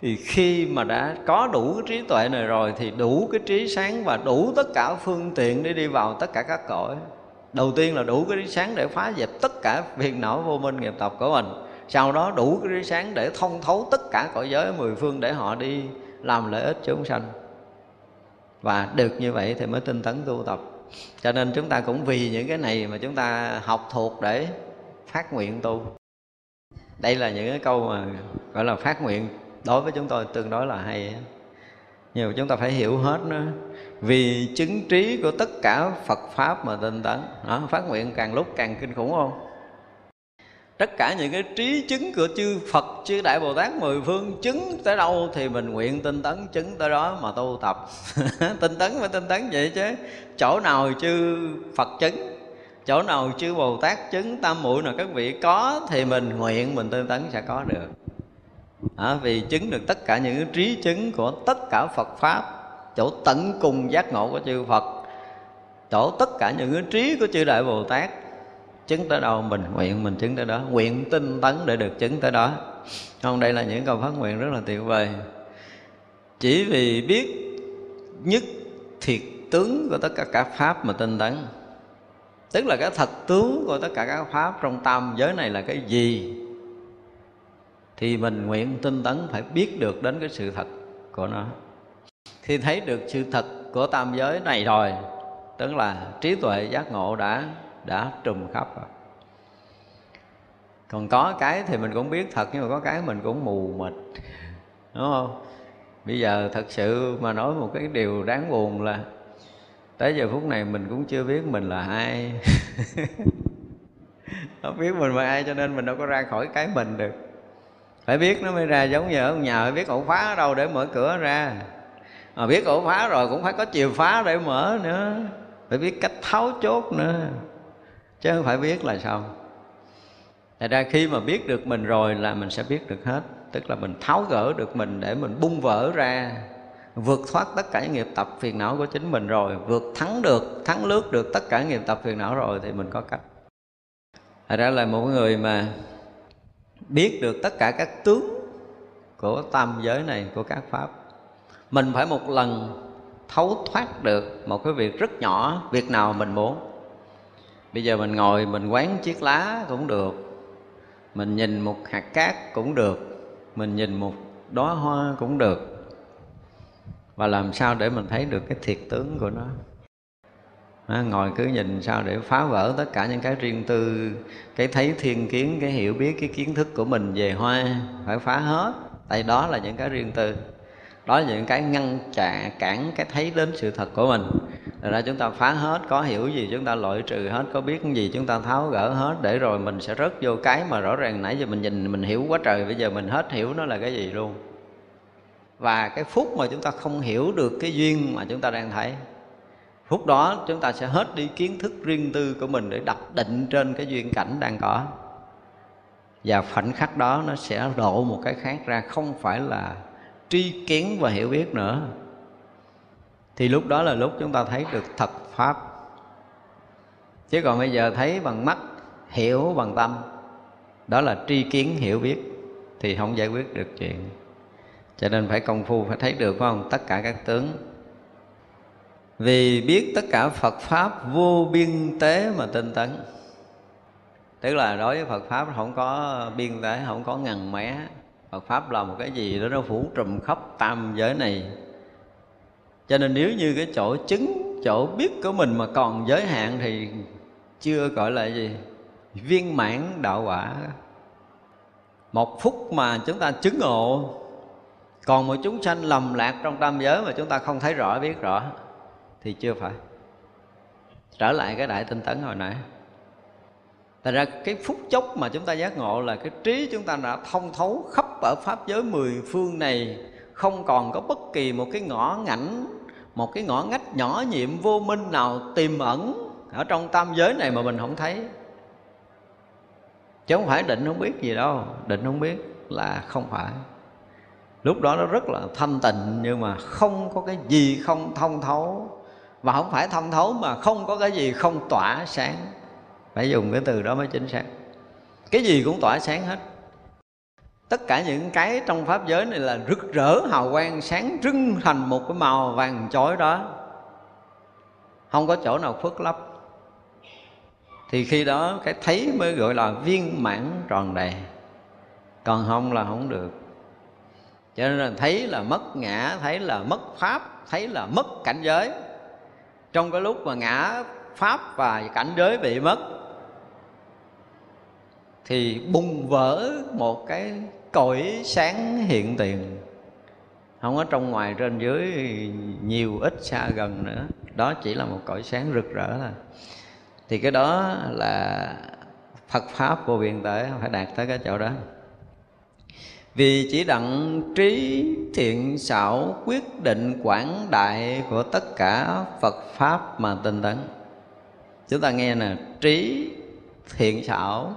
thì khi mà đã có đủ cái trí tuệ này rồi thì đủ cái trí sáng và đủ tất cả phương tiện để đi vào tất cả các cõi. Đầu tiên là đủ cái trí sáng để phá dẹp tất cả phiền não vô minh nghiệp tập của mình. Sau đó đủ cái trí sáng để thông thấu tất cả cõi giới mười phương để họ đi làm lợi ích chúng sanh. Và được như vậy thì mới tinh tấn tu tập. Cho nên chúng ta cũng vì những cái này mà chúng ta học thuộc để phát nguyện tu. Đây là những cái câu mà gọi là phát nguyện đối với chúng tôi tương đối là hay. Nhưng mà chúng ta phải hiểu hết nữa. Vì chứng trí của tất cả Phật Pháp mà tinh tấn. Đó, phát nguyện càng lúc càng kinh khủng không? Tất cả những cái trí chứng của chư Phật, chư Đại Bồ Tát mười phương chứng tới đâu thì mình nguyện tinh tấn chứng tới đó mà tu tập. Tinh tấn phải tinh tấn vậy chứ. Chỗ nào chư Phật chứng, chỗ nào chư Bồ Tát chứng, tam muội nào các vị có thì mình nguyện mình tinh tấn sẽ có được. À, vì chứng được tất cả những trí chứng của tất cả Phật Pháp, chỗ tận cùng giác ngộ của chư Phật, chỗ tất cả những trí của chư Đại Bồ Tát, chứng tới đâu mình nguyện mình chứng tới đó, nguyện tinh tấn để được chứng tới đó. Không, đây là những câu phát nguyện rất là tuyệt vời. Chỉ vì biết nhất thiệt tướng của tất cả các Pháp mà tinh tấn, tức là cái thật tướng của tất cả các Pháp trong tam giới này là cái gì, thì mình nguyện tinh tấn phải biết được đến cái sự thật của nó. Khi thấy được sự thật của tam giới này rồi, tức là trí tuệ giác ngộ đã đã trùm khắp rồi. Còn có cái thì mình cũng biết thật, nhưng mà có cái mình cũng mù mịt, đúng không? Bây giờ thật sự mà nói một cái điều đáng buồn là tới giờ phút này mình cũng chưa biết mình là ai. Không biết mình là ai cho nên mình đâu có ra khỏi cái mình được. Phải biết nó mới ra, giống như ở ông nhà phải biết ổ khóa ở đâu để mở cửa ra. Mà biết ổ khóa rồi cũng phải có chìa khóa để mở nữa, phải biết cách tháo chốt nữa, chứ không phải biết là sao. Thật ra khi mà biết được mình rồi là mình sẽ biết được hết, tức là mình tháo gỡ được mình để mình bung vỡ ra, vượt thoát tất cả những nghiệp tập phiền não của chính mình rồi, vượt thắng được, thắng lướt được tất cả nghiệp tập phiền não rồi thì mình có cách. Thật ra là một người mà biết được tất cả các tướng của tam giới này, của các Pháp, mình phải một lần thấu thoát được một cái việc rất nhỏ, việc nào mình muốn. Bây giờ mình ngồi mình quán chiếc lá cũng được, mình nhìn một hạt cát cũng được, mình nhìn một đóa hoa cũng được. Và làm sao để mình thấy được cái thiệt tướng của nó. À, ngồi cứ nhìn sao để phá vỡ tất cả những cái riêng tư, cái thấy thiên kiến, cái hiểu biết, cái kiến thức của mình về hoa, phải phá hết. Tại đó là những cái riêng tư, đó là những cái ngăn chặn cản cái thấy đến sự thật của mình. Rồi ra chúng ta phá hết, có hiểu gì chúng ta loại trừ hết, có biết gì chúng ta tháo gỡ hết, để rồi mình sẽ rớt vô cái mà rõ ràng nãy giờ mình nhìn mình hiểu quá trời, bây giờ mình hết hiểu nó là cái gì luôn. Và cái phút mà chúng ta không hiểu được cái duyên mà chúng ta đang thấy, phút đó chúng ta sẽ hết đi kiến thức riêng tư của mình để đặt định trên cái duyên cảnh đang có. Và khoảnh khắc đó nó sẽ lộ một cái khác ra, không phải là tri kiến và hiểu biết nữa. Thì lúc đó là lúc chúng ta thấy được thật Pháp. Chứ còn bây giờ thấy bằng mắt, hiểu bằng tâm, đó là tri kiến hiểu biết, thì không giải quyết được chuyện. Cho nên phải công phu, phải thấy được, phải không? Tất cả các tướng. Vì biết tất cả Phật Pháp vô biên tế mà tinh tấn. Tức là đối với Phật Pháp không có biên tế, không có ngần mé. Phật Pháp là một cái gì đó nó phủ trùm khắp tam giới này. Cho nên nếu như cái chỗ chứng, chỗ biết của mình mà còn giới hạn thì chưa gọi là gì? Viên mãn đạo quả. Một phút mà chúng ta chứng ngộ, còn một chúng sanh lầm lạc trong tam giới mà chúng ta không thấy rõ, biết rõ, thì chưa phải. Trở lại cái đại tinh tấn hồi nãy. Thật ra cái phút chốc mà chúng ta giác ngộ là cái trí chúng ta đã thông thấu khắp ở Pháp giới mười phương này. Không còn có bất kỳ một cái ngõ ngảnh, một cái ngõ ngách nhỏ nhiệm vô minh nào tiềm ẩn ở trong tam giới này mà mình không thấy. Chứ không phải định không biết gì đâu, định không biết là không phải. Lúc đó nó rất là thanh tịnh nhưng mà không có cái gì không thông thấu, Mà không phải thông thấu mà không có cái gì không tỏa sáng. Phải dùng cái từ đó mới chính xác. Cái gì cũng tỏa sáng hết. Tất cả những cái trong Pháp giới này là rực rỡ hào quang sáng trưng thành một cái màu vàng chói đó. Không có chỗ nào khuất lấp. Thì khi đó cái thấy mới gọi là viên mãn tròn đầy. Còn không là không được. Cho nên là thấy là mất ngã, thấy là mất Pháp, thấy là mất cảnh giới. Trong cái lúc mà ngã Pháp và cảnh giới bị mất thì bùng vỡ một cái cõi sáng hiện tiền. Không có trong ngoài trên dưới nhiều ít xa gần nữa. Đó chỉ là một cõi sáng rực rỡ thôi. Thì cái đó là Phật Pháp vô biên tới, phải đạt tới cái chỗ đó. Vì chỉ đặng trí thiện xảo quyết định quảng đại của tất cả Phật Pháp mà tinh tấn. Chúng ta nghe nè, trí thiện xảo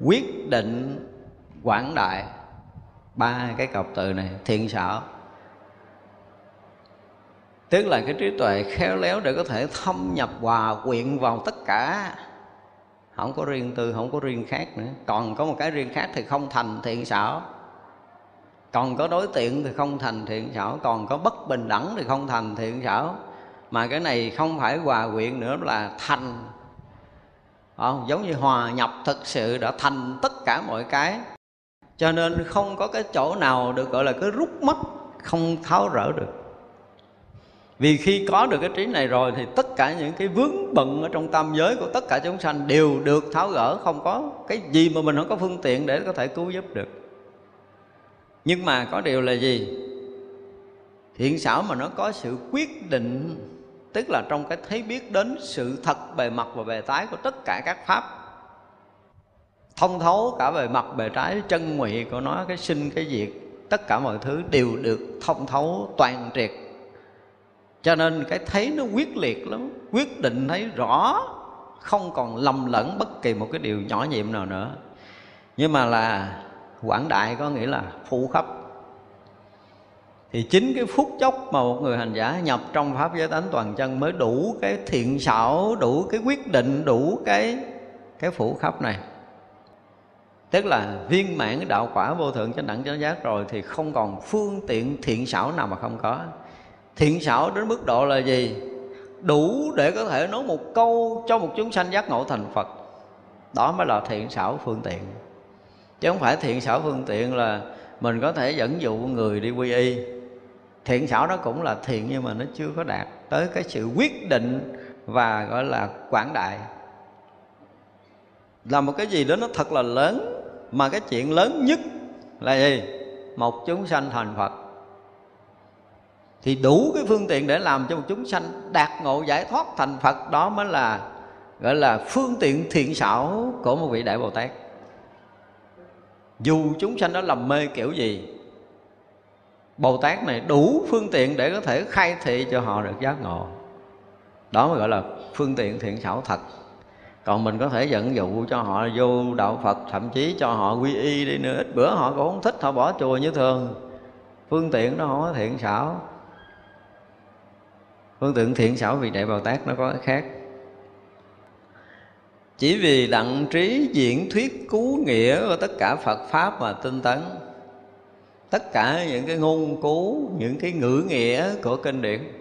quyết định quảng đại. Ba cái cọc từ này, thiện xảo. Tức là cái trí tuệ khéo léo để có thể thâm nhập hòa quyện vào tất cả. Không có riêng tư, không có riêng khác nữa. Còn có một cái riêng khác thì không thành thiện xảo. Còn có đối tiện thì không thành thiện xảo. Còn có bất bình đẳng thì không thành thiện xảo. Mà cái này không phải hòa quyện nữa là thành. Không? Giống như hòa nhập thực sự đã thành tất cả mọi cái. Cho nên không có cái chỗ nào được gọi là cứ rút mất, không tháo rỡ được. Vì khi có được cái trí này rồi thì tất cả những cái vướng bận ở trong tam giới của tất cả chúng sanh đều được tháo gỡ. Không có cái gì mà mình không có phương tiện để có thể cứu giúp được. Nhưng mà có điều là gì? Thiện xảo mà nó có sự quyết định, tức là trong cái thấy biết đến sự thật bề mặt và bề tái của tất cả các pháp, thông thấu cả bề mặt bề trái chân ngụy của nó, cái sinh cái diệt, tất cả mọi thứ đều được thông thấu toàn triệt. Cho nên cái thấy nó quyết liệt lắm, quyết định thấy rõ, không còn lầm lẫn bất kỳ một cái điều nhỏ nhiệm nào nữa. Nhưng mà là quảng đại có nghĩa là phủ khắp. Thì chính cái phút chốc mà một người hành giả nhập trong Pháp giới tánh toàn chân mới đủ cái thiện xảo, đủ cái quyết định, đủ cái cái phủ khắp này. Tức là viên mãn đạo quả vô thượng chánh đẳng chánh giác rồi thì không còn phương tiện thiện xảo nào mà không có. Thiện xảo đến mức độ là gì? Đủ để có thể nói một câu cho một chúng sanh giác ngộ thành Phật. Đó mới là thiện xảo phương tiện. Chứ không phải thiện xảo phương tiện là mình có thể dẫn dụ người đi quy y. Thiện xảo nó cũng là thiện nhưng mà nó chưa có đạt tới cái sự quyết định và gọi là quảng đại. Là một cái gì đó nó thật là lớn. Mà cái chuyện lớn nhất là gì? Một chúng sanh thành Phật. Thì đủ cái phương tiện để làm cho một chúng sanh đạt ngộ giải thoát thành Phật. Đó mới là gọi là phương tiện thiện xảo của một vị Đại Bồ Tát. Dù chúng sanh đó lầm mê kiểu gì, Bồ Tát này đủ phương tiện để có thể khai thị cho họ được giác ngộ. Đó mới gọi là phương tiện thiện xảo thật. Còn mình có thể dẫn dụ cho họ vô đạo Phật, thậm chí cho họ quy y đi nữa, ít bữa họ cũng không thích, họ bỏ chùa như thường. Phương tiện nó không có thiện xảo. Phương tiện thiện xảo vì Đại Bồ Tát nó có cái khác. Chỉ vì đặng trí diễn thuyết cứu nghĩa và tất cả Phật Pháp mà tinh tấn. Tất cả những cái ngôn cứu, những cái ngữ nghĩa của kinh điển.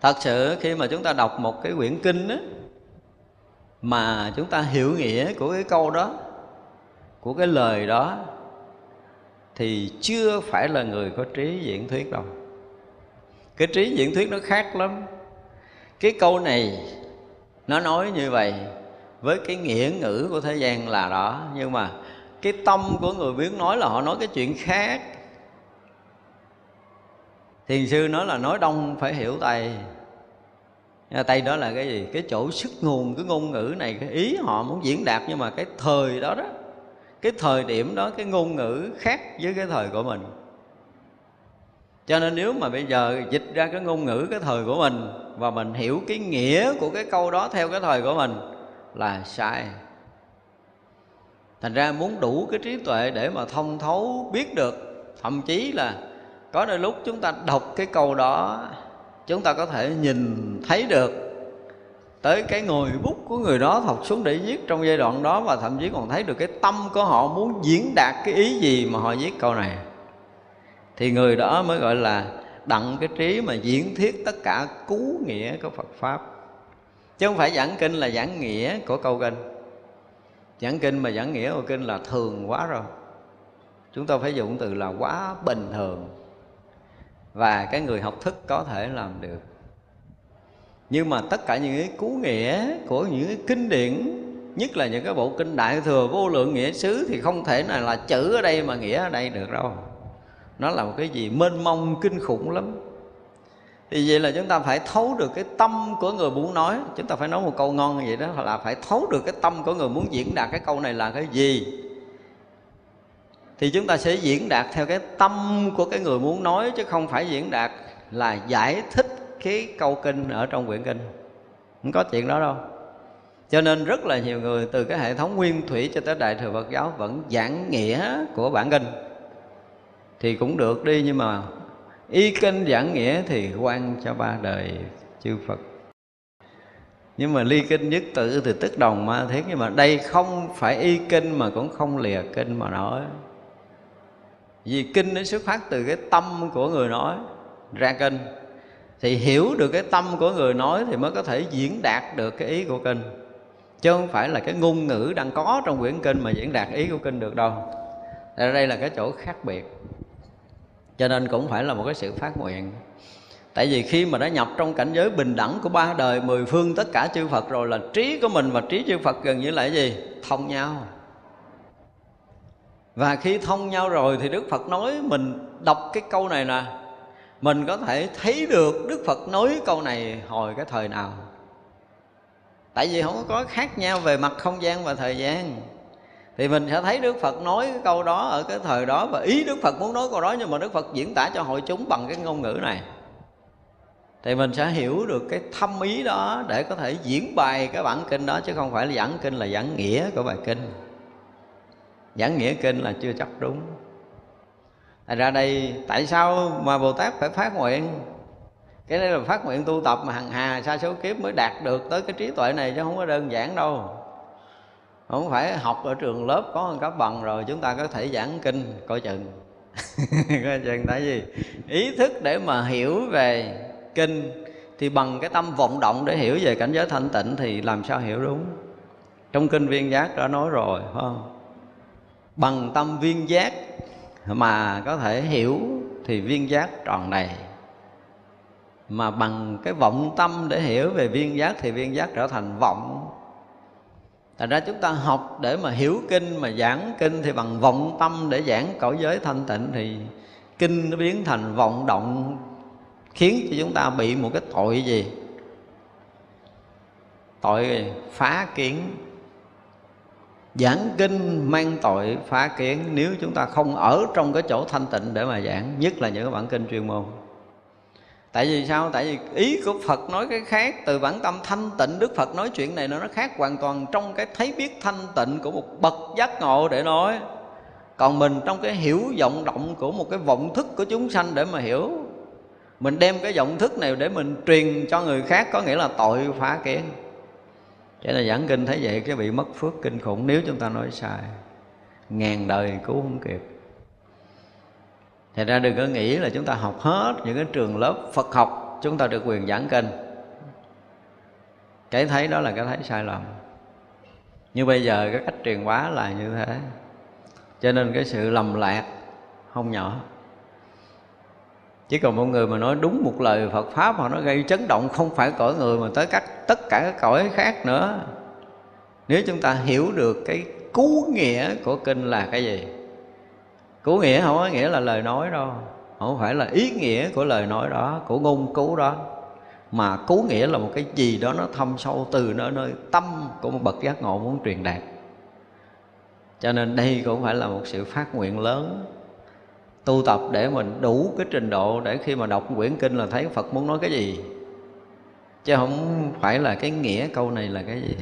Thật sự khi mà chúng ta đọc một cái quyển kinh đó, mà chúng ta hiểu nghĩa của cái câu đó, của cái lời đó, thì chưa phải là người có trí diễn thuyết đâu. Cái trí diễn thuyết nó khác lắm. Cái câu này nó nói như vậy với cái nghĩa ngữ của thế gian là đó, nhưng mà cái tâm của người biết nói là họ nói cái chuyện khác. Thiền sư nói là nói đông phải hiểu Tây. Tây đó là cái gì? Cái chỗ sức nguồn, cái ngôn ngữ này, cái ý họ muốn diễn đạt. Nhưng mà cái thời đó đó, cái thời điểm đó, cái ngôn ngữ khác với cái thời của mình. Cho nên nếu mà bây giờ dịch ra cái ngôn ngữ cái thời của mình và mình hiểu cái nghĩa của cái câu đó theo cái thời của mình là sai. Thành ra muốn đủ cái trí tuệ để mà thông thấu biết được, thậm chí là có đôi lúc chúng ta đọc cái câu đó chúng ta có thể nhìn thấy được tới cái ngòi bút của người đó học xuống để viết trong giai đoạn đó, và thậm chí còn thấy được cái tâm của họ muốn diễn đạt cái ý gì mà họ viết câu này. Thì người đó mới gọi là đặng cái trí mà diễn thuyết tất cả cú nghĩa của Phật Pháp. Chứ không phải giảng kinh là giảng nghĩa của câu kinh. Giảng kinh mà giảng nghĩa của kinh là thường quá rồi. Chúng ta phải dùng từ là quá bình thường, và cái người học thức có thể làm được. Nhưng mà tất cả những cái cú nghĩa của những cái kinh điển, nhất là những cái bộ kinh Đại Thừa Vô Lượng Nghĩa Xứ, thì không thể nào là chữ ở đây mà nghĩa ở đây được đâu. Nó là một cái gì mênh mông kinh khủng lắm. Thì vậy là chúng ta phải thấu được cái tâm của người muốn nói. Chúng ta phải nói một câu ngon như vậy đó, là phải thấu được cái tâm của người muốn diễn đạt cái câu này là cái gì. Thì chúng ta sẽ diễn đạt theo cái tâm của cái người muốn nói, chứ không phải diễn đạt là giải thích cái câu kinh ở trong quyển kinh. Không có chuyện đó đâu. Cho nên rất là nhiều người từ cái hệ thống nguyên thủy cho tới Đại Thừa Phật Giáo vẫn giảng nghĩa của bản kinh. Thì cũng được đi, nhưng mà y kinh giảng nghĩa thì quan cho ba đời chư Phật. Nhưng mà ly kinh nhất tự thì tức đồng ma thiết. Nhưng mà đây không phải y kinh mà cũng không lìa kinh mà nói. Vì kinh nó xuất phát từ cái tâm của người nói ra kinh. Thì hiểu được cái tâm của người nói thì mới có thể diễn đạt được cái ý của kinh. Chứ không phải là cái ngôn ngữ đang có trong quyển kinh mà diễn đạt ý của kinh được đâu. Ở đây là cái chỗ khác biệt. Cho nên cũng phải là một cái sự phát nguyện. Tại vì khi mà đã nhập trong cảnh giới bình đẳng của ba đời mười phương tất cả chư Phật rồi, là trí của mình và trí chư Phật gần như là cái gì? Thông nhau. Và khi thông nhau rồi thì Đức Phật nói, mình đọc cái câu này nè, mình có thể thấy được Đức Phật nói câu này hồi cái thời nào. Tại vì không có khác nhau về mặt không gian và thời gian. Thì mình sẽ thấy Đức Phật nói cái câu đó ở cái thời đó, và ý Đức Phật muốn nói câu đó, nhưng mà Đức Phật diễn tả cho hội chúng bằng cái ngôn ngữ này. Thì mình sẽ hiểu được cái thâm ý đó để có thể diễn bày cái bản kinh đó, chứ không phải là giảng kinh là giảng nghĩa của bài kinh. Giảng nghĩa kinh là chưa chắc đúng. Thành ra đây, tại sao mà Bồ Tát phải phát nguyện? Cái này là phát nguyện tu tập mà hằng hà sa số kiếp mới đạt được tới cái trí tuệ này, chứ không có đơn giản đâu. Không phải học ở trường lớp có một cấp bằng rồi chúng ta có thể giảng kinh coi chừng. Coi chừng tại vì ý thức để mà hiểu về kinh thì bằng cái tâm vọng động để hiểu về cảnh giới thanh tịnh thì làm sao hiểu đúng. Trong kinh Viên Giác đã nói rồi, phải không? Bằng tâm viên giác mà có thể hiểu thì viên giác tròn đầy. Mà bằng cái vọng tâm để hiểu về viên giác thì viên giác trở thành vọng. Thành ra chúng ta học để mà hiểu kinh, mà giảng kinh thì bằng vọng tâm để giảng cõi giới thanh tịnh, thì kinh nó biến thành vọng động, khiến cho chúng ta bị một cái tội gì? Tội phá kiến. Giảng kinh mang tội phá kiến nếu chúng ta không ở trong cái chỗ thanh tịnh để mà giảng, nhất là những cái bản kinh chuyên môn. Tại vì sao? Tại vì ý của Phật nói cái khác, từ bản tâm thanh tịnh Đức Phật nói chuyện này nó khác hoàn toàn. Trong cái thấy biết thanh tịnh của một bậc giác ngộ để nói, còn mình trong cái hiểu vọng động của một cái vọng thức của chúng sanh để mà hiểu. Mình đem cái vọng thức này để mình truyền cho người khác có nghĩa là tội phá kiến. Vậy là giảng kinh thấy vậy cái bị mất phước kinh khủng nếu chúng ta nói sai, ngàn đời cứu không kịp. Thật ra đừng có nghĩ là chúng ta học hết những cái trường lớp Phật học chúng ta được quyền giảng kinh. Cái thấy đó là cái thấy sai lầm. Như bây giờ cái cách truyền bá là như thế, cho nên cái sự lầm lạc không nhỏ. Chỉ còn một người mà nói đúng một lời Phật Pháp mà nó gây chấn động không phải cõi người mà tới các tất cả các cõi khác nữa. Nếu chúng ta hiểu được cái cú nghĩa của kinh là cái gì. Cú nghĩa không có nghĩa là lời nói đâu, không phải là ý nghĩa của lời nói đó, của ngôn cú đó. Mà cú nghĩa là một cái gì đó nó thâm sâu từ nơi, nơi tâm của một bậc giác ngộ muốn truyền đạt. Cho nên đây cũng phải là một sự phát nguyện lớn, tu tập để mình đủ cái trình độ để khi mà đọc quyển kinh là thấy Phật muốn nói cái gì, chứ không phải là cái nghĩa câu này là cái gì.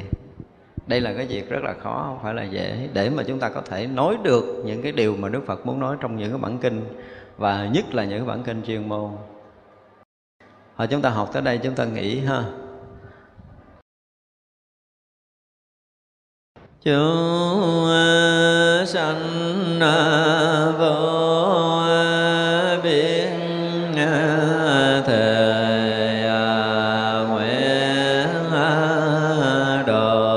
Đây là cái việc rất là khó, không phải là dễ, để mà chúng ta có thể nói được những cái điều mà Đức Phật muốn nói trong những cái bản kinh, và nhất là những cái bản kinh chuyên môn. Hồi chúng ta học tới đây chúng ta nghỉ ha. Chúng sanh vô biên thể nguyện độ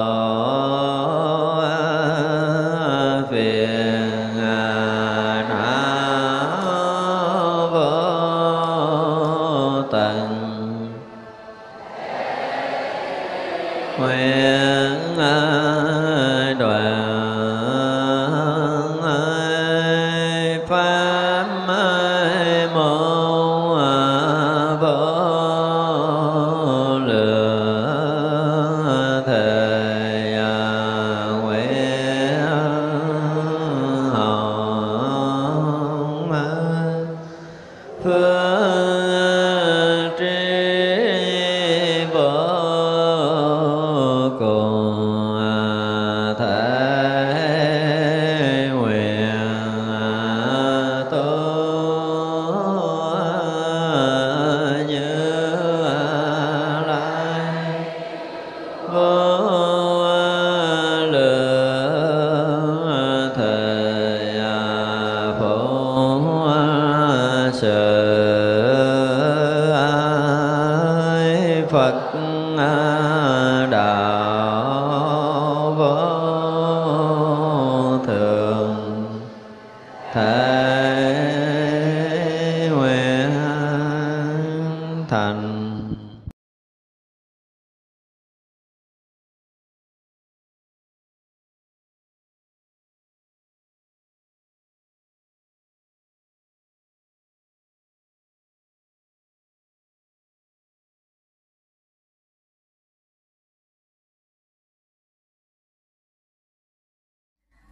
phiền não vô tận nguyện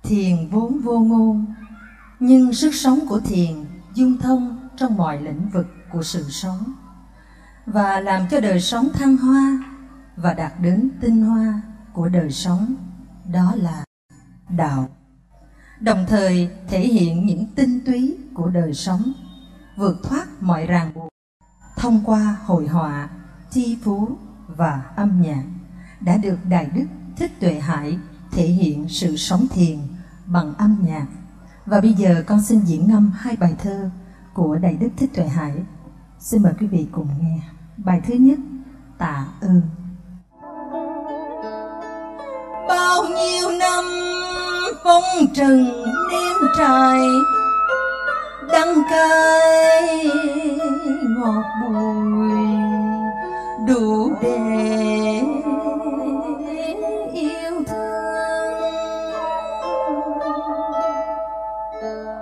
Thiền vốn vô ngôn, nhưng sức sống của thiền dung thông trong mọi lĩnh vực của sự sống và làm cho đời sống thăng hoa và đạt đến tinh hoa của đời sống, đó là đạo. Đồng thời thể hiện những tinh túy của đời sống, vượt thoát mọi ràng buộc thông qua hội họa, thi phú và âm nhạc đã được Đại đức Thích Tuệ Hải thể hiện sự sống thiền bằng âm nhạc. Và bây giờ con xin diễn ngâm hai bài thơ của Đại đức Thích Tuệ Hải. Xin mời quý vị cùng nghe. Bài thứ nhất, Tạ Ơn. Bao nhiêu năm phong trần đêm trài, đắng cay ngọt bùi đủ để yêu thương.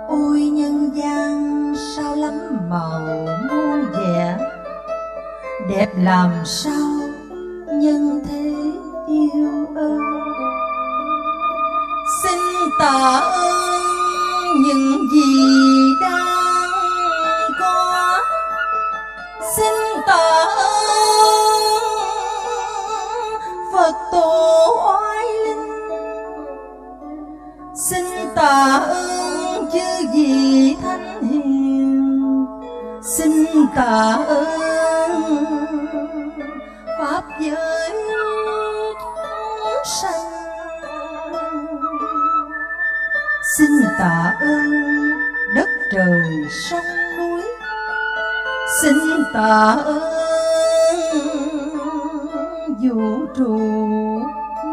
Ôi nhân gian sao lắm màu muôn vẻ, đẹp làm sao nhân thế yêu ơi. Xin tạ ơn những gì đang có, xin tạ ơn Phật tổ oai linh, xin tạ ơn chư vị thánh hiền, xin tạ ơn pháp giới chúng sanh, xin tạ ơn đất trời sông núi, xin tạ ơn vũ trụ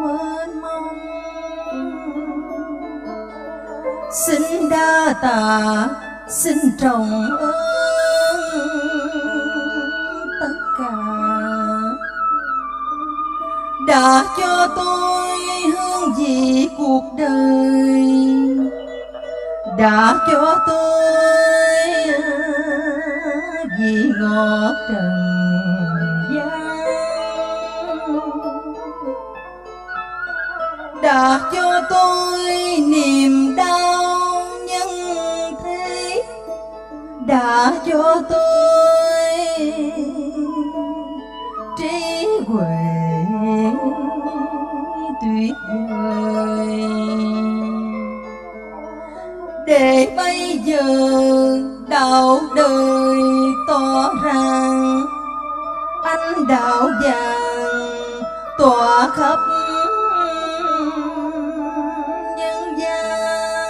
mênh mông, xin đa tạ, xin trọng ơn tất cả đã cho tôi hương vị cuộc đời, đã cho tôi vị ngọt trần gian, đã cho tôi niềm đau nhân thế, đã cho tôi trí huệ tuyệt vời. Để bây giờ đạo đời tỏ ràng, đạo vàng tỏa khắp nhân gian.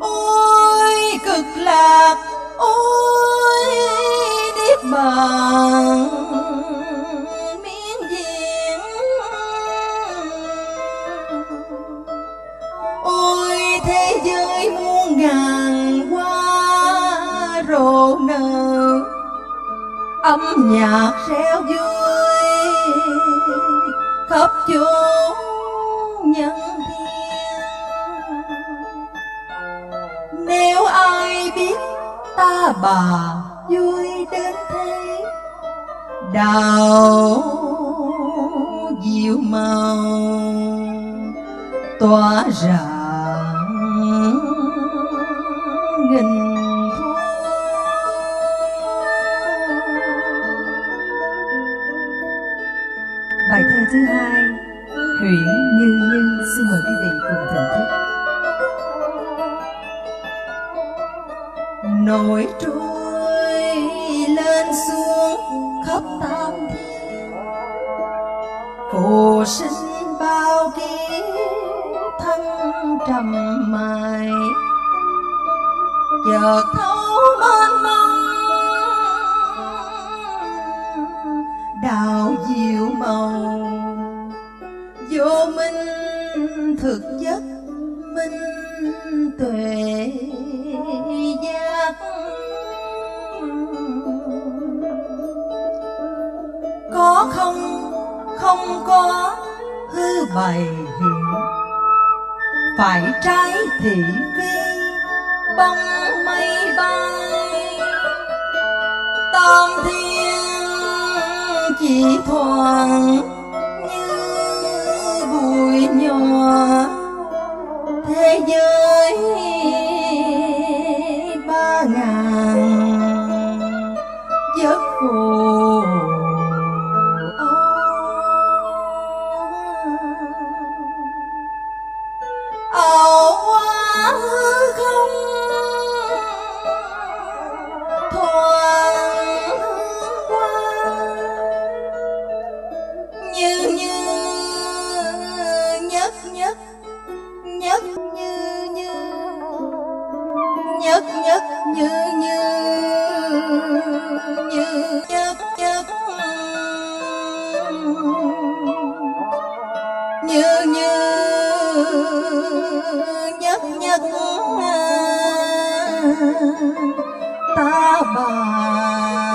Ôi cực lạc, ôi niết bàn miên diện, ôi thế giới muôn ngàn hoa rộ nở, âm nhạc reo vui khắp chốn nhân thiên. Nếu ai biết ta bà vui đến thế, đào diệu màu tỏa ra nghìn thu. Bài thơ thứ hai, Huyễn Như Như, xin mời quý vị cùng thưởng thức. Nổi trôi lên xuống khắp tam thiên, phù sinh bao kiếp thăng trầm mài, chợt thấu mênh mông đạo diệu màu, vô minh thực chất minh tuệ giác. Có không không có hư bày hiện, phải trái thị phi bông mây bay, tam thiên chỉ thoảng như bụi nhỏ, thế giới ba ngàn giấc phù. Ảo quá hư không nhất nhất như như như nhất nhất như như nhất nhất ta bà